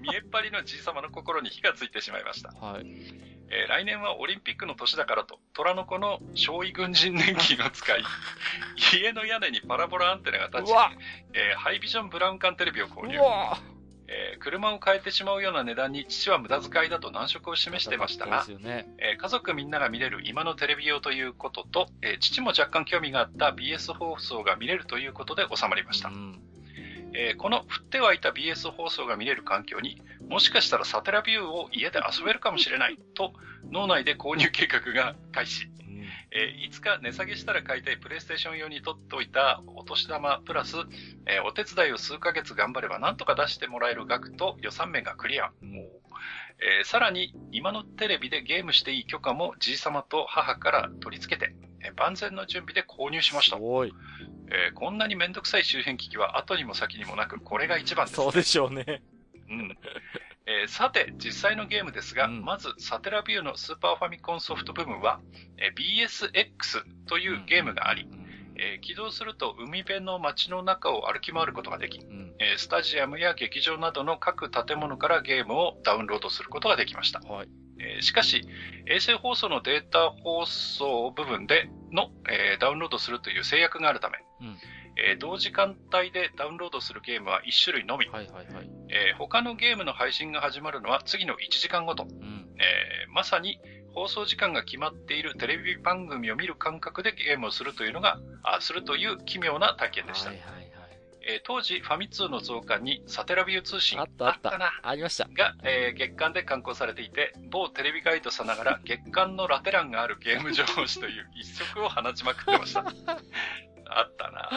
見えっ張りのじい様の心に火がついてしまいました、はい、えー、来年はオリンピックの年だからと虎の子の少尉軍人年金を使い家の屋根にパラボラアンテナが立ち、えー、ハイビジョンブラウン管テレビを購入、うわ、えー、車を変えてしまうような値段に父は無駄遣いだと難色を示してましたが、えー、家族みんなが見れる今のテレビ用ということと、えー、父も若干興味があった ビーエス 放送が見れるということで収まりました、うん、えー、この振って湧いた ビーエス 放送が見れる環境にもしかしたらサテラビューを家で遊べるかもしれないと脳内で購入計画が開始、えー、いつか値下げしたら買いたいプレイステーション用に取っておいたお年玉プラス、えー、お手伝いを数ヶ月頑張ればなんとか出してもらえる額と予算面がクリア、うん、えー、さらに今のテレビでゲームしていい許可もじい様と母から取り付けて、えー、万全の準備で購入しました。すごい、えー、こんなにめんどくさい周辺機器は後にも先にもなくこれが一番です、ね、そうでしょうねうん、えー、さて実際のゲームですが、うん、まずサテラビューのスーパーファミコンソフト部分は、えー、ビーエスエックス というゲームがあり、うん、えー、起動すると海辺の街の中を歩き回ることができ、うん、えー、スタジアムや劇場などの各建物からゲームをダウンロードすることができました、はい、えー、しかし衛星放送のデータ放送部分での、えー、ダウンロードするという制約があるため、うん、えー、同時間帯でダウンロードするゲームはいっしゅるいのみ、はいはいはい、えー、他のゲームの配信が始まるのは次のいちじかんごと、うん、えー、まさに放送時間が決まっているテレビ番組を見る感覚でゲームをするというのがあするという奇妙な体験でした、はいはいはい、えー、当時ファミ通の増刊にサテラビュー通信あったあったなありましたが、えー、月刊で刊行されていて某テレビガイドさながら月刊のラテ欄があるゲーム情報誌という一足を放ちまくってましたあったな、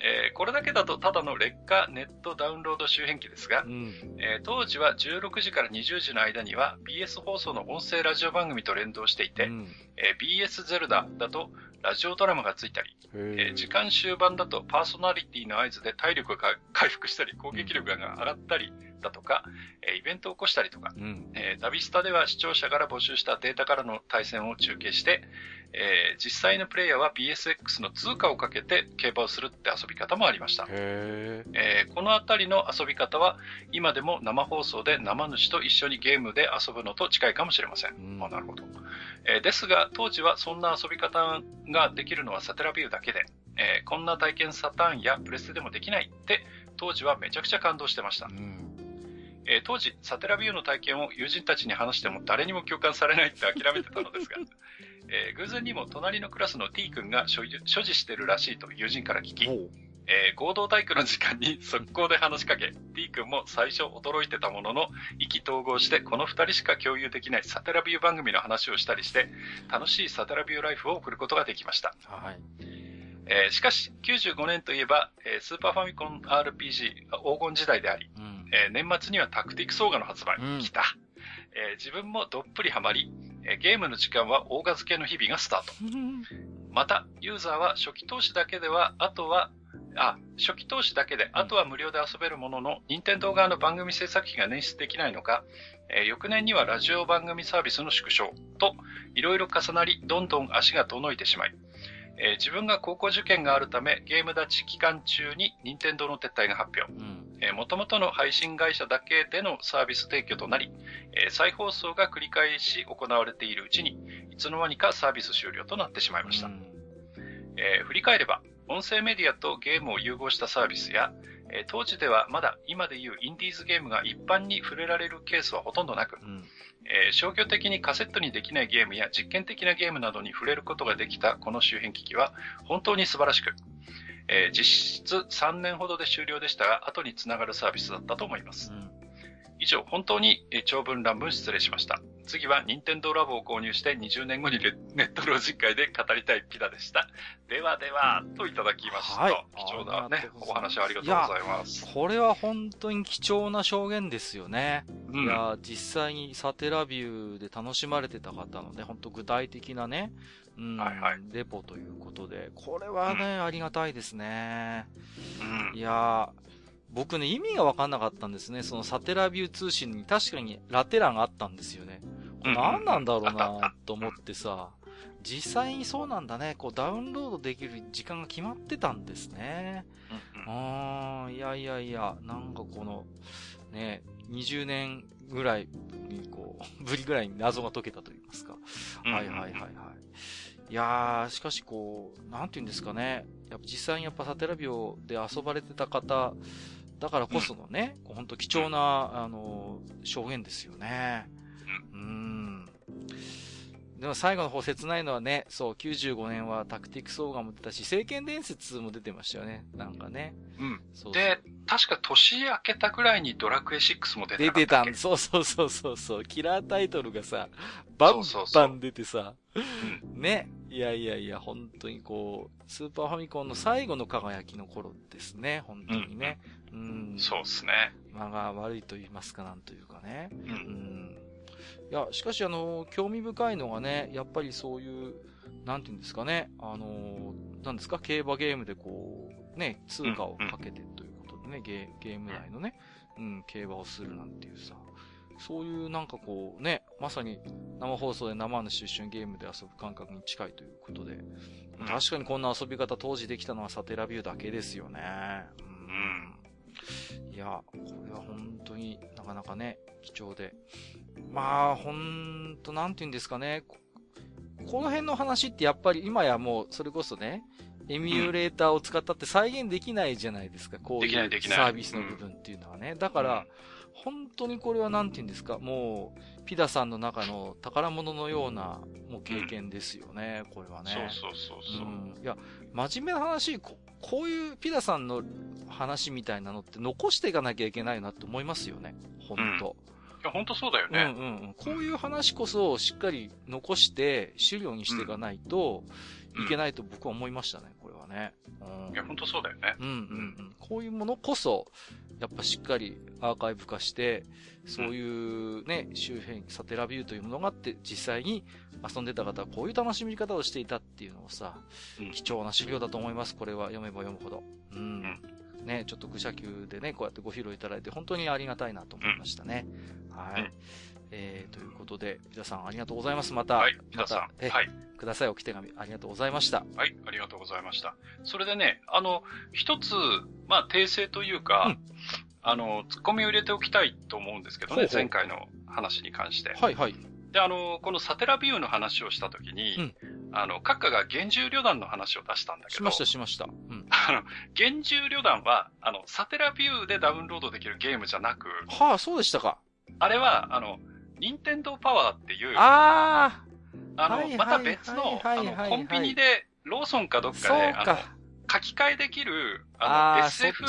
えー、これだけだとただの劣化ネットダウンロード周辺機ですが、うん、えー、当時はじゅうろくじからにじゅうじの間には ビーエス 放送の音声ラジオ番組と連動していて、うん、えー、ビーエス ゼルダだとラジオドラマがついたり、えー、時間終盤だとパーソナリティの合図で体力が回復したり攻撃力が上がったりだとか、えー、イベントを起こしたりとか、うん、えー、旅スタでは視聴者から募集したデータからの対戦を中継して、えー、実際のプレイヤーは ビーエスエックス の通貨をかけて競馬をするって遊び方もありました。へー、えー、このあたりの遊び方は今でも生放送で生主と一緒にゲームで遊ぶのと近いかもしれません、うん、あ、なるほど、えー、ですが当時はそんな遊び方ができるのはサテラビューだけで、えー、こんな体験サターンやプレステでもできないって当時はめちゃくちゃ感動してました、うん、えー、当時サテラビューの体験を友人たちに話しても誰にも共感されないって諦めてたのですがえー、偶然にも隣のクラスの T 君が所有、所持してるらしいと友人から聞き、えー、合同体育の時間に速攻で話しかけ、T 君も最初驚いてたものの意気投合してこのふたりしか共有できないサテラビュー番組の話をしたりして楽しいサテラビューライフを送ることができました、はい、えー、しかしきゅうじゅうごねんといえば、えー、スーパーファミコン アールピージー 黄金時代であり、うん、えー、年末にはタクティクスオーガの発売、うん、来た、えー、自分もどっぷりハマり、えー、ゲームの時間はオーガ漬けの日々がスタートまたユーザーは初期投資だけではあとはあ初期投資だけであとは無料で遊べるものの、任天堂側の番組制作費が捻出できないのか、えー、翌年にはラジオ番組サービスの縮小といろいろ重なり、どんどん足が遠のいてしまい、えー、自分が高校受験があるためゲーム立ち期間中に任天堂の撤退が発表、うん、えー、元々の配信会社だけでのサービス提供となり、えー、再放送が繰り返し行われているうちにいつの間にかサービス終了となってしまいました、うん、えー、振り返れば音声メディアとゲームを融合したサービスや、えー、当時ではまだ今でいうインディーズゲームが一般に触れられるケースはほとんどなく、うん、えー、消去的にカセットにできないゲームや実験的なゲームなどに触れることができたこの周辺機器は本当に素晴らしく、えー、実質さんねんほどで終了でしたが、後につながるサービスだったと思います、うん、以上、本当に長文乱文失礼しました。次は任天堂ラボを購入してにじゅうねんごにネット老人会で語りたいピダでした。ではでは、といただきました。はい、貴重なね、お話ありがとうございます。これは本当に貴重な証言ですよね。うん、いや、実際にサテラビューで楽しまれてた方のね、本当具体的なね、うん、はいはい、レポということで、これはね、うん、ありがたいですね。うん、いや僕ね、意味が分かんなかったんですね。そのサテラビュー通信に確かにラテ欄があったんですよね。これ何なんだろうなと思ってさ、実際にそうなんだね。こうダウンロードできる時間が決まってたんですね。あー、いやいやいや、なんかこの、ね、にじゅうねんぐらいにこう、ぶりぐらいに謎が解けたと言いますか。はいはいはいはい。いやー、しかしこう、なんていうんですかね。やっぱ実際にやっぱサテラビューで遊ばれてた方、だからこそのね、うん、本当貴重な、あのー、証言ですよね。うん。でも最後の方切ないのはね、そう、きゅうじゅうごねんはタクティクスオーガも出たし、聖剣伝説も出てましたよね、なんかね。うん。そうそうで、確か年明けたぐらいにドラクエシックスも出てた。出てたん。そうそうそうそうそう。キラータイトルがさ、バンバン出てさ、そうそうそうね。いやいやいや、本当にこう、スーパーファミコンの最後の輝きの頃ですね、本当にね。うん。うん、そうですね。間が悪いと言いますか、なんというかね。うん。うん、いや、しかし、あの、興味深いのがね、やっぱりそういう、なんていうんですかね、あの、なんですか、競馬ゲームでこう、ね、通貨をかけてということでね、うん、ゲ、ゲーム内のね、うん、競馬をするなんていうさ、そういうなんかこうね、まさに生放送で生主一緒にゲームで遊ぶ感覚に近いということで、うん、確かにこんな遊び方当時できたのはサテラビューだけですよね。うん、いや、これは本当になかなかね、貴重で。まあ、ほんと、なんて言うんですかね。この辺の話ってやっぱり今やもう、それこそね、エミュレーターを使ったって再現できないじゃないですか。こういうサービスの部分っていうのはね。だから、本当にこれはなんて言うんですか、もう、ピダさんの中の宝物のような、もう経験ですよね、うん、これはね。そうそうそうそう、うん。いや、真面目な話こ、こういうピダさんの話みたいなのって残していかなきゃいけないなって思いますよね、本当。うん、いや、本当そうだよね。うんうん。こういう話こそしっかり残して、資料にしていかないと、いけないと僕は思いましたね、これはね。うん、いや、本当そうだよね。うんうんうん。こういうものこそ、やっぱしっかりアーカイブ化して、そういうね、周辺、サテラビューというものがあって、実際に遊んでた方はこういう楽しみ方をしていたっていうのをさ、うん、貴重な資料だと思います。これは読めば読むほど。うん。うん、ね、ちょっと愚者級でね、こうやってご披露いただいて、本当にありがたいなと思いましたね。うん、はい。うんえー、ということで、ピダさんありがとうございます。また、はい、ピダさん、また、はい、くださいおき手紙ありがとうございました。はい、ありがとうございました。それでね、あの、一つ、まあ、訂正というか、うん、あの、ツッコミを入れておきたいと思うんですけどね、ほうほう前回の話に関して。はいはい。で、あの、このサテラビューの話をしたときに、うん、あの、閣下が幻獣旅団の話を出したんだけど。しましたしました。うん、あの、幻獣旅団は、あの、サテラビューでダウンロードできるゲームじゃなく。はあ、そうでしたか。あれは、あの、ニンテンドーパワーっていう、ああ、あの、はいはいはいはい、また別の、あの、コンビニで、ローソンかどっかで、あの、書き換えできる、あの、あ エスエフ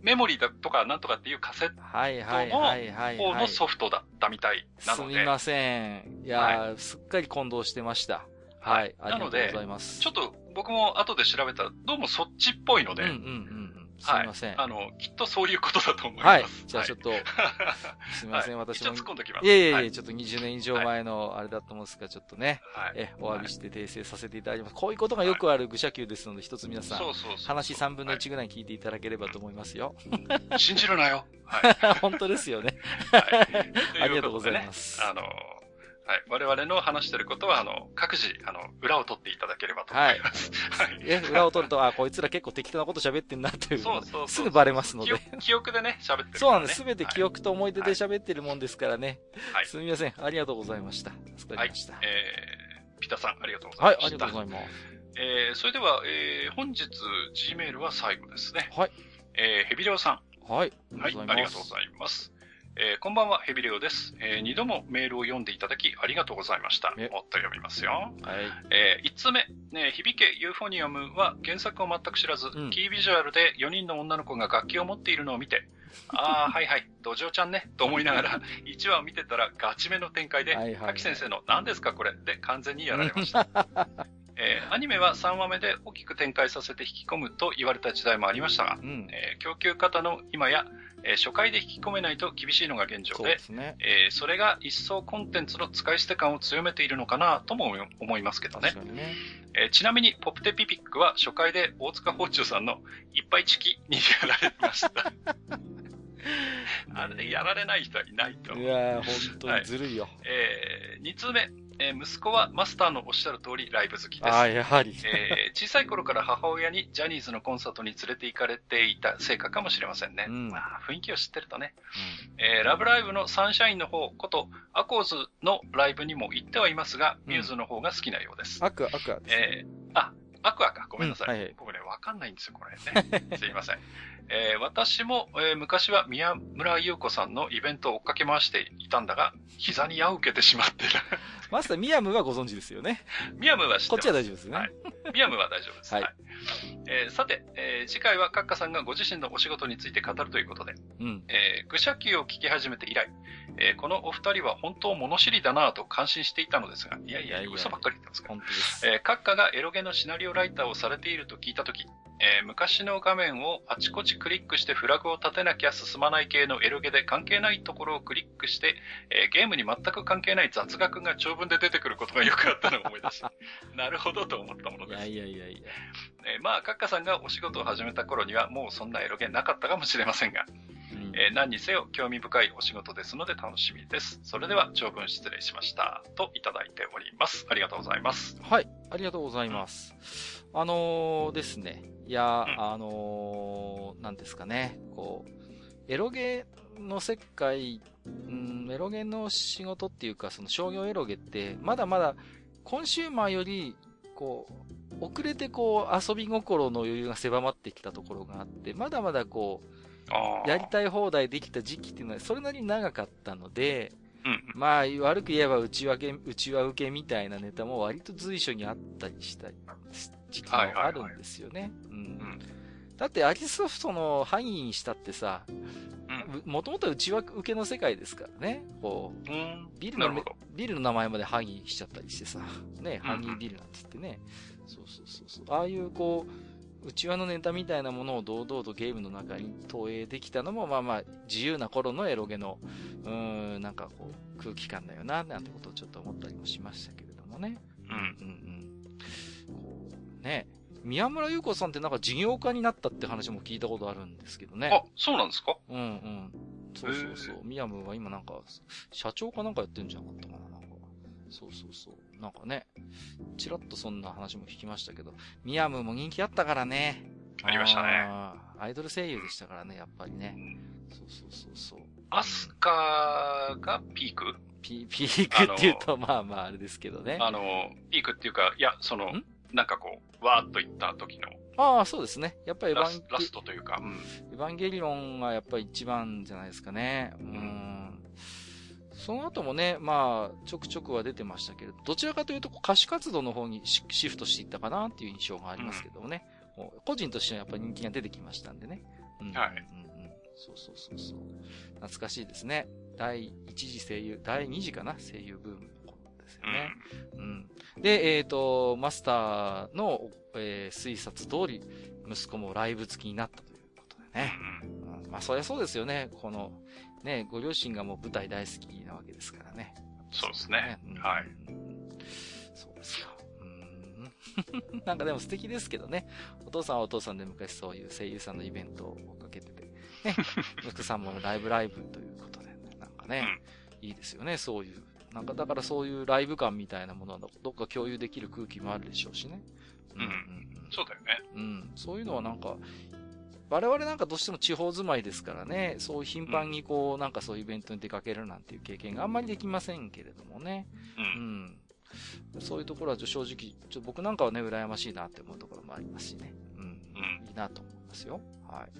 メモリーだとか、なんとかっていうカセットの方のソフトだったみたいなので。すみません。いやー、はい、すっかり混同してました。はい。はい、ありがとうございます。ちょっと、僕も後で調べたら、どうもそっちっぽいので。うんうんうん。すみません、はい。あの、きっとそういうことだと思います。はい。じゃあちょっと、はい、すみません、私も。一応突っ込んできます。いえいえいえ、はい、ちょっとにじゅうねん以上前のあれだと思うんですが、ちょっとね、はい、え、お詫びして訂正させていただきます。はい、こういうことがよくある愚者級ですので、一つ皆さん、はい、話さんぶんのいちぐらい聞いていただければと思いますよ。はい、信じるなよ。はい、本当ですよね。はい、ありがとうございます。あのーはい。我々の話してることは、あの、各自、あの、裏を取っていただければと思います。はい。はい、え、裏を取ると、あ、こいつら結構適当なこと喋ってんなという。そうそうそう。すぐバレますので。記憶でね、喋ってる、ね。そうなんです。すべて記憶と思い出で喋ってるもんですからね。はい。すみません。ありがとうございました。助かりました。はい、えー、ピタさん、ありがとうございました。はい、ありがとうございます。えー、それでは、えー、本日、G メールは最後ですね。はい。えー、ヘビレオさん。はい。はい、ありがとうございます。えー、こんばんは、ヘビレオです。えー、二度もメールを読んでいただきありがとうございました。もっと読みますよ。はい、えー、一つ目、ね、響けユーフォニアムは原作を全く知らず、うん、キービジュアルでよにんの女の子が楽器を持っているのを見て、ああ、はいはい、ドジョウちゃんね、と思いながら、いちわを見てたらガチめの展開で、はいはいはい、滝先生の何ですかこれで完全にやられました。えー、アニメはさんわめで大きく展開させて引き込むと言われた時代もありましたが、うんえー、供給型の今や、えー、初回で引き込めないと厳しいのが現状 で, そうです、ねえー、それが一層コンテンツの使い捨て感を強めているのかなとも思いますけど ね, ね、えー、ちなみにポプテピピックは初回で大塚芳忠さんのいっぱいチキにやられましたあれでやられない人はいないと思う。いやー本当にずるいよ、はいえー、につうめえー、息子はマスターのおっしゃる通りライブ好きです。ああ、やはり。えー、小さい頃から母親にジャニーズのコンサートに連れて行かれていた成果かもしれませんね。うん、まあ、雰囲気を知ってるとね、うんえー。ラブライブのサンシャインの方こと、アコーズのライブにも行ってはいますが、ミューズの方が好きなようです。うん、アクア、アクアです、ね。えー、あ、アクアか。ごめんなさい。うんはいはい、僕ね、わかんないんですよ、これね。すいません。えー、私も、えー、昔は宮村優子さんのイベントを追っかけ回していたんだが、膝に矢を受けてしまっている。マスター、ミヤムはご存知ですよね。ミヤムは知ってます。こっちは大丈夫ですね。はい、ミヤムは大丈夫です。はいはいえー、さて、えー、次回はカッカさんがご自身のお仕事について語るということで、うんえー、愚者級を聞き始めて以来、えー、このお二人は本当物知りだなぁと感心していたのですが、いやいや、嘘ばっかり言ってますから。カッカがエロゲのシナリオライターをされていると聞いたとき、えー、昔の画面をあちこちクリックしてフラグを立てなきゃ進まない系のエロゲで関係ないところをクリックして、えー、ゲームに全く関係ない雑学が長文で出てくることがよくあったのを思い出しなるほどと思ったものです。いやいやいやいや、えー、まあカッカさんがお仕事を始めた頃にはもうそんなエロゲなかったかもしれませんが、うんえー、何にせよ興味深いお仕事ですので楽しみです。それでは長文失礼しましたといただいております。ありがとうございます。はい、ありがとうございます、うん、あのー、ですね、いや、うん、あのー、なんですかね、こう、エロゲの世界、うん、エロゲの仕事っていうか、その商業エロゲって、まだまだ、コンシューマーより、こう、遅れてこう、遊び心の余裕が狭まってきたところがあって、まだまだこう、やりたい放題できた時期っていうのは、それなりに長かったので、うん、まあ、悪く言えば内輪受けみたいなネタも割と随所にあったりしたり時期もあるんですよね。だってアリソフトの範囲にしたってさ、もともとは内輪受けの世界ですからね。こう、うん、ビルの、ビルの名前まで範囲しちゃったりしてさ、ね、ハニービルなんて言ってね、うん、そうそうそうそう、ああいうこう内輪のネタみたいなものを堂々とゲームの中に投影できたのも、まあまあ自由な頃のエロゲのうーんなんかこう空気感だよななんてことをちょっと思ったりもしましたけれどもね。うんうんうん。こうね。宮村優子さんってなんか事業家になったって話も聞いたことあるんですけどね。あ、そうなんですか？うんうん。そうそうそう。宮村は今なんか、社長かなんかやってるんじゃなかったかな、なんか。そうそうそう。なんかね、ちらっとそんな話も聞きましたけど、宮村も人気あったからね。ありましたね。アイドル声優でしたからね、やっぱりね。そうそうそうそう。アスカがピーク？ピ、ピークっていうと、まあまああれですけどね。あの、ピークっていうか、いや、その、なんかこう、わーっといった時の。ああ、そうですね。やっぱりエヴァンゲリオン。ラストというか、うん。エヴァンゲリオンがやっぱり一番じゃないですかね。うん。うん、その後もね、まあ、ちょくちょくは出てましたけれど、どちらかというと歌手活動の方にシフトしていったかなっていう印象がありますけどもね。うん、個人としてはやっぱり人気が出てきましたんでね。うん、はい。うんうん。そうそうそうそう。懐かしいですね。第一次声優、第二次かな、声優ブームの頃ですよね。うん。うん、で、えっと、マスターの、えー、推察通り、息子もライブ付きになったということでね。うん、まあ、そりゃそうですよね。この、ね、ご両親がもう舞台大好きなわけですからね。そうですね。うん、はい。そうですよ。うん、なんかでも素敵ですけどね。お父さんはお父さんで昔そういう声優さんのイベントを追っかけてて、ね。息子さんもライブライブということで、ね、なんかね、うん、いいですよね、そういう。なんかだからそういうライブ感みたいなものはどっか共有できる空気もあるでしょうしね。うん、うんうん、そうだよね。うん、そういうのはなんか我々なんかどうしても地方住まいですからね、そう頻繁にこう、うん、なんかそういうイベントに出かけるなんていう経験があんまりできませんけれどもね。うん、うん、そういうところは正直ちょっと僕なんかはね羨ましいなって思うところもありますしね。うん、うん、いいなと思いますよ。はい。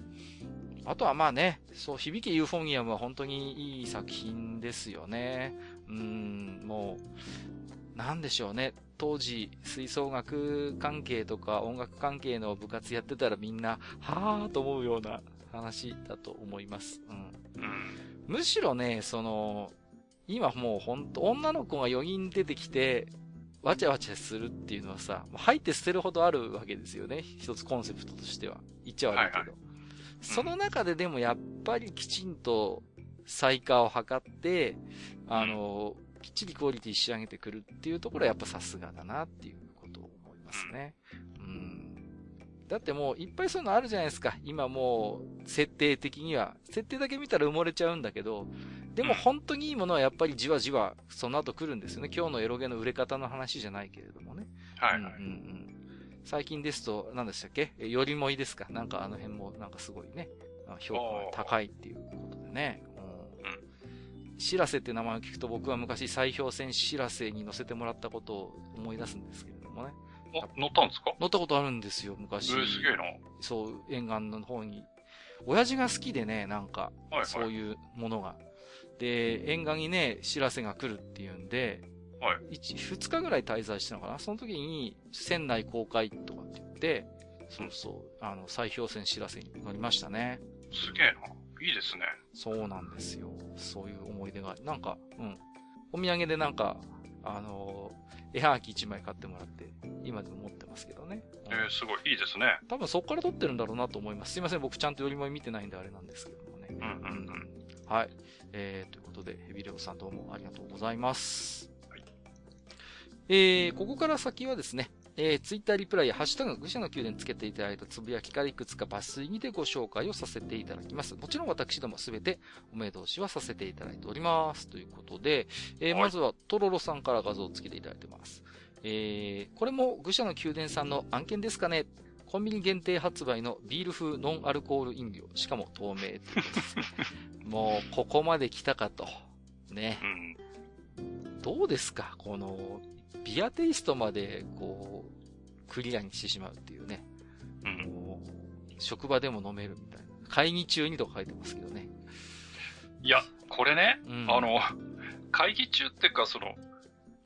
あとはまあね、そう、響けユーフォニアムは本当にいい作品ですよね。うーん、もう、なんでしょうね。当時、吹奏楽関係とか音楽関係の部活やってたらみんな、はぁーと思うような話だと思います。うん。むしろね、その、今もう本当女の子がよにん出てきて、わちゃわちゃするっていうのはさ、もう入って捨てるほどあるわけですよね。一つコンセプトとしては。言っちゃ悪いけど。はいはい、その中ででもやっぱりきちんと再化を図って、あの、きっちりクオリティ仕上げてくるっていうところはやっぱさすがだなっていうことを思いますね。うん。だってもういっぱいそういうのあるじゃないですか。今もう設定的には。設定だけ見たら埋もれちゃうんだけど、でも本当にいいものはやっぱりじわじわその後来るんですよね。今日のエロゲの売れ方の話じゃないけれどもね。はいはい。うんうん、最近ですと、何でしたっけ、よりもいですか、なんかあの辺もなんかすごいね、評価が高いっていうことでね。うん、しらせって名前を聞くと僕は昔砕氷船しらせに乗せてもらったことを思い出すんですけれどもね。あ、乗ったんですか？乗ったことあるんですよ、昔。えー、すげえな。そう、沿岸の方に。親父が好きでね、なんか、はいはい、そういうものが。で、沿岸にね、しらせが来るっていうんで、はい、二日ぐらい滞在したのかな。その時に、船内公開とかって言って、そうそう、あの、砕氷船しらせに乗りましたね。すげえな。いいですね。そうなんですよ。そういう思い出が、なんか、うん。お土産でなんか、あのー、絵はがき一枚買ってもらって、今でも持ってますけどね。うん、えー、すごい、いいですね。多分そこから撮ってるんだろうなと思います。すいません、僕ちゃんとよりも見てないんであれなんですけどもね。うんうんうん。はい。えー、ということで、ヘビレオさんどうもありがとうございます。えー、ここから先はですね、えー、ツイッターリプライやハッシュタグ愚者の宮殿つけていただいたつぶやきからいくつか抜粋にてご紹介をさせていただきます。もちろん私どもすべてお目通しはさせていただいております。ということで、えー、まずはトロロさんから画像をつけていただいてます。えー、これも愚者の宮殿さんの案件ですかね。コンビニ限定発売のビール風ノンアルコール飲料。しかも透明ということですね。もうここまで来たかと。ね。どうですかこの、ビアテイストまで、こう、クリアにしてしまうっていうね。うん。もう職場でも飲めるみたいな。会議中にとか書いてますけどね。いや、これね、うん、あの、会議中っていうか、その、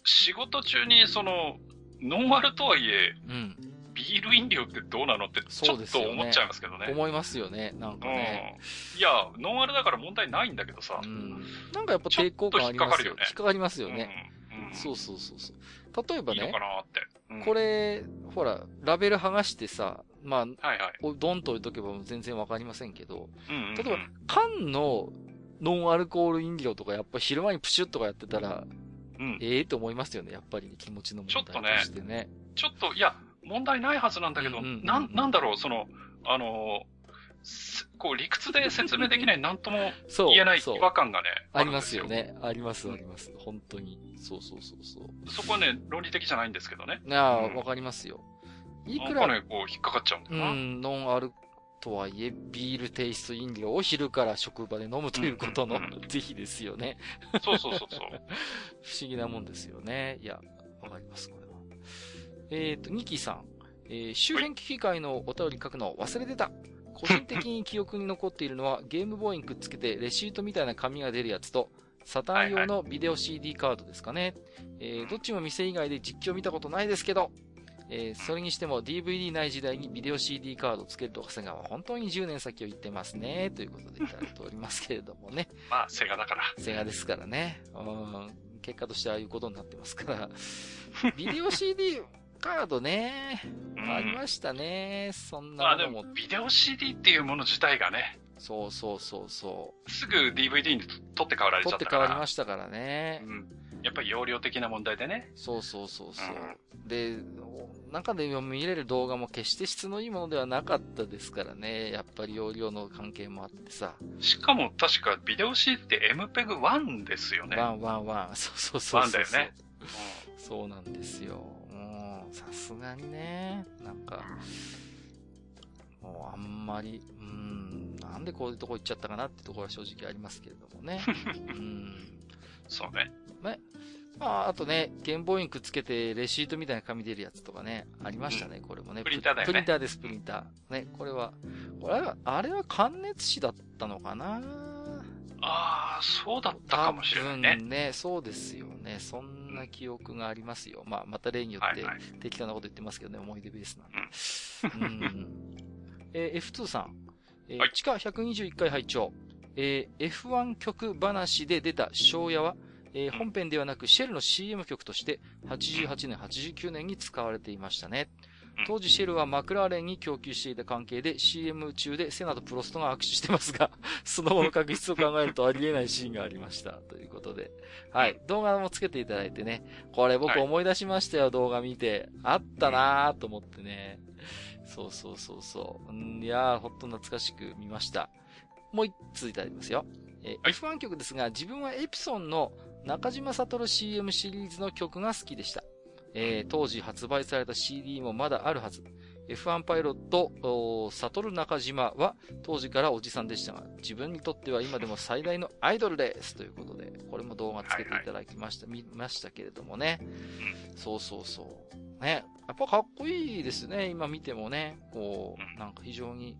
仕事中に、その、ノンアルとはいえ、うん、ビール飲料ってどうなのって、ちょっと思っちゃいますけどね。思いますよね、なんかね、うん。いや、ノンアルだから問題ないんだけどさ。うん、なんかやっぱ抵抗感ありますよね。引っかかりますよね。うんうん、そうそうそうそう。例えばね、いいのかなって、うん、これ、ほら、ラベル剥がしてさ、まあ、はいはい、ドンと置いとけば全然わかりませんけど、うんうんうん、例えば、缶のノンアルコール飲料とか、やっぱ昼間にプシュッとかやってたら、うん、ええー、と思いますよね、やっぱり、ね、気持ちの問題としてね。ちょっとね、ちょっと、いや、問題ないはずなんだけど、うんうんうん、な、なんだろう、その、あのー、こう理屈で説明できない、なんとも言えない違和感がね、ありますよね。ありますあります、うん、本当にそうそうそうそう。そこはね論理的じゃないんですけどね。ああ、うん、わかりますよ。いくらねこう引っかかっちゃうんだよな。うん、ノンアルとはいえビールテイスト飲料を昼から職場で飲むということの、うん、是非ですよね。そうそうそうそう。不思議なもんですよね。いやわかりますこれは。えっとニキさん、えー、周辺機械のお便り書くの忘れてた。個人的に記憶に残っているのはゲームボーイにくっつけてレシートみたいな紙が出るやつとサターン用のビデオ シーディー カードですかね、はいはい、えー、どっちも店以外で実況見たことないですけど、えー、それにしても ディーブイディー ない時代にビデオ シーディー カードをつけると長谷川は本当にじゅうねん先を言ってますねということでいただいておりますけれどもね。まあセガだからセガですからね、うん、結果としてああいうことになってますからビデオ シーディー カードねありましたね、そんなのも、まあ、でもビデオ シーディー っていうもの自体がね、そうそうそうそうすぐ ディーブイディー に取って代わられちゃったから取って代わりましたからね、うん、やっぱり容量的な問題でね、そうそうそうそう、うん、で中で見れる動画も決して質のいいものではなかったですからね、やっぱり容量の関係もあってさ、しかも確かビデオ シーディー って エムペグワン ですよね、ワンワンワン、そうそうそうそう、ワンだよね、うん、そうなんですよ、もうさすがにね、なんかもうあんまり、うん、なんでこういうとこ行っちゃったかなってところは正直ありますけれどもね。うん、そうね。ね。まあ、あとね、ゲームボーインくっつけてレシートみたいな紙出るやつとかね、ありましたね、うん、これもね。プリンターだよね。プリンターです、プリンター。ね、これは、これは、あれは感熱紙だったのかな。ああ、そうだったかもしれないね。うんね、そうですよね。そんな記憶がありますよ。まあ、また例によって適当なこと言ってますけどね、はいはい、思い出ベースなんで。うん。うんえー、エフツー さん、えーはい、地下ひゃくにじゅういっかい拝聴、えー、エフワン 曲話で出た庄屋は、えー、本編ではなくシェルの シーエム 曲としてはちじゅうはちねん、はちじゅうきゅうねんに使われていましたね。当時シェルはマクラーレンに供給していた関係で シーエム 中でセナとプロストが握手してますがその後の確率を考えるとありえないシーンがありましたということで、はい、動画もつけていただいてね、これ僕思い出しましたよ、はい、動画見てあったなーと思ってね、そうそうそうそう、いやーほっと懐かしく見ました。もう一ついただきますよ、えーはい、エフワン 曲ですが、自分はエプソンの中島悟 シーエム シリーズの曲が好きでした。えー、当時発売された シーディー もまだあるはず。 エフワン パイロット悟中島は当時からおじさんでしたが、自分にとっては今でも最大のアイドルですということで、これも動画つけていただきました、はいはい、見ましたけれどもね、そうそうそうね、やっぱかっこいいですね、今見てもね、こうなんか非常に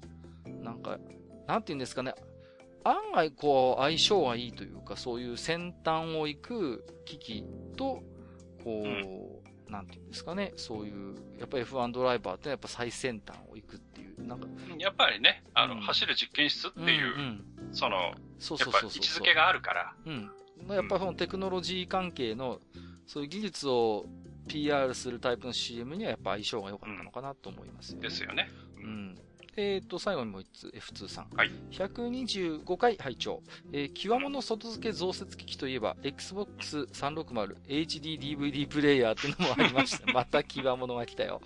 なんかなんていうんですかね、案外こう相性がいいというか、そういう先端を行く機器とこう、うんなんていうんですかね、そういうやっぱ エフワン ドライバーってやっぱ最先端を行くっていう、なんかやっぱりね、あの、うん、走る実験室っていう、うんうん、そのやっぱ位置づけがあるから、うん、やっぱりそのテクノロジー関係のそういう技術を ピーアール するタイプの シーエム にはやっぱ相性が良かったのかなと思いますよね、うん、ですよね、うん。えーと、最後にもう一つ、エフツー さん。はい。ひゃくにじゅうごかい拝聴。えー、極物外付け増設機器といえば、Xbox さんびゃくろくじゅう、エイチディー ディーブイディー プレイヤーっていうのもありました。また極物が来たよ。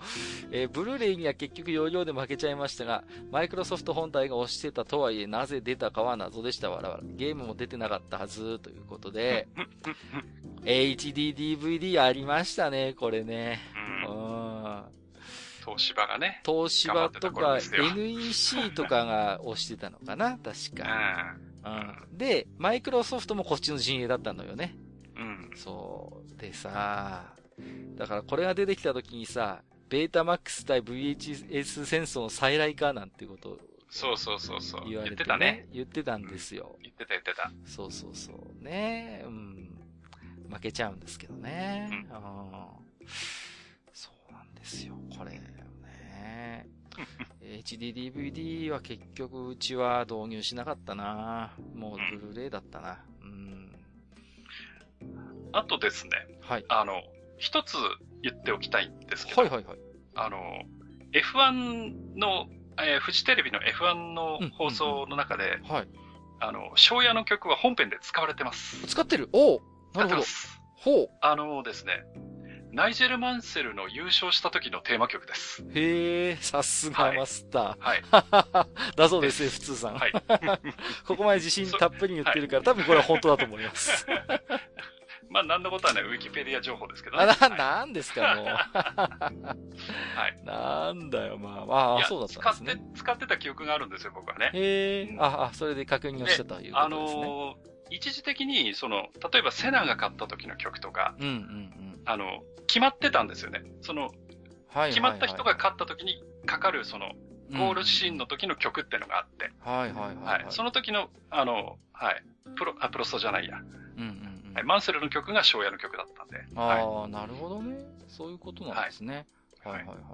えー、ブルーレイには結局容量で負けちゃいましたが、マイクロソフト本体が推してたとはいえ、なぜ出たかは謎でした。わらわら。ゲームも出てなかったはず、ということで、エイチディー ディーブイディー ありましたね、これね。うん。東芝がね。東芝とか エヌイーシー とかが推してたのかな確か、うんうん。で、マイクロソフトもこっちの陣営だったのよね。うん。そう。でさ、だからこれが出てきた時にさ、ベータマックス対 ブイエイチエス 戦争の再来かなんてことを、そうそうそうそう。言われて、ね、言ってたね。言ってたんですよ、うん。言ってた言ってた。そうそうそう。ね、うん。負けちゃうんですけどね。うん。そうなんですよ。これ。エイチディー ディーブイディー は結局うちは導入しなかったな。もうブルーレイだったな。うん。あとですね。はい。あの一つ言っておきたいんですけど。はいはいはい。あの エフワン の、えー、フジテレビの エフワン の放送の中で、うんうんうん、はい。あの庄屋の曲は本編で使われてます。使ってる。おお。なるほど。ほう。あのですね。ナイジェル・マンセルの優勝した時のテーマ曲です。へー、さすがマスター。はい。はい、だそうです、エフツー さん。はい。ここまで自信たっぷり言ってるから、多分これは本当だと思います。まあ、なんのことはね、ウィキペディア情報ですけどね。あ、な、はい、なんですか、もう。はい。なんだよ、まあ、まあ、そうだったんですね。使って、使ってた記憶があるんですよ、僕はね。へー。あ、あ、それで確認をしてたということですね。あのー一時的に、その、例えばセナが買った時の曲とか、うんうんうん、あの、決まってたんですよね。その、はいはいはい、決まった人が買った時にかかる、その、ゴールシーンの時の曲ってのがあって、うんはい、はいはいはい。その時の、あの、はい、プロ、あ、プロストじゃないや。うんうんうんはい、マンセルの曲が庄屋の曲だったんで。ああ、はい、なるほどね。そういうことなんですね。はい、はい、はいはい。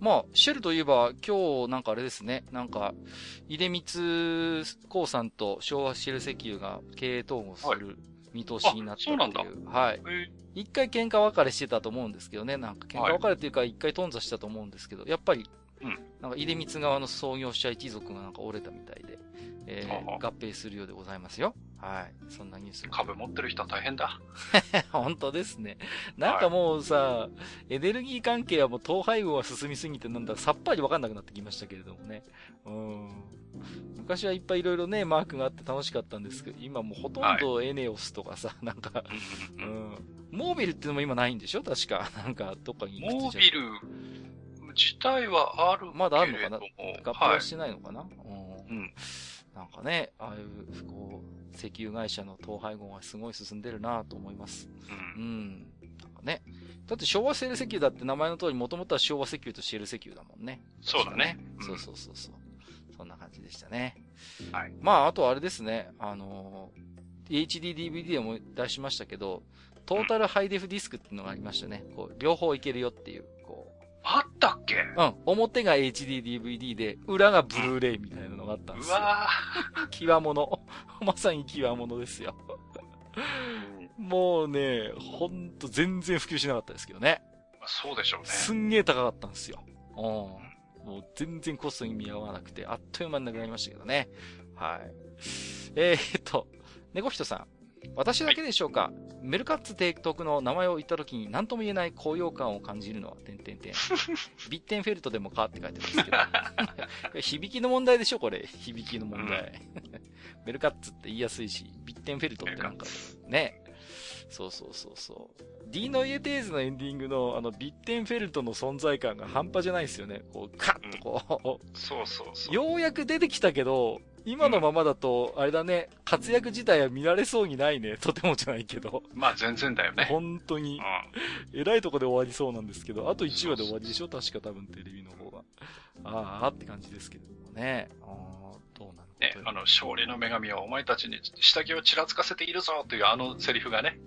まあ、シェルといえば、今日なんかあれですね、なんか、出光興産と昭和シェル石油が経営統合する見通しになってるっていう。そうはい。一回喧嘩別れしてたと思うんですけどね。なんか喧嘩別れというか一回頓挫したと思うんですけど、やっぱり、うん、なんか、出光側の創業者一族がなんか折れたみたいで、えー、合併するようでございますよ。はい。そんなニュース。株持ってる人は大変だ。本当ですね。なんかもうさ、はい、エネルギー関係はもう統廃合は進みすぎて、なんださっぱりわかんなくなってきましたけれどもね。うん。昔はいっぱいいろいろね、マークがあって楽しかったんですけど、今もうほとんどエネオスとかさ、なんか、うん。モービルってのも今ないんでしょ確か。なんか、どっかに行くと。モービル。自体はあるけれども。まだあるのかな合併はしてないのかな、はい、うん。なんかね、ああいう、こう、石油会社の統廃合がすごい進んでるなと思います。うん。うん。なんかね。だって昭和シェル石油だって名前の通り、もともとは昭和石油とシェル石油だもんね。そうだね。そうそうそうそう。うん、そんな感じでしたね。はい。まあ、あとあれですね、あのー、エイチディーディーブイディー でも出しましたけど、トータルハイデフディスクっていうのがありましたね。こう、両方いけるよっていう。あったっけ？うん。表が エイチディーディーブイディー で、裏がブルーレイみたいなのがあったんですよ。うわぁ。極物。まさに極物ですよ。もうね、ほんと全然普及しなかったですけどね。そうでしょうね。すんげー高かったんですよ。うん。もう全然コストに見合わなくて、あっという間になくなりましたけどね。はい。えーっと、猫人さん。私だけでしょうか、はい、メルカッツ提督の名前を言ったときに何とも言えない高揚感を感じるのは、てんてんてん。ビッテンフェルトでもかって書いてますけど。響きの問題でしょこれ。響きの問題。メルカッツって言いやすいし、ビッテンフェルトってなんか、ね。そうそうそうそう。D のイエテーズのエンディングの、あの、ビッテンフェルトの存在感が半端じゃないですよね。こう、カッとこう。うん、そうそうそう。ようやく出てきたけど、今のままだと、あれだね、活躍自体は見られそうにないね。とてもじゃないけど。まあ全然だよね。本当に。うん、えらいとこで終わりそうなんですけど、あといちわで終わりでしょ確か多分テレビの方が。ああ、って感じですけどもね。あー、どうなのね、あの、勝利の女神はお前たちに下着をちらつかせているぞというあのセリフがね、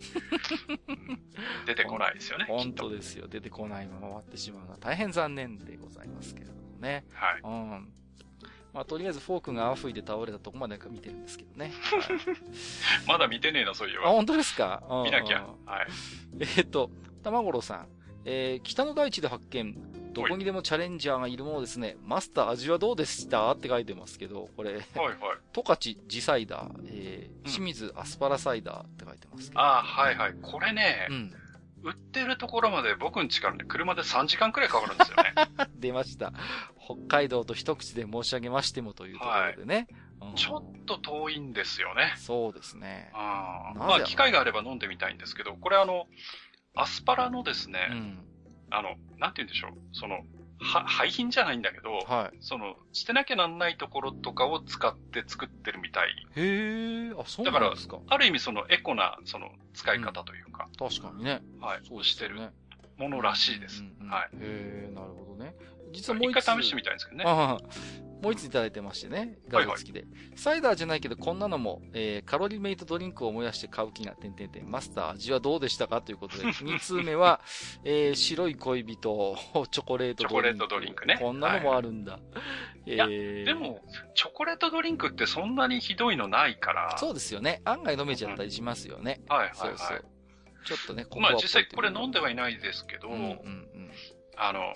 出てこないですよね。本当ですよ。出てこないまま終わってしまうのは大変残念でございますけれどもね。はい。うんまあ、とりあえずフォークがアフイで倒れたとこまで見てるんですけどね。はい、まだ見てねえな、そういうわ。あ、本当ですか、うん、見なきゃ。はい。えー、っと、玉五郎さん。えー、北の大地で発見。どこにでもチャレンジャーがいるものですね。マスター、味はどうでしたって書いてますけど、これ。はいはい。トカチジサイダー、えー、清水アスパラサイダーって書いてますけど、うん。ああ、はいはい。これね。うん売ってるところまで僕ん家からね、車でさんじかんくらいかかるんですよね。出ました。北海道と一口で申し上げましてもというところでね。はいうん、ちょっと遠いんですよね。そうですね。あまあ、機会があれば飲んでみたいんですけど、これあの、アスパラのですね、うん、あの、なんて言うんでしょう、その、は、廃品じゃないんだけど、はい、その、捨てなきゃなんないところとかを使って作ってるみたい。へー、あ、そうなんですか。だから、ある意味そのエコな、その、使い方というか。うん、確かにね。はい。そうしてるものらしいです。うんうん、はい。へー、なるほどね。実はもう一回試してみたいんですけどね。あもう一ついただいてましてね。ガルツキで、はいはい。サイダーじゃないけど、こんなのも、えー、カロリーメイトドリンクを燃やして買う気が、てんてんてん。マスター、味はどうでしたかということで。二通目は、えー、白い恋人、チョコレートドリンク。チョコレートドリンクね。こんなのもあるんだ。はいえー、いや、でも、チョコレートドリンクってそんなにひどいのないから。そうですよね。案外飲めちゃったりしますよね。うん、はいはいはい。そうそう。ちょっとね、ここまあ実際これ飲んではいないですけど、うんうんうん、あの、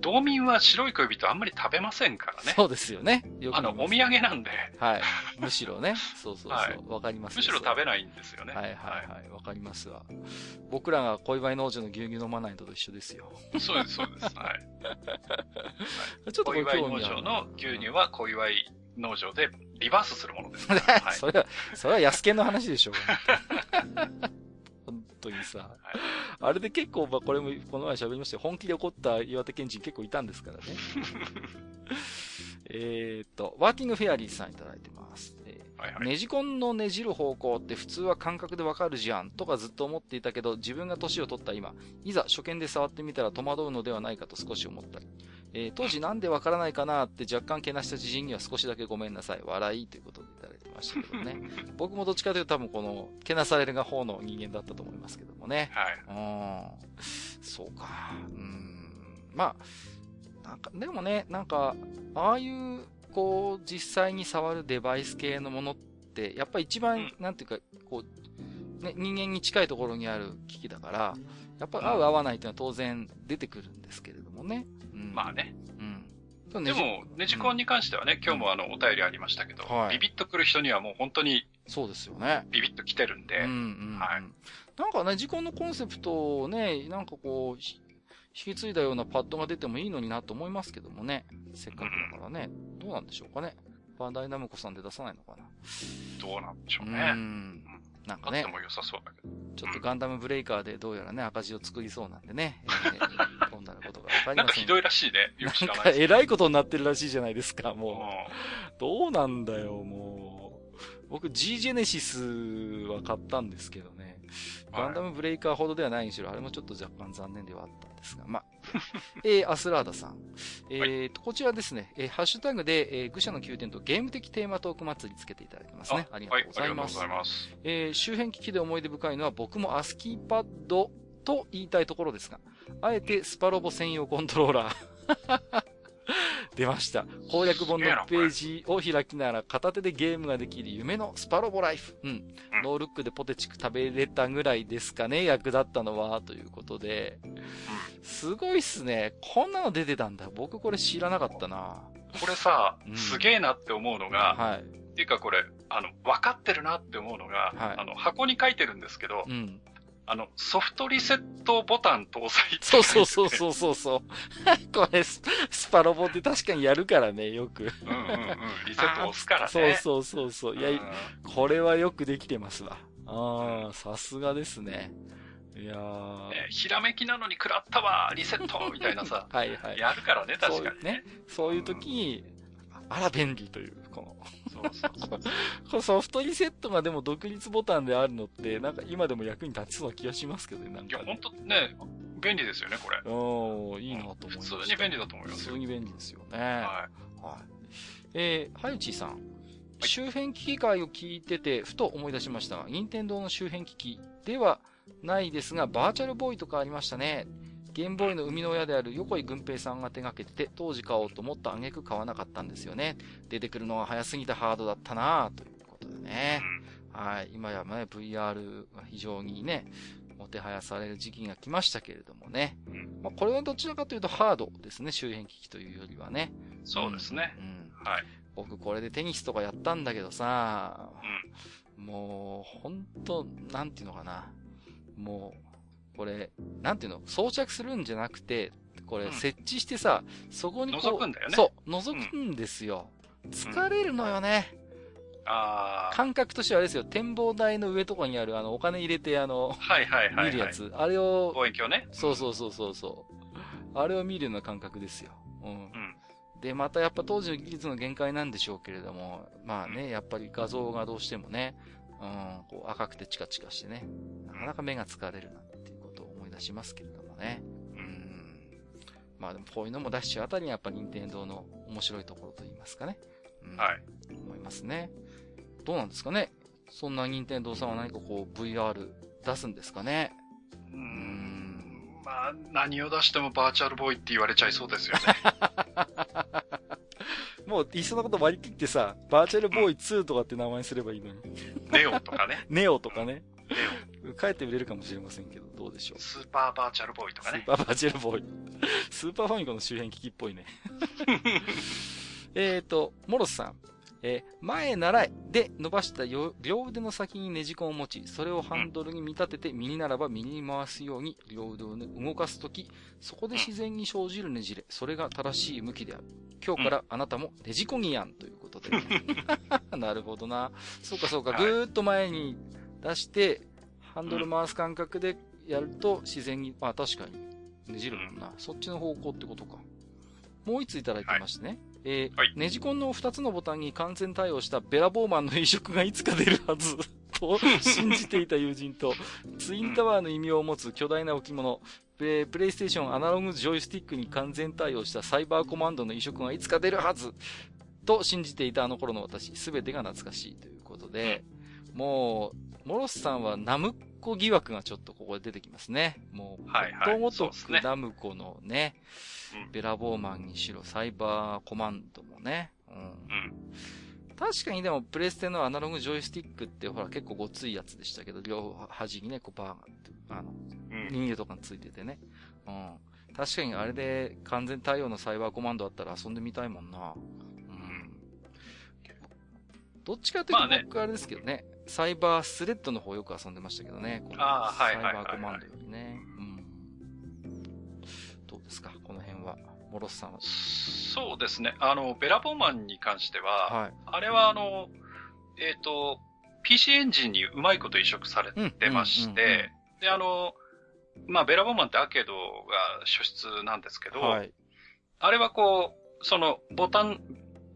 道民は白い恋人あんまり食べませんからね。そうですよね。よくあの、お土産なんで。はい。むしろね。そうそうそう。はい、わかります。むしろ食べないんですよね。はいはいはい。わかりますわ。僕らが小祝農場の牛乳飲まないのと一緒ですよ。そうです、そうです。はい。はい、ちょっと小祝農場の牛乳は小祝農場でリバースするものですから。はい、それは、それは安健の話でしょうか。本当にさ、はい、あれで結構、まあ、これもこの前喋りましたよ。本気で怒った岩手県人結構いたんですからね。えっと、ワーキングフェアリーさんいただいてます。はいはい、ネジコンのねじる方向って普通は感覚でわかるじゃんとかずっと思っていたけど、自分が年を取った今、いざ初見で触ってみたら戸惑うのではないかと少し思ったり。えー、当時なんでわからないかなって若干けなした知人には少しだけごめんなさい。笑いということでいただいてましたけどね。僕もどっちかというと多分この、けなされるが方の人間だったと思いますけどもね。はい。うん。そうか。うん。まあ、なんか、でもね、なんか、ああいう、こう、実際に触るデバイス系のものって、やっぱり一番、うん、なんていうか、こう、ね、人間に近いところにある機器だから、やっぱり合う合わないっていうのは当然出てくるんですけれどもね。うん、まあね。うん。でも、ネジコンに関してはね、うん、今日もあの、お便りありましたけど、はい、ビビッと来る人にはもう本当に、そうですよね。ビビッと来てるんで、うんうん、はい。なんかね、ネジコンのコンセプトをね、なんかこう、引き継いだようなパッドが出てもいいのになと思いますけどもね。せっかくだからね。うん、どうなんでしょうかね。バンダイナムコさんで出さないのかな。どうなんでしょうね。うん。なんかね。あっても良さそうだけど。ちょっとガンダムブレイカーでどうやらね、赤字を作りそうなんでね。こんなことがわかりません。なんかひどいらしいね。よく知らないですね。なんか偉いことになってるらしいじゃないですか、もう。どうなんだよ、もう。僕 G ジェネシスは買ったんですけどね。ガンダムブレイカーほどではないにしろ、あれもちょっと若干残念ではあったんですが、まあ、えー、アスラーダさん。えーと、こちらですね、えー、ハッシュタグで、えー、愚者の宮殿とゲーム的テーマトーク祭りつけていただいてますね。あ, ありがとうございます。はい、ありがとうございます。えー、周辺機器で思い出深いのは僕もアスキーパッドと言いたいところですが、あえてスパロボ専用コントローラー。出ました。攻略本のページを開きなら片手でゲームができる夢のスパロボライフ。うん。うん、ノールックでポテチク食べれたぐらいですかね、役立ったのは、ということで。すごいっすね。こんなの出てたんだ。僕これ知らなかったな。これさ、うん、すげえなって思うのが、はい、っていうかこれ、あの、分かってるなって思うのが、はい、あの、箱に書いてるんですけど、うんあの、ソフトリセットボタン搭載って、ね。そうそうそうそうそうそう。これス、スパロボって確かにやるからね、よく。うんうんうん。リセット押すからね。そうそうそうそう。いや、これはよくできてますわ。ああ、さすがですね。いやー、ね、ひらめきなのに食らったわ、リセットみたいなさ。はいはい。やるからね、確かにね。そういう時に、あら便利という、この。ソフトリセットがでも独立ボタンであるのって、なんか今でも役に立ちそうな気がしますけどね、なんか、ね。いや、ほんとね、便利ですよね、これ。おー、いいなと思います。普通に便利だと思いますよ。普通に便利ですよね。はい。はい。えー、はゆちさん。はい、周辺機器会を聞いてて、ふと思い出しましたが、任天堂の周辺機器ではないですが、バーチャルボーイとかありましたね。ゲームボーイの生みの親である横井軍平さんが手掛けてて、当時買おうと思った挙句買わなかったんですよね。出てくるのが早すぎたハードだったなぁ、ということでね。はい。今やね、ブイアール が非常にね、もてはやされる時期が来ましたけれどもね。まあ、これはどちらかというとハードですね、周辺機器というよりはね。そうですね。うん。はい。僕これでテニスとかやったんだけどさ、うん、もう、ほんと、なんていうのかな。もう、これ、なんていうの、装着するんじゃなくて、これ、設置してさ、うん、そこにこう、覗くんだよね。そう、覗くんですよ。うん、疲れるのよね。ああ、うん。感覚としてはあれですよ、展望台の上とかにある、あの、お金入れて、あの、はいはいはいはい、見るやつ。あれを、望遠鏡ね。そうそうそうそうそう。あれを見るような感覚ですよ。うん。うん、で、またやっぱ当時の技術の限界なんでしょうけれども、まあね、やっぱり画像がどうしてもね、うん、こう赤くてチカチカしてね、なかなか目が疲れるな。出しますけれどもね。うん。まあでもこういうのも出しちゃうあたりにやっぱ任天堂の面白いところと言いますかね。うん、はい。思いますね。どうなんですかね。そんな任天堂さんは何かこう ブイアール 出すんですかね。うーん。まあ何を出してもバーチャルボーイって言われちゃいそうですよね。もういっそのこと割り切ってさ、バーチャルボーイツーとかって名前にすればいいのに。ネオとかね。ネオとかね。帰って売れるかもしれませんけど、どうでしょう。スーパーバーチャルボーイとかね。スーパーバーチャルボーイ。スーパーファミコンの周辺機器っぽいね。えっと、モロスさん。えー、前習いで伸ばした両腕の先にネジコンを持ち、それをハンドルに見立てて右ならば右に回すように両腕を動かすとき、そこで自然に生じるねじれ、それが正しい向きである。今日からあなたもネジコギやんということで。なるほどな。そうかそうか、ぐーっと前に出して、ハンドル回す感覚でやると自然に、まあ確かにねじるもんな。そっちの方向ってことか。もう一ついただいてましてね。はい、えーはい、ネジコンの二つのボタンに完全対応したベラボーマンの移植がいつか出るはずと信じていた友人と、ツインタワーの異名を持つ巨大な置物、プレイステーションアナログジョイスティックに完全対応したサイバーコマンドの移植がいつか出るはずと信じていたあの頃の私、すべてが懐かしいということで、もう、モロスさんはナムコ疑惑がちょっとここで出てきますね。もう、ことごとくナムコのね、ベラボーマンにしろサイバーコマンドもね。うん。うん、確かにでもプレステのアナログジョイスティックってほら結構ごついやつでしたけど、両端にね、こうバーンって、あの、人形とかについててね。うん。確かにあれで完全対応のサイバーコマンドあったら遊んでみたいもんな。うん。どっちかというと僕あれですけどね、まあね、サイバースレッドの方よく遊んでましたけどね。このサイバーコマンドよりね。うん。どうですかこの辺は。モロスさんは。そうですね。あの、ベラボーマンに関しては、はい、あれはあの、えっ、ー、と、ピーシー エンジンにうまいこと移植されてまして、うんうんうんうん、で、あの、まあ、ベラボーマンってアーケードが初出なんですけど、はい、あれはこう、その、ボタン、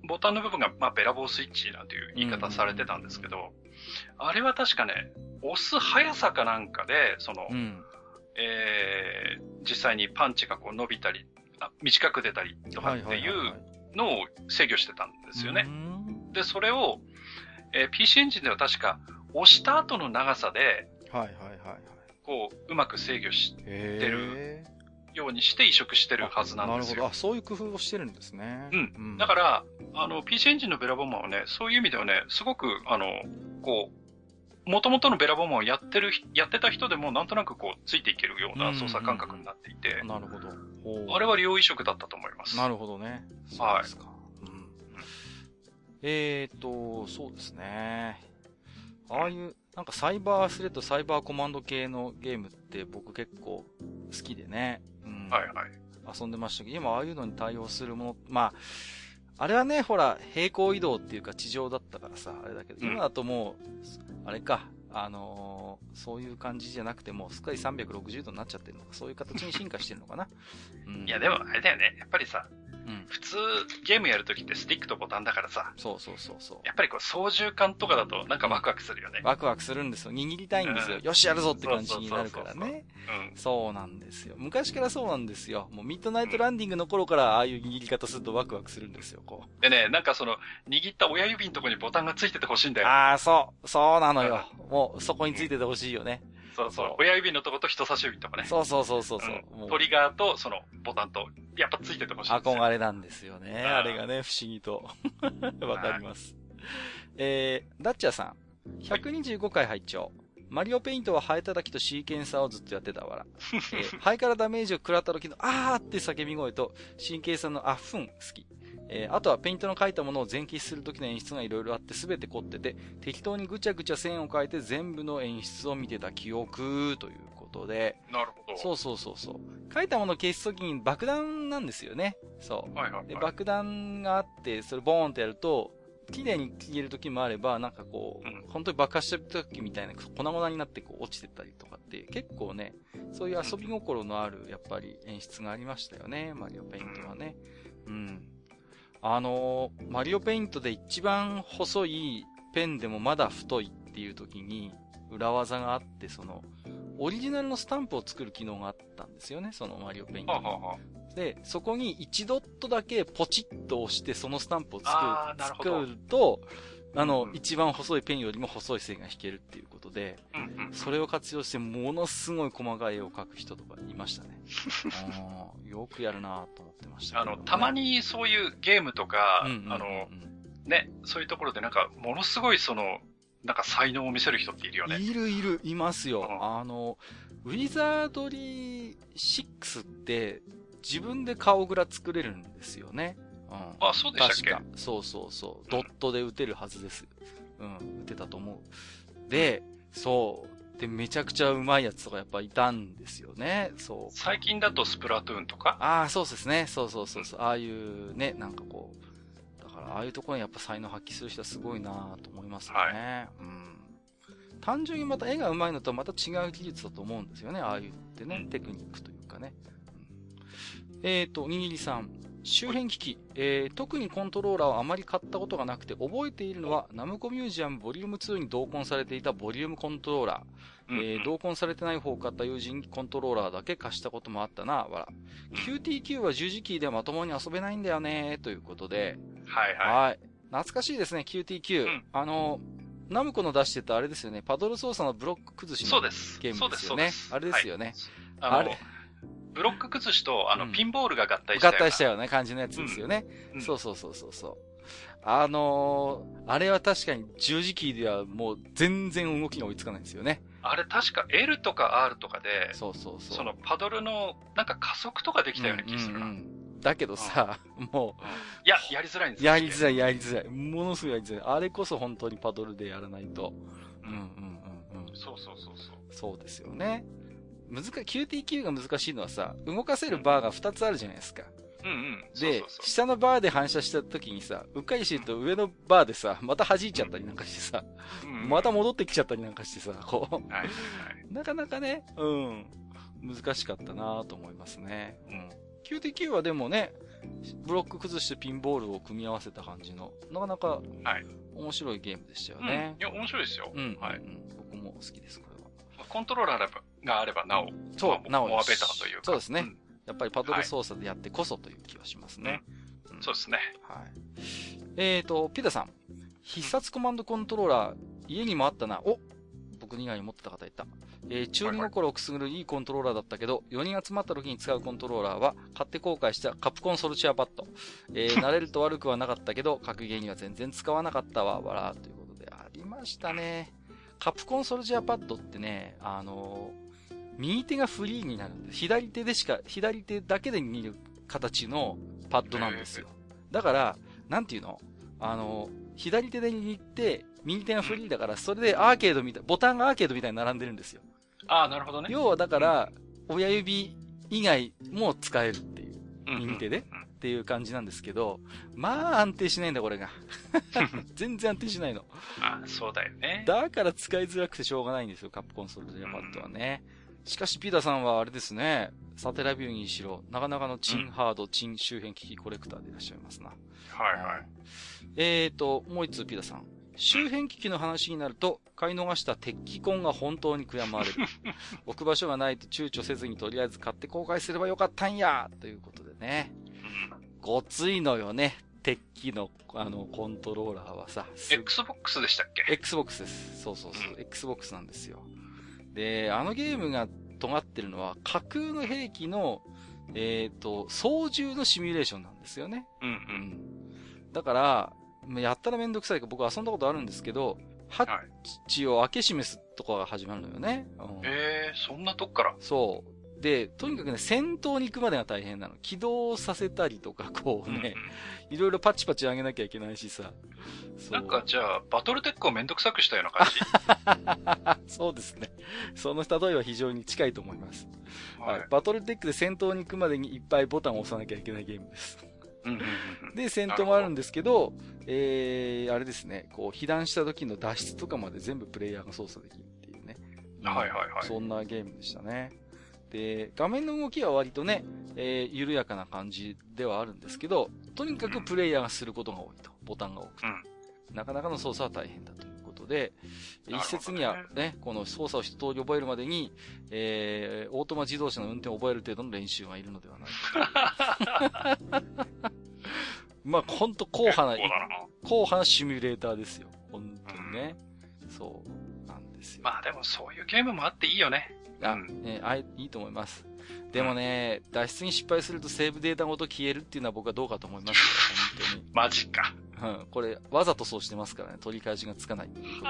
ボタンの部分が、まあ、ベラボースイッチなんていう言い方されてたんですけど、うんうんうん、あれは確かね、押す速さかなんかで、その、うんえー、実際にパンチがこう伸びたり、短く出たりとかっていうのを制御してたんですよね。はいはいはいはい、で、それを、えー、ピーシー エンジンでは確か押した後の長さで、はいはいはいはい、こう、うまく制御してるようにして移植してるはずなんですよ。なるほど。あ、そういう工夫をしてるんですね。うん。うん、だから、あの、ピーシー エンジンのベラボーマンはね、そういう意味ではね、すごく、あの、こう、元々のベラボーマンをやってる、やってた人でもなんとなくこう、ついていけるような操作感覚になっていて。うんうんうん、なるほど。あれは利用移植だったと思います。なるほどね。そうですか。はい、うん。えーと、そうですね。ああいう、なんかサイバースレッド、サイバーコマンド系のゲームって僕結構好きでね。うん。はいはい。遊んでましたけど、今ああいうのに対応するもの、まあ、あれはね、ほら、平行移動っていうか地上だったからさ、あれだけど、今だともう、あれか、あのー、そういう感じじゃなくても、すっかりさんびゃくろくじゅうどになっちゃってるのか、そういう形に進化してるのかな。うん、いや、でもあれだよね、やっぱりさ、うん、普通ゲームやるときってスティックとボタンだからさ、そうそうそうそう。やっぱりこう操縦感とかだとなんかワクワクするよね。ワクワクするんですよ。握りたいんですよ。うん、よしやるぞって感じになるからね。そうなんですよ。昔からそうなんですよ。もうミッドナイトランディングの頃からああいう握り方するとワクワクするんですよ。こう。でね、なんかその握った親指のところにボタンがついててほしいんだよ。ああ、そうそうなのよ。うん、もうそこについててほしいよね。うんそうそう。親指のとこと人差し指とかね。そうそうそうそうそう、うん。トリガーとそのボタンと、やっぱついててほしいですよ。憧れなんですよね。あ, あれがね、不思議と。わかります。えー、ダッチャーさん。ひゃくにじゅうごかい拝聴、はい。マリオペイントはハエ叩きとシーケンサーをずっとやってたわら。えー、ハエからダメージを食らった時の、あーって叫び声と、シーケンサーのあっふん、好き。えー、あとはペイントの描いたものを全消しするときの演出がいろいろあって全て凝ってて、適当にぐちゃぐちゃ線を描いて全部の演出を見てた記憶ということで。なるほど。そうそうそうそう。描いたものを消すときに爆弾なんですよね。そう、はいはいはい。で、爆弾があって、それボーンってやると、綺麗に消えるときもあれば、なんかこう、うん、本当に爆発してるときみたいな粉々になってこう落ちてたりとかって、結構ね、そういう遊び心のあるやっぱり演出がありましたよね、マリオペイントはね。うん。うんあのー、マリオペイントで一番細いペンでもまだ太いっていう時に裏技があって、その、オリジナルのスタンプを作る機能があったんですよね、そのマリオペイントに。はははで、そこにいちドットだけポチッと押してそのスタンプを作る、作ると、あの、うんうん、一番細いペンよりも細い線が引けるっていうことで、うんうん、それを活用してものすごい細かい絵を描く人とかいましたね。よくやるなぁと思ってました、ね。あの、たまにそういうゲームとか、うんうんうんうん、あの、ね、そういうところでなんか、ものすごいその、なんか才能を見せる人っているよね。いるいる、いますよ。うん、あの、ウィザードリーシックスって、自分で顔グラ作れるんですよね。うん、あ、そうでしたっけ？確か。そうそうそう、うん。ドットで打てるはずです。うん。打てたと思う。で、そう。で、めちゃくちゃうまいやつとかやっぱいたんですよね。そう。最近だとスプラトゥーンとか？ああ、そうですね。そうそうそうそう。ああいうね、なんかこう。だから、ああいうところにやっぱ才能発揮する人はすごいなと思いますね。はい、うん。単純にまた絵がうまいのとはまた違う技術だと思うんですよね。ああいうってね、うん、テクニックというかね。うん、えっと、にぎりさん。周辺機器、えー、特にコントローラーをあまり買ったことがなくて覚えているのはナムコミュージアムボリュームツーに同梱されていたボリュームコントローラー、うんうんえー、同梱されてない方を買った友人にコントローラーだけ貸したこともあったなわら、うん、キューティーキュー は十字キーではまともに遊べないんだよねということで、はいはい、はい懐かしいですね キューティーキュー、うん、あのナムコの出してたあれですよねパドル操作のブロック崩しのゲームですよねあれですよね、はい、あ, あれブロック崩しと、あの、うん、ピンボールが合体したような。合体したような感じのやつですよね。うんうん、そうそうそうそう。あのー、あれは確かに十字キーではもう全然動きが追いつかないんですよね。あれ確か L とか R とかで、そうそうそう。そのパドルのなんか加速とかできたような気するな。うんうんうん、だけどさ、うん、もう。いや、やりづらいんですよ。やりづらい、やりづらい。ものすごいやりづらい。あれこそ本当にパドルでやらないと。うんうんうんうん。そうそうそうそう。そうですよね。難しい、キューティーキュー が難しいのはさ、動かせるバーがふたつあるじゃないですか。うんうん。で、そうそうそう、下のバーで反射した時にさ、うっかりしてると上のバーでさ、また弾いちゃったりなんかしてさ、うん、また戻ってきちゃったりなんかしてさ、こう。はいはいはい、なかなかね、うん。難しかったなぁと思いますね。うん。キューティーキュー はでもね、ブロック崩してピンボールを組み合わせた感じの、なかなか、面白いゲームでしたよね。はい、うん、いや、面白いですよ。うん。はい。うん、僕も好きです、これは。コントローラーがあればなお、そう、なお、モアベターというか。そうですね。うん、やっぱりパドル操作でやってこそという気はしますね。はい、うん、そうですね。はい。えっ、ー、と、ピダさん。必殺コマンドコントローラー、家にもあったな。お、僕以外に持ってた方いた。えー、中二の頃をくすぐるいいコントローラーだったけど、よにん集まった時に使うコントローラーは、買って後悔したカプコンソルチュアパッド。えー、慣れると悪くはなかったけど、格ゲーには全然使わなかったわ、わら、ということで、ありましたね。カプコンソルチュアパッドってね、あのー、右手がフリーになるんです。左手でしか、左手だけで見る形のパッドなんですよ。だから、なんていうの？あの、左手で握って、右手がフリーだから、それでアーケードみたい、ボタンがアーケードみたいに並んでるんですよ。ああ、なるほどね。要はだから、親指以外も使えるっていう。右手でっていう感じなんですけど、まあ安定しないんだ、これが。全然安定しないの。あ、そうだよね。だから使いづらくてしょうがないんですよ、カップコンソルジャーパッドはね。しかし、ピーターさんはあれですね、サテラビューにしろ、なかなかのチンハード、うん、チン周辺機器コレクターでいらっしゃいますな。はいはい。えーと、もう一つ、ピーターさん。周辺機器の話になると、買い逃した鉄器コンが本当に悔やまれる。置く場所がないと躊躇せずにとりあえず買って公開すればよかったんやということでね。ごついのよね、鉄器の、あの、コントローラーはさ。Xbox でしたっけ？ Xbox です。そうそうそう。うん、Xbox なんですよ。で、あのゲームが尖ってるのは、架空の兵器の、えっと、操縦のシミュレーションなんですよね。うんうん。だから、やったらめんどくさいか、僕遊んだことあるんですけど、ハッチを開け閉めすとかが始まるのよね。うん、えー、そんなとこから？そう。で、とにかくね、戦闘に行くまでが大変なの。起動させたりとか、こうね、うんうん、いろいろパチパチ上げなきゃいけないしさ。そうなんか、じゃあ、バトルテックをめんどくさくしたような感じ。そうですね。その例えは非常に近いと思います。はいはい、バトルテックで戦闘に行くまでにいっぱいボタンを押さなきゃいけないゲームです。うんうんうん、で、戦闘もあるんですけど、えー、あれですね、こう、被弾した時の脱出とかまで全部プレイヤーが操作できるっていうね。はいはいはい。そんなゲームでしたね。で、画面の動きは割とね、えー、緩やかな感じではあるんですけど、とにかくプレイヤーがすることが多いと。ボタンが多くて。うん、なかなかの操作は大変だということで、ね、一説にはね、この操作を一通り覚えるまでに、えー、オートマ自動車の運転を覚える程度の練習がいるのではないかと。まあ、ほんと、硬派な、硬派なシミュレーターですよ。ほんとにね、うん。そうなんですよ。まあでもそういうゲームもあっていいよね。あ、うん、えー、あ、いいと思います。でもね、うん、脱出に失敗するとセーブデータごと消えるっていうのは僕はどうかと思いますよ。本当に。マジか。うん、これ、わざとそうしてますからね、取り返しがつかないっていうこ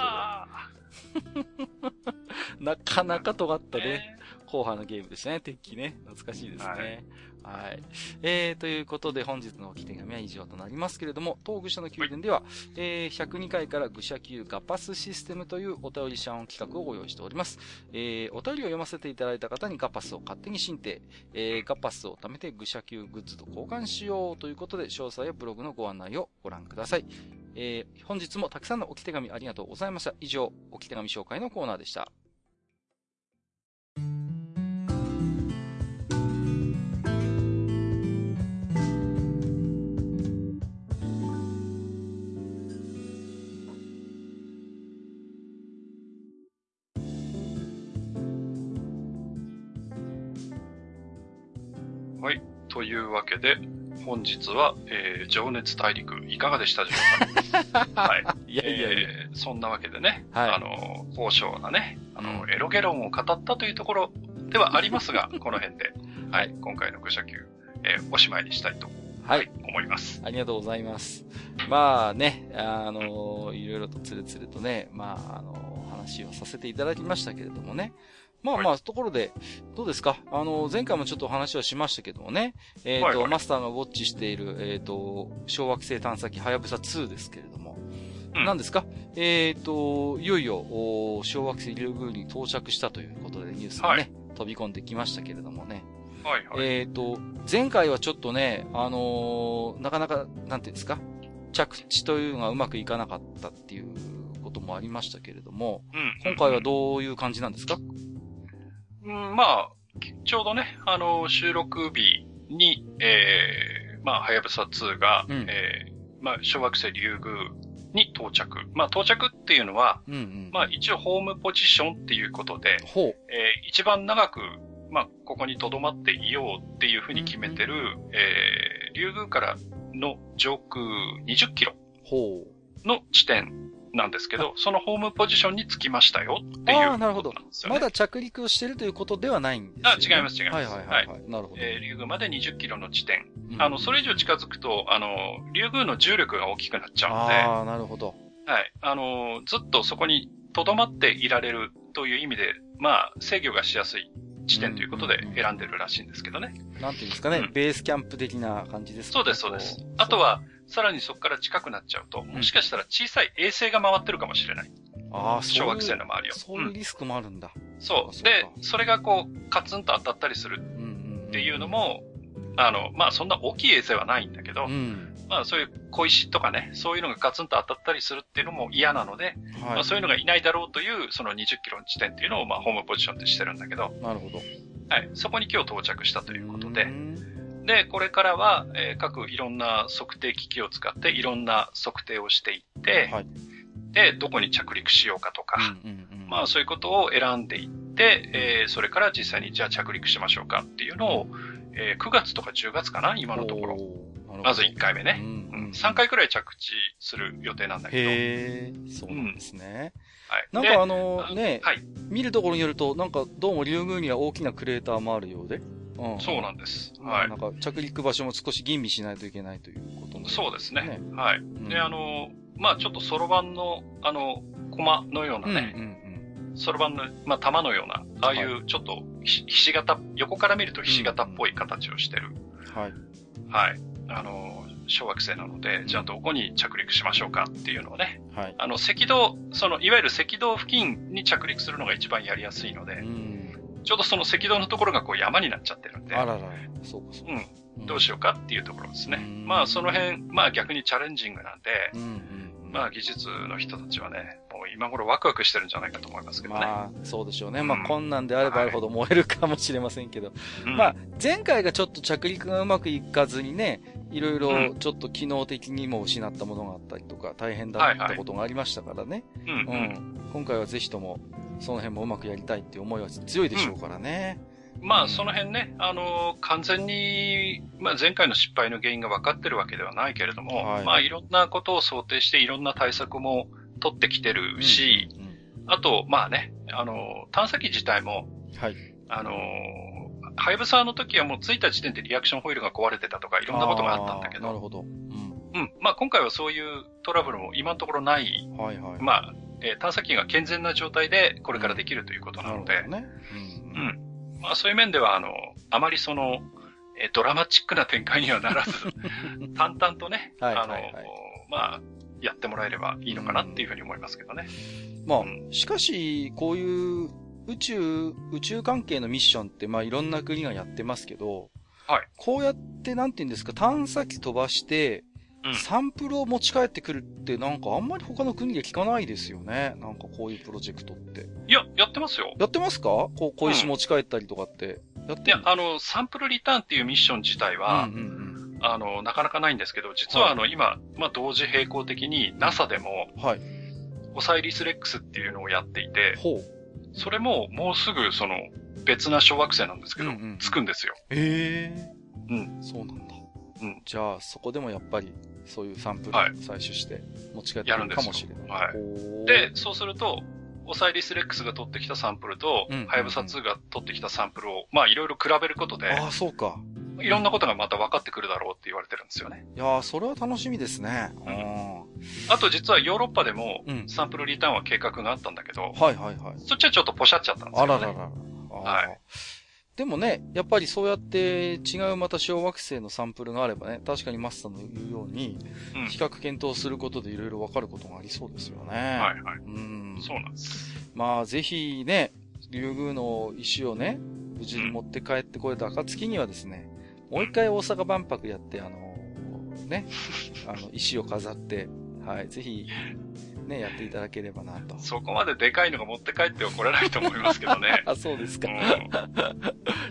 とで。なかなか尖ったね、後半のゲームでしたね、鉄器ね。懐かしいですね。はい。はい、えー、ということで、本日の置き手紙は以上となりますけれども、当愚者の宮殿では、えー、ひゃくにかいから愚者級ガパスシステムというお便りシャン企画をご用意しております。えー、お便りを読ませていただいた方にガパスを勝手に申請、えー、ガパスを貯めて愚者級グッズと交換しようということで、詳細はブログのご案内をご覧ください。ください。えー、本日もたくさんの置き手紙ありがとうございました。以上、置き手紙紹介のコーナーでした。はい、というわけで。本日は、えー、情熱大陸いかがでしたでしょうか。はい。いやいやいや、えー、そんなわけでね、はい、あの高尚なね、あの、うん、エロゲロンを語ったというところではありますが、この辺で、はい、今回の愚者級、えー、おしまいにしたいとはい、思います。ありがとうございます。まあね、あの、いろいろとつれつれとね、まあ、あの、話をさせていただきましたけれどもね。まあまあ、ところで、どうですか？あの、前回もちょっとお話はしましたけどもね、えっと、はいはい、マスターがウォッチしている、えっと、小惑星探査機はやぶさツーですけれども、うん、何ですか？えっと、いよいよ、小惑星リュウグウに到着したということでニュースがね、はい、飛び込んできましたけれどもね。はいはい、えっと、前回はちょっとね、あのー、なかなか、なんていうんですか？着地というのがうまくいかなかったっていうこともありましたけれども、うん、今回はどういう感じなんですか？うん、まあ、ちょうどね、あの、収録日に、えー、まあ、はやぶさツーが、うん、えー、まあ、小惑星リュウグウに到着。まあ、到着っていうのは、うんうん、まあ、一応ホームポジションっていうことで、うん、えー、一番長く、まあ、ここに留まっていようっていうふうに決めてる、うんうん、えー、リュウグウからの上空にじゅっキロの地点なんですけど、そのホームポジションに着きましたよっていう。ああ、なるほど。まだ着陸をしてるということではないんですね。あ、違います、違います。はいはいはい、はい。なるほど。えー、リュウグウまでにじゅっキロの地点。うん、あの、それ以上近づくと、あの、リュウグウの重力が大きくなっちゃうので。ああ、なるほど。はい。あの、ずっとそこに留まっていられるという意味で、まあ、制御がしやすい地点ということで選んでるらしいんですけどね。うんうんうん、なんていうんですかね、うん、ベースキャンプ的な感じですかね。そうです、そうです。あとは、さらにそこから近くなっちゃうと、もしかしたら小さい衛星が回ってるかもしれない。ああ、そう。小惑星の周りを。そういうリスクもあるんだ。うん、そう。そうで、それがこう、カツンと当たったりするっていうのも、あの、まあ、そんな大きい衛星はないんだけど、うん、まあ、そういう小石とかね、そういうのがカツンと当たったりするっていうのも嫌なので、はい、まあ、そういうのがいないだろうという、そのにじゅっキロの地点っていうのを、まあ、ホームポジションってしてるんだけど。なるほど。はい。そこに今日到着したということで、で、これからは、えー、各いろんな測定機器を使っていろんな測定をしていって、はい、で、どこに着陸しようかとか、うんうんうん、まあそういうことを選んでいって、えー、それから実際にじゃあ着陸しましょうかっていうのを、えー、くがつとかじゅうがつかな、今のところ。まずいっかいめね、うんうん。さんかいくらい着地する予定なんだけど。へー、そうなんですね。うん、はい、なんかあのー、ね、はい、見るところによると、なんかどうもリュウグウには大きなクレーターもあるようで。うん、そうなんです。はい。なんか着陸場所も少し吟味しないといけないということも、ね。そうですね。はい。うん、で、あの、まあちょっとそろばんの、あの、コマのようなね、そろばんの、まあ玉のような、ああいうちょっとひ、ひし形、横から見るとひし形っぽい形をしてる。うん、はい。はい。あの、小惑星なので、じゃあどこに着陸しましょうかっていうのをね、はい、あの、赤道、その、いわゆる赤道付近に着陸するのが一番やりやすいので、うん、ちょうどその赤道のところがこう山になっちゃってるんで。あらら。そうかそうか。うん。どうしようかっていうところですね。うん、まあその辺、まあ逆にチャレンジングなんで、うんうんうん、まあ技術の人たちはね、もう今頃ワクワクしてるんじゃないかと思いますけどね。まあそうでしょうね。うん、まあ困難であればあるほど燃えるかもしれませんけど。はい、まあ前回がちょっと着陸がうまくいかずにね、いろいろちょっと機能的にも失ったものがあったりとか、大変だったことがありましたからね。はいはい、うん、うん。今回はぜひとも、その辺もうまくやりたいっていう思いは強いでしょうからね。うん、まあ、その辺ね、あの、完全に、まあ、前回の失敗の原因が分かってるわけではないけれども、はい、まあ、いろんなことを想定して、いろんな対策も取ってきてるし、うんうんうん、あと、まあね、あの、探査機自体も、はい、あの、はやぶさの時はもう着いた時点でリアクションホイールが壊れてたとか、いろんなことがあったんだけど、なるほど。うん。うん、まあ、今回はそういうトラブルも今のところない、はいはい、まあ、えー、探査機が健全な状態でこれからできるということなので、うん、ね、うんうん、まあ、そういう面ではあのあまりその、えー、ドラマチックな展開にはならず淡々とね、はいはいはい、あのまあやってもらえればいいのかなっていうふうに思いますけどね。うん、まあ、うん、しかしこういう宇宙宇宙関係のミッションってまあいろんな国がやってますけど、はい、こうやってなんていうんですか、探査機飛ばして。サンプルを持ち帰ってくるってなんかあんまり他の国で聞かないですよね。なんかこういうプロジェクトって。いや、やってますよ。やってますか？こう、小石持ち帰ったりとかって。うん、やってる？いや、あの、サンプルリターンっていうミッション自体は、うんうんうん、あの、なかなかないんですけど、実はあの、はい、今、まあ、同時並行的に ナサ でも、はい、オサイリスレックスっていうのをやっていて、ほう。それももうすぐその、別な小惑星なんですけど、うんうん、つくんですよ。へぇー。うん。そうなんだ。うん。じゃあ、そこでもやっぱり、そういうサンプルを採取して持ち帰ってくるかもしれない。はい、やるんですよ。はい。で、そうすると、オサイリスレックスが取ってきたサンプルと、はやぶさツーが取ってきたサンプルを、まあいろいろ比べることで。ああ、そうか。いろんなことがまた分かってくるだろうって言われてるんですよね。いやー、それは楽しみですね。うん、あと実はヨーロッパでもサンプルリターンは計画があったんだけど、うん、はいはいはい。そっちはちょっとポシャっちゃったんですよね。あららら。はい。でもね、やっぱりそうやって違うまた小惑星のサンプルがあればね、確かにマスターの言うように、うん、比較検討することでいろいろ分かることがありそうですよね。はいはい。うん。そうなんです。まあぜひね、竜宮の石をね、無事に持って帰ってこれた暁にはですね、もう一回大阪万博やって、あのー、ね、あの、石を飾って、はい、ぜひ、ね、やっていただければなと。そこまででかいのが持って帰っては来れないと思いますけどね。あ、そうですか。う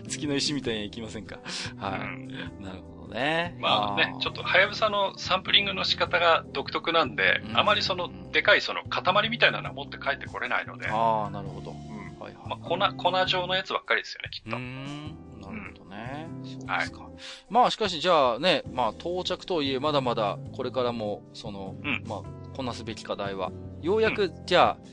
ん、月の石みたいにはいきませんか。はい、うん。なるほどね。まあね、あちょっと、はやぶさのサンプリングの仕方が独特なんで、うん、あまりその、でかいその塊みたいなのは持って帰ってこれないので。ああ、なるほど。うん。はいはい。まあ、粉、粉状のやつばっかりですよね、きっと。うーん、なるほどね。うん、そうですか。はい、まあ、しかし、じゃあね、まあ、到着とはいえ、まだまだ、これからも、その、うん、まあ、こなすべき課題は、ようやく、じゃあ、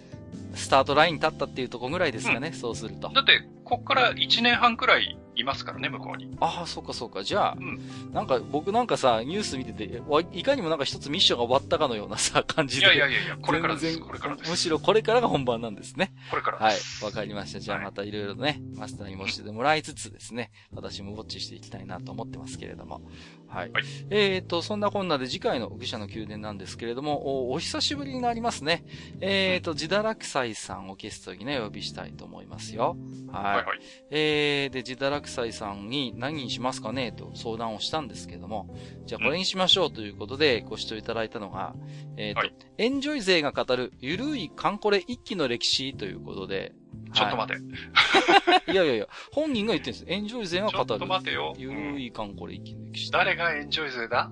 うん、スタートラインに立ったっていうとこぐらいですかね、うん、そうすると。だって、こっからいちねんはんくらいいますからね、向こうに。ああ、そうかそうか。じゃあ、うん、なんか、僕なんかさ、ニュース見てて、いかにもなんか一つミッションが終わったかのようなさ、感じで。いやいやいや、これからです、これからです。むしろこれからが本番なんですね。これからです。はい、わかりました。じゃあまたいろいろね、マスターにもしてもらいつつですね、私もウォッチしていきたいなと思ってますけれども。はい。はい、えっと、そんなこんなで次回の愚者の宮殿なんですけれども、お, お久しぶりになりますね。えっ、ー、と、ジダラクサイさんをゲストにね、お呼びしたいと思いますよ。はい。はいはい、えー、で、ジダラクサイさんに何にしますかねと相談をしたんですけども、じゃあこれにしましょうということでご視聴いただいたのが、えっと、はい、エンジョイ勢が語るゆるいカンコレ一期の歴史ということで、ちょっと待て。はい、いやいやいや、本人が言ってるんです。エンジョイ勢が語る。ちょっと待てよ。ゆるいカンコレ一期の歴史。誰がエンジョイ勢だ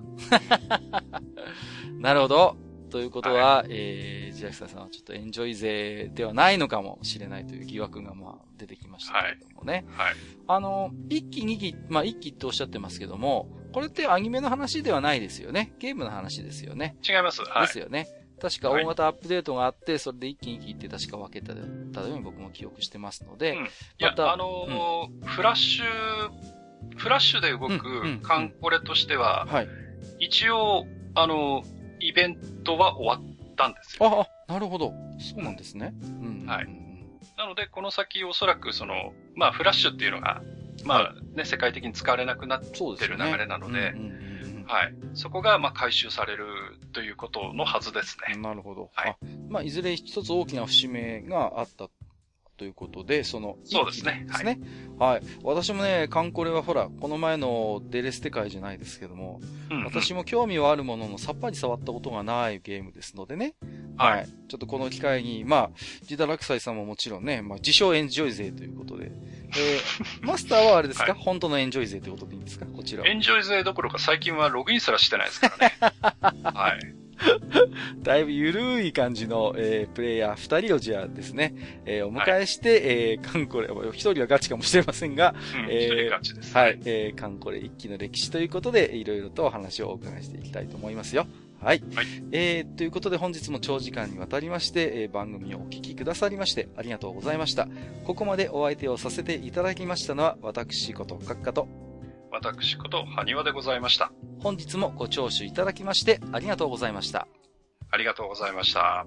なるほど。ということは、はい、えー、ジダラクサイさんはちょっとエンジョイ勢ではないのかもしれないという疑惑がまあ出てきましたけれどもね。はい。はい、あの、いっきにき、まあいっきっておっしゃってますけども、これってアニメの話ではないですよね。ゲームの話ですよね。違います。はい。ですよね。確か大型アップデートがあって、それで一気に聞いて確か分けたように僕も記憶してますので。うん、いや、またあのーうん、フラッシュ、フラッシュで動くカンコレとしては、一応、あのー、イベントは終わったんですよ、ね。ああ、なるほど。そうなんですね。うん、はい。なので、この先おそらくその、まあ、フラッシュっていうのが、まあ、ね、はい、世界的に使われなくなってる流れなので、はい。そこが、まあ、回収されるということのはずですね。なるほど。はい。まあ、いずれ一つ大きな節目があったということで、その、そうですね。ですね。はい。はい。私もね、カンコレはほら、この前のデレステ会じゃないですけども、うんうん、私も興味はあるものの、さっぱり触ったことがないゲームですのでね。はい、はい。ちょっとこの機会に、まあ、ジダラクサイさんももちろんね、まあ、自称エンジョイ勢ということで、えー、マスターはあれですか、はい、本当のエンジョイ勢ということでいいんですか、こちらは。エンジョイ勢どころか最近はログインすらしてないですからね。はい。だいぶゆるい感じの、えー、プレイヤーふたりをじゃあですね、えー、お迎えして、はい、えー、カンコレ、ひとりはガチかもしれませんが、うん、えー、ひとりガチです、ね。はい、えー、カンコレ一期の歴史ということで、いろいろとお話をお伺いしていきたいと思いますよ。はい。はい、えー、ということで本日も長時間にわたりまして、えー、番組をお聞きくださりましてありがとうございました。ここまでお相手をさせていただきましたのは、私ことカッカと、私ことハニワでございました。本日もご聴取いただきましてありがとうございました。ありがとうございました。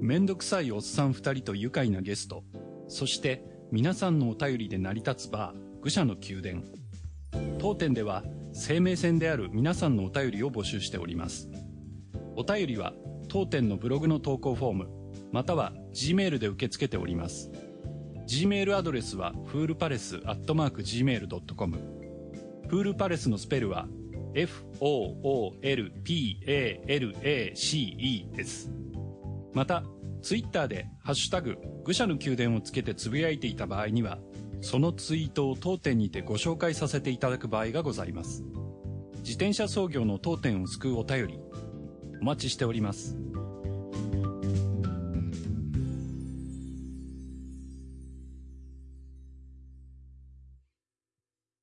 めんどくさいおっさん二人と愉快なゲスト、そして皆さんのお便りで成り立つバー、愚者の宮殿。当店では生命線である皆さんのお便りを募集しております。お便りは当店のブログの投稿フォームまたは G メールで受け付けております。 G メールアドレスはフールパレス アットマークジーメールドットコム、 フールパレスのスペルは エフ オー オー エル ピー エー エル エー シー イー です。またツイッターでハッシュタグ愚者の宮殿をつけてつぶやいていた場合にはそのツイートを当店にてご紹介させていただく場合がございます。自転車操業の当店を救うお便り、お待ちしております。